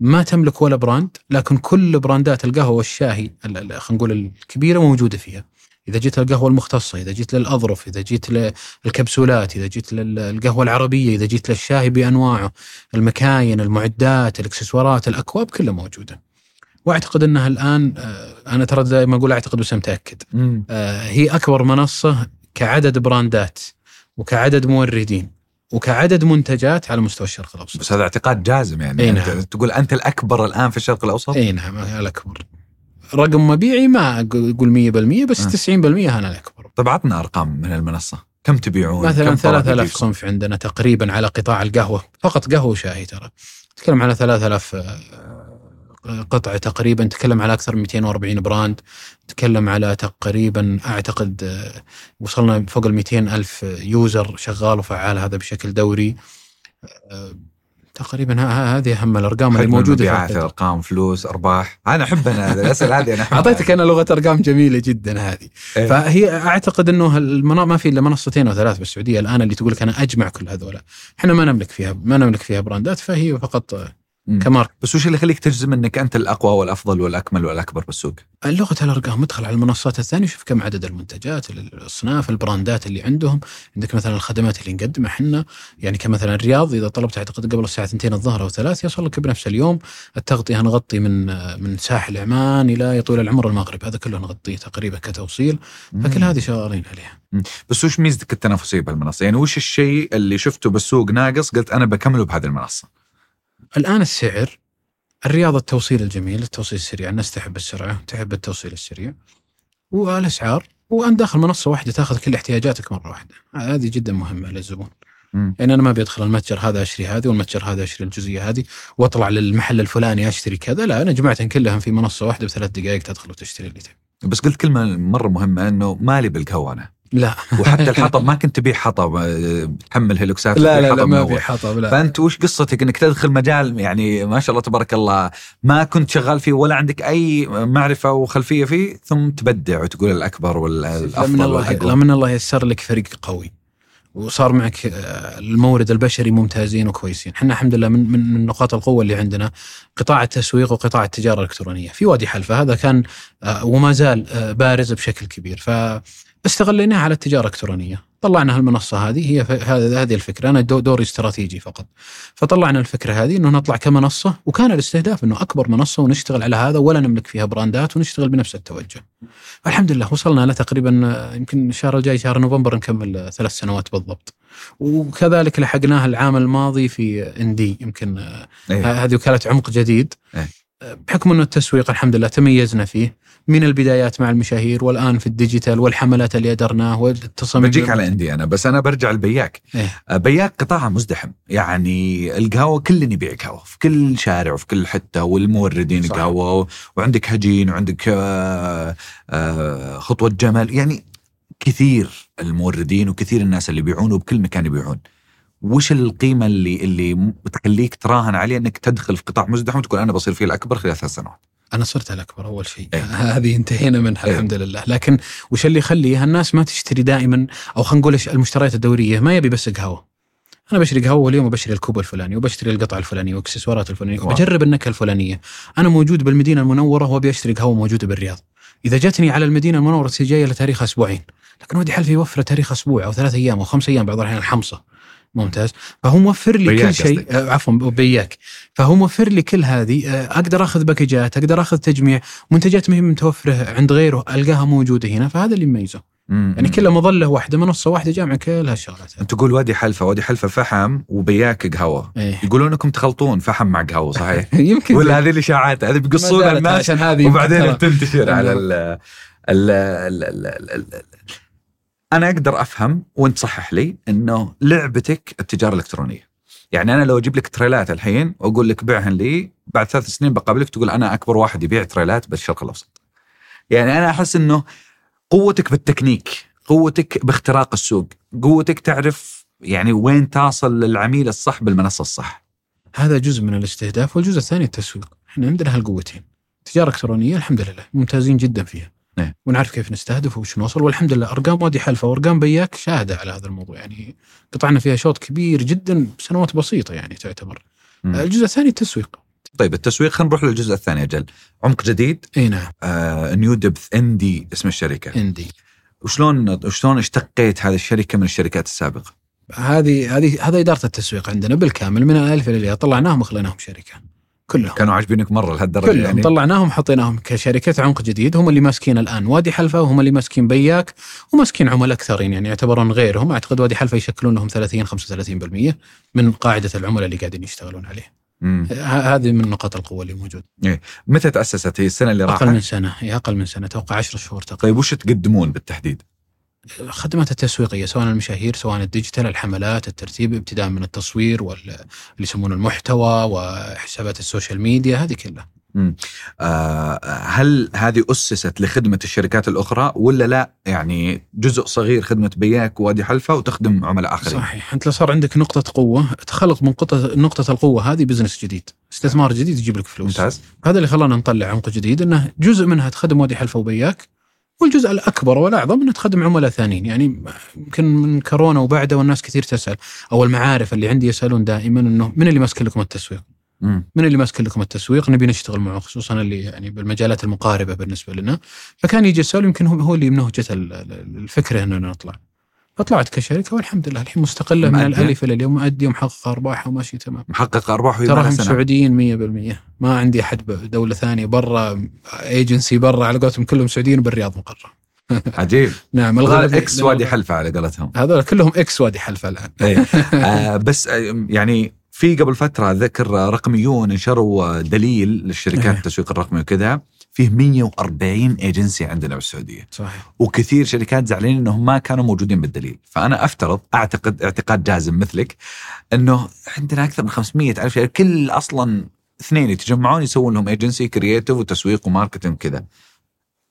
ما تملك ولا براند، لكن كل براندات القهوة والشاهي خلينا نقول الكبيرة موجودة فيها. إذا جيت القهوة المختصة، إذا جيت للأظرف، إذا جيت للكبسولات، إذا جيت للقهوة العربية، إذا جيت للشاهي بأنواعه، المكاين، المعدات، الإكسسوارات، الأكواب كلها موجودة. وأعتقد أنها الآن، أنا ترى دائما أقول أعتقد بس متأكد، هي أكبر منصة كعدد براندات وكعدد موردين وكعدد منتجات على مستوى الشرق الأوسط. بس هذا اعتقاد جازم، يعني أنت تقول أنت الأكبر الآن في الشرق الأوسط؟ أي نعم، الأكبر. رقم مبيعي ما أقول 100%، بس 90% أنا الأكبر. طب عطنا أرقام من المنصة، كم تبيعون مثلا؟ 3000 صنف عندنا تقريبا على قطاع القهوة فقط، قهوة شاهي ترى تتكلم على 3000 قطعة تقريبا، تكلم على أكثر من 240 براند، تكلم على تقريبا أعتقد وصلنا فوق 200,000 يوزر شغال وفعال هذا بشكل دوري تقريبا. هذه أهم الأرقام اللي موجودة. بيعات، أرقام، فلوس، أرباح. أنا أحب أنا الأسئلة هذه، أنا أعطيتك أنا لغة أرقام جميلة جدا هذه. فهي أعتقد أنه ما في إلا منصتين أو ثلاث بالسعودية الآن اللي تقولك أنا أجمع كل هذولا. إحنا ما نملك فيها براندات، فهي فقط كمارك. بس وش اللي خليك تجزم أنك أنت الأقوى والأفضل والأكمل والأكبر بالسوق؟ اللغة الأرقام. ادخل على المنصات الثانية وشوف كم عدد المنتجات، الأصناف، البراندات اللي عندهم. عندك مثلا الخدمات اللي نقدمها إحنا، يعني كمثلا الرياض إذا طلبت أعتقد قبل الساعة 2 الظهر أو 3 يصل لك بنفس اليوم التغطية. نغطي من ساحل عمان إلى يطول العمر المغرب، هذا كله نغطيه تقريبا كتوصيل. فكل هذه شغالين عليها. بس وش ميزتك التنافسية بالمنصة؟ يعني وش الشيء اللي شفته بالسوق ناقص قلت أنا بكمله بهذه المنصة؟ الآن السعر، الرياضة، التوصيل الجميل، التوصيل السريع، الناس تحب السرعة، تحب التوصيل السريع، والأسعار. وأن داخل منصة واحدة تأخذ كل احتياجاتك مرة واحدة، هذه جدا مهمة للزبون. يعني أنا ما بيدخل المتجر هذا أشتري هذه، والمتجر هذا أشتري الجزئية هذه، وأطلع للمحل الفلاني أشتري كذا. لا، أنا جمعتهم كلهم في منصة واحدة، ب3 دقائق تدخل وتشتري اللي تبي. بس قلت كلمة مرة مهمة، إنه مالي بالقهوة أنا. لا وحتى الحطب ما كنت تبيع حطب، تحمل هيلوكسات لا لا, لا ما في حطب لا. فأنت وش قصتك أنك تدخل مجال يعني ما شاء الله تبارك الله ما كنت شغال فيه ولا عندك أي معرفة وخلفية فيه، ثم تبدع وتقول الأكبر والأفضل. لا من الله يسر لك فريق قوي وصار معك المورد البشري ممتازين وكويسين. حنا الحمد لله من نقاط القوة اللي عندنا قطاع التسويق وقطاع التجارة الإلكترونية في وادي حلفا، هذا كان وما زال بارز بشكل كبير، فاستغليناه على التجارة الإلكترونية. طلعنا هالمنصة هذه، هي هذه الفكرة، أنا دوري استراتيجي فقط، فطلعنا الفكرة هذه إنه نطلع كمنصة، وكان الاستهداف إنه أكبر منصة ونشتغل على هذا ولا نملك فيها براندات ونشتغل بنفس التوجه. الحمد لله وصلنا لتقريبا يمكن الشهر الجاي شهر نوفمبر نكمل 3 سنوات بالضبط، وكذلك لحقناها العام الماضي في إندي يمكن أيه. هذه وكالة عمق جديد أيه. بحكم أنه التسويق الحمد لله تميزنا فيه من البدايات مع المشاهير، والآن في الديجيتال والحملات اللي أدرناه والتصميم. بجيك على عندي أنا، بس أنا برجع لبياك. بياك قطاعها مزدحم، يعني القهوة كلن يبيع قهوة في كل شارع وفي كل حتة، والموردين قهوة، وعندك هجين وعندك خطوة جمل، يعني كثير الموردين وكثير الناس اللي يبيعون وبكل مكان يبيعون. وش القيمة اللي بتخليك تراهن عليه أنك تدخل في قطاع مزدحم وتقول أنا بصير فيه الأكبر خلال 3 سنوات؟ أنا صرت الأكبر أول شيء أيه. هذه انتهينا منها الحمد لله. لكن وش اللي يخليها الناس ما تشتري دائما، أو خلينا نقول المشتريات الدورية ما يبي بس قهوة، أنا بشري قهوة اليوم وبشري الكوب الفلاني وبشتري القطعة الفلانية وإكسسوارات الفلانية وبجرب النكهة الفلانية. أنا موجود بالمدينة المنورة وهو بيشتري قهوة موجودة بالرياض، إذا جتني على المدينة المنورة سجاية لتاريخ أسبوعين، لكن وادي حلفا يوفر تاريخ أسبوع أو 3 أيام أو 5 أيام بعض الأحيان الحمصة ممتاز، فهو موفر لي كل شيء. عفوا بياك، فهو موفر لي كل هذه، أقدر أخذ باكجات، أقدر أخذ تجميع منتجات مهمة متوفرة عند غيره ألقاها موجودة هنا، فهذا اللي يميزه. يعني كلها مظلة واحدة، منصة واحدة جامعة كل هالشغلات. أنت تقول وادي حلفا فحم وبياك قهوة أيه. يقولون أنكم تخلطون فحم مع قهوة صحيح؟ يمكن ولا هذه الإشاعات هذه بيقصون الناس وبعدين تنتشر على أنا أقدر أفهم وأنت صحح لي أنه لعبتك التجارة الإلكترونية، يعني أنا لو أجيب لك تريلات الحين وأقول لك بعهن لي بعد 3 سنين بقابلك تقول أنا أكبر واحد يبيع تريلات بالشرق الأوسط. يعني أنا أحس أنه قوتك بالتكنيك، قوتك باختراق السوق، قوتك تعرف يعني وين توصل للعميل الصح بالمنصة الصح. هذا جزء من الاستهداف، والجزء الثاني التسويق. إحنا عندنا هالقوتين، التجارة الإلكترونية الحمد لله ممتازين جدا فيها نعم. ونعرف كيف نستهدف وش نوصل، والحمد لله أرقام وادي حلفا وأرقام بياك شاهدة على هذا الموضوع، يعني قطعنا فيها شوط كبير جدا بسنوات بسيطة يعني تعتبر. الجزء الثاني التسويق. طيب التسويق خلينا نروح للجزء الثاني أجل، عمق جديد. اي نعم. نيو ديبث إندي اسم الشركة. إندي. وشلون اشتقيت هذه الشركة من الشركات السابقة؟ هذه إدارة التسويق عندنا بالكامل من الألف إلى الياء، طلعناهم وخليناهم شركة كلهم. كانوا عاجبينك مرة لهالدرجة كلهم يعني. طلعناهم حطيناهم كشركة عمق جديد، هم اللي ماسكين الآن وادي حلفا وهم اللي ماسكين بياك وماسكين عملاء أكثرين يعني يعتبرون غيرهم. أعتقد وادي حلفا يشكلون لهم 30-35% من قاعدة العملاء اللي قاعدين يشتغلون عليه. هذه من نقاط القوة اللي موجودة. إيه. متى تأسست هي؟ السنة اللي راحت؟ أقل من سنة توقع 10 شهور تقريبا. طيب وش تقدمون بالتحديد؟ خدمات التسويقية سواء المشاهير سواء الديجيتال، الحملات، الترتيب ابتداء من التصوير واللي يسمونه المحتوى وحسابات السوشيال ميديا هذه كلها. هل هذه أسست لخدمة الشركات الأخرى ولا لا؟ يعني جزء صغير خدمة بياك وادي حلفا وتخدم عملاء آخرين. صحيح. أنت لو صار عندك نقطة قوة تخلق من نقطة القوة هذه بزنس جديد، استثمار جديد يجيب لك فلوس. ممتاز. هذا اللي خلانا نطلع عمق جديد، أنه جزء منها تخدم وادي حلفا وبياك، والجزء الأكبر والأعظم أنه تخدم عملاء ثانيين. يعني يمكن من كورونا وبعده والناس كثير تسأل، أو المعارف اللي عندي يسألون دائما أنه من اللي ماسك لكم التسويق؟ نبي نشتغل معه، خصوصا اللي يعني بالمجالات المقاربة بالنسبة لنا. فكان يجي السؤال، يمكن هو اللي منهجة الفكرة أننا نطلع. فطلعت كشركة والحمد لله الحين مستقلة من الألف إلى اليوم، مؤدية ومحقق أرباحها وماشي تمام. محقق أرباحه تراهم سعوديين 100%، ما عندي أحد دولة ثانية برا ايجنسي برا، على قولتهم كلهم سعوديين بالرياض مقرة. عجيب. نعم. الغالب إكس وادي حلفا على قولتهم، هذول كلهم إكس وادي حلفا الآن. بس يعني في قبل فترة ذكر رقميون نشروا دليل للشركات التسويق الرقمي وكذا، فيه 140 ايجنسي عندنا بالسعودية. صحيح. وكثير شركات زعلانين انهم ما كانوا موجودين بالدليل. فانا اعتقد اعتقاد جازم مثلك انه عندنا اكثر من 500,000 شركة، كل اصلا اثنين يتجمعون يسوون لهم ايجنسي كرياتيف وتسويق وماركتنج كذا.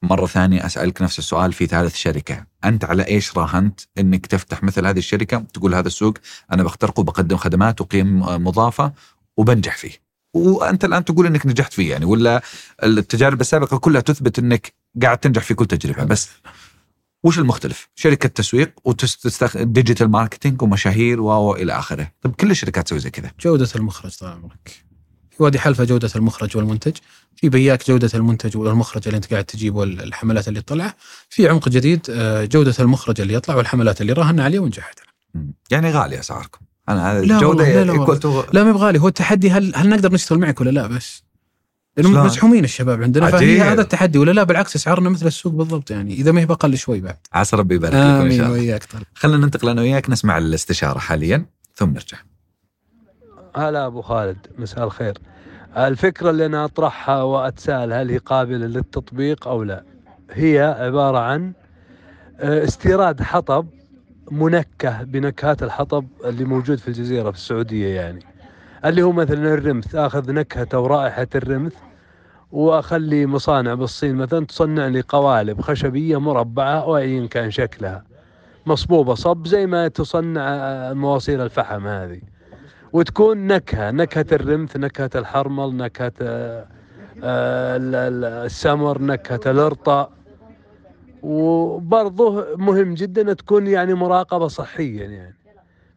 مرة ثانية أسألك نفس السؤال في ثالث شركة، أنت على إيش راهنت أنك تفتح مثل هذه الشركة؟ تقول هذا السوق أنا بخترقه، بقدم خدمات وقيم مضافة وبنجح فيه، وأنت الآن تقول أنك نجحت فيه يعني، ولا التجارب السابقة كلها تثبت أنك قاعد تنجح في كل تجربة، بس وش المختلف؟ شركة تسويق وتستخدم ديجيتال ماركتينج ومشاهير وإلى آخره. طب كل الشركات تسوي زي كذا. جودة المخرج طال عمرك، في وادي حلفا جودة المخرج والمنتج، في بياك جودة المنتج والمخرج اللي أنت قاعد تجيب والحملات اللي طلعها، في عمق جديد جودة المخرج اللي يطلع والحملات اللي راهنا عليه ونجحت. يعني غالي أسعاركم؟ أنا الجودة لا ما بغالي، هو التحدي هل نقدر نشتغل معك ولا لا، بس لأنهم مزحومين الشباب عندنا، فهي هذا التحدي ولا لا، بالعكس أسعارنا مثل السوق بالضبط يعني، إذا ما هي بقل شوي بعد. عسى ربي يبارك لكم إن شاء الله. خلنا ننتقل أنا وياك نسمع الاستشارة حاليا ثم نرجع. هلا أبو خالد، مساء الخير. الفكرة اللي أنا أطرحها وأتساءل هل هي قابلة للتطبيق أو لا، هي عبارة عن استيراد حطب منكه بنكهات الحطب اللي موجود في الجزيرة في السعودية، يعني اللي هو مثلا الرمث، أخذ نكهته ورائحة الرمث وأخلي مصانع بالصين مثلا تصنع لي قوالب خشبية مربعة أو أي كان شكلها مصبوبة صب زي ما تصنع مواصيل الفحم هذه، وتكون نكهة الرمث، نكهة الحرمل، نكهة السمر، نكهة الأرطة. وبرضه مهم جدا تكون يعني مراقبة صحيا، يعني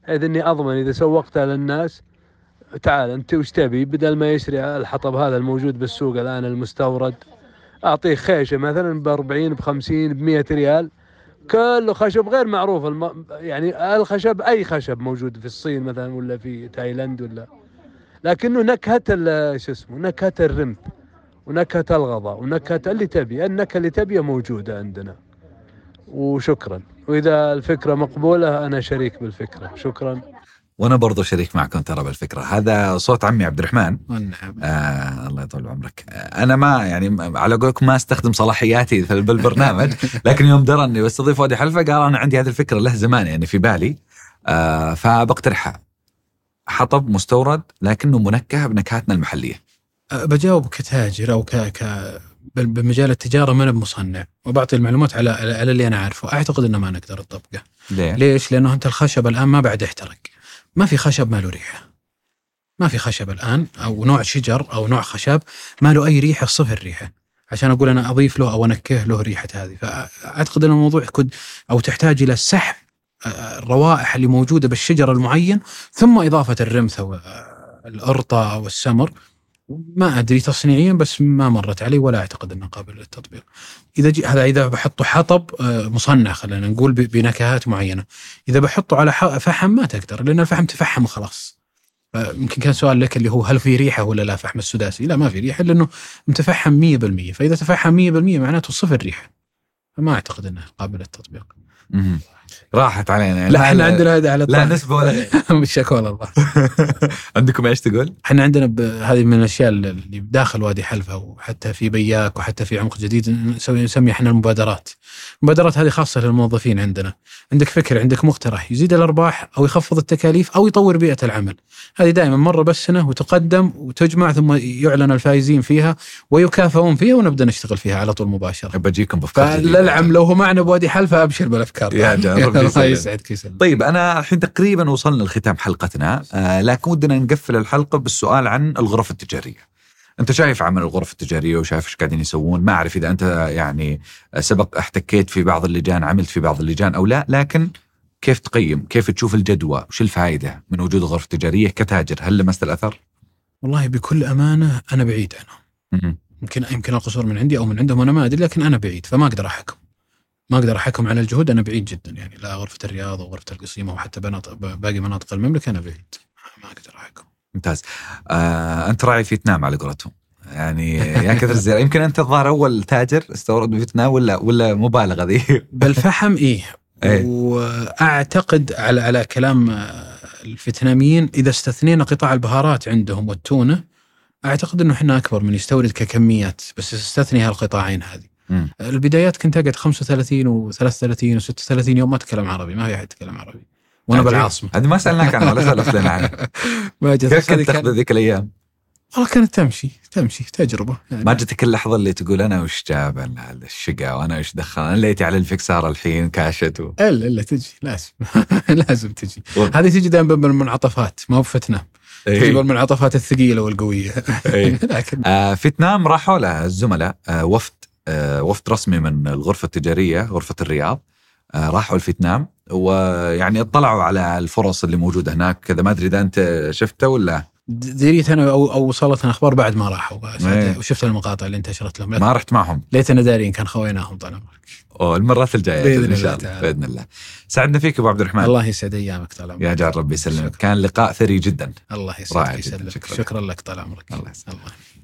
إذا أني أضمن إذا سوقتها للناس تعال أنت وش تبي، بدل ما يشري الحطب هذا الموجود بالسوق الآن المستورد، أعطيه خيشة مثلا ب40 ب50 ب100 ريال، كله خشب غير معروف، يعني الخشب أي خشب موجود في الصين مثلا ولا في تايلاند ولا، لكنه نكهة نكهة الرمث ونكهة الغضاء ونكهة اللي تبي، النكهة اللي تبيها موجودة عندنا. وشكرا، وإذا الفكرة مقبولة أنا شريك بالفكرة. شكرا. وأنا برضو شريك معكم ترى بالفكرة. هذا صوت عمي عبد الرحمن. الله يطول عمرك. أنا ما يعني على قولكم ما استخدم صلاحياتي بالبرنامج، لكن يوم درى أني بستضيف وادي حلفا قال أنا عندي هذه الفكرة له زمان يعني في بالي، فبقترحها. حطب مستورد لكنه منكه بنكهاتنا المحلية. بجاوب كتاجر أو بمجال التجارة، ما أنا بمصنع، وبعطي المعلومات على اللي أنا عارفه. أعتقد أنه ما نقدر نطبقه. ليش؟ لأنه أنت الخشب الآن ما بعد يحترق، ما في خشب ما له ريحة، ما في خشب الآن أو نوع شجر أو نوع خشب ما له أي ريحة، صفر ريحة، عشان أقول أنا أضيف له أو أنكه له ريحة هذه. فأعتقد أن الموضوع كد أو تحتاج إلى سحب الروائح اللي موجودة بالشجر المعين، ثم إضافة الرمث أو الأرطة أو السمر. ما أدري تصنيعيا، بس ما مرت علي ولا أعتقد أنه قابل للتطبيق. إذا بحطه حطب مصنع خلينا نقول بنكهات معينة، إذا بحطه على فحم ما تقدر، لأن الفحم تفحم وخلاص. يمكن كان سؤال لك اللي هو هل في ريحة ولا لا، فحم السداسي لا ما في ريحة لأنه متفحم 100%، فإذا تفحم 100% معناته صفر ريحة، فما أعتقد أنه قابل للتطبيق. راحت علينا. لا احنا عندنا هذا على لا نسبة ولا بالشكوى الله. عندكم ايش تقول؟ احنا عندنا هذه من الاشياء اللي بداخل وادي حلفا وحتى في بياك وحتى في عمق جديد، نسمي احنا المبادرات. المبادرات هذه خاصة للموظفين عندنا. عندك فكر، عندك مقترح يزيد الارباح او يخفض التكاليف او يطور بيئة العمل، هذه دائما مرة بس سنة وتقدم وتجمع، ثم يعلن الفائزين فيها ويكافئون فيها ونبدا نشتغل فيها على طول مباشرة. بجيكم بافكار. للعم لو هو معنا بوادي حلفا ابشر بالافكار. طيب أنا الحين تقريبا وصلنا لختام حلقتنا، لكن ودنا نقفل الحلقة بالسؤال عن الغرف التجارية. أنت شايف عمل الغرف التجارية وشايف إيش قاعدين يسوون، ما أعرف إذا أنت يعني سبق احتكيت في بعض اللجان، عملت في بعض اللجان أو لا، لكن كيف تقيم، كيف تشوف الجدوى، وش الفائدة من وجود غرف تجارية كتاجر؟ هل لمست الأثر؟ والله بكل أمانة أنا بعيد عنه، يمكن القصور من عندي أو من عندهم أنا ما أدري، لكن أنا بعيد فما أقدر أحكم، ما أقدر أحكم على الجهود، أنا بعيد جدا يعني، لا غرفة الرياض وغرفة القصيمة وحتى باقي مناطق المملكة أنا بعيد، ما أقدر أحكم. ممتاز. أنت راعي فيتنام على قولتهم يعني يا كثر الزيارة. يمكن أنت الظاهر أول تاجر استورد فيتنام ولا مبالغة ذي؟ بالفحم إيه. وأعتقد على كلام الفيتناميين إذا استثنينا قطاع البهارات عندهم والتونة، أعتقد أنه إحنا أكبر من يستورد ككميات، بس استثني هالقطاعين هذه. البدايات كنت أقعد 35 و33 و36 يوم ما أتكلم عربي، ما في أحد يتكلم عربي وأنا بالعاصمة. هذه ما سألناك عنها ولا سألت لنا عنها. كيف كنت تأخذ ذيك الأيام؟ والله كانت تمشي تجربة يعني. ما جتك اللحظة اللي تقول أنا وش جاب الشقة وأنا وش دخل أنا ليتي على الفكسار الحين كاشت إلا تجي لازم تجي هذه تجي دائما بالمنعطفات ما بفتنام تجي بالمنعطفات الثقيلة والقوية لكن فيتنام راحوا لها الزملاء وفد رسمي من الغرفة التجارية غرفة الرياض راحوا لفيتنام ويعني اطلعوا على الفرص اللي موجودة هناك كذا. ما أدري إذا أنت شفته ولا دريت أنا أو وصلت أنا أخبار بعد ما راحوا وشفت المقاطع اللي انتشرت لهم ما رحت معهم ليت أنا دارين كان خويناهم طال عمرك المرات الجاية بإذن الله بإذن الله. سعدنا فيك أبو عبد الرحمن الله يسعد أيامك طال عمرك يا جار ربي يسلمك كان لقاء ثري جدا الله يسعدك شكرا لك طال عمرك الله يسعدك.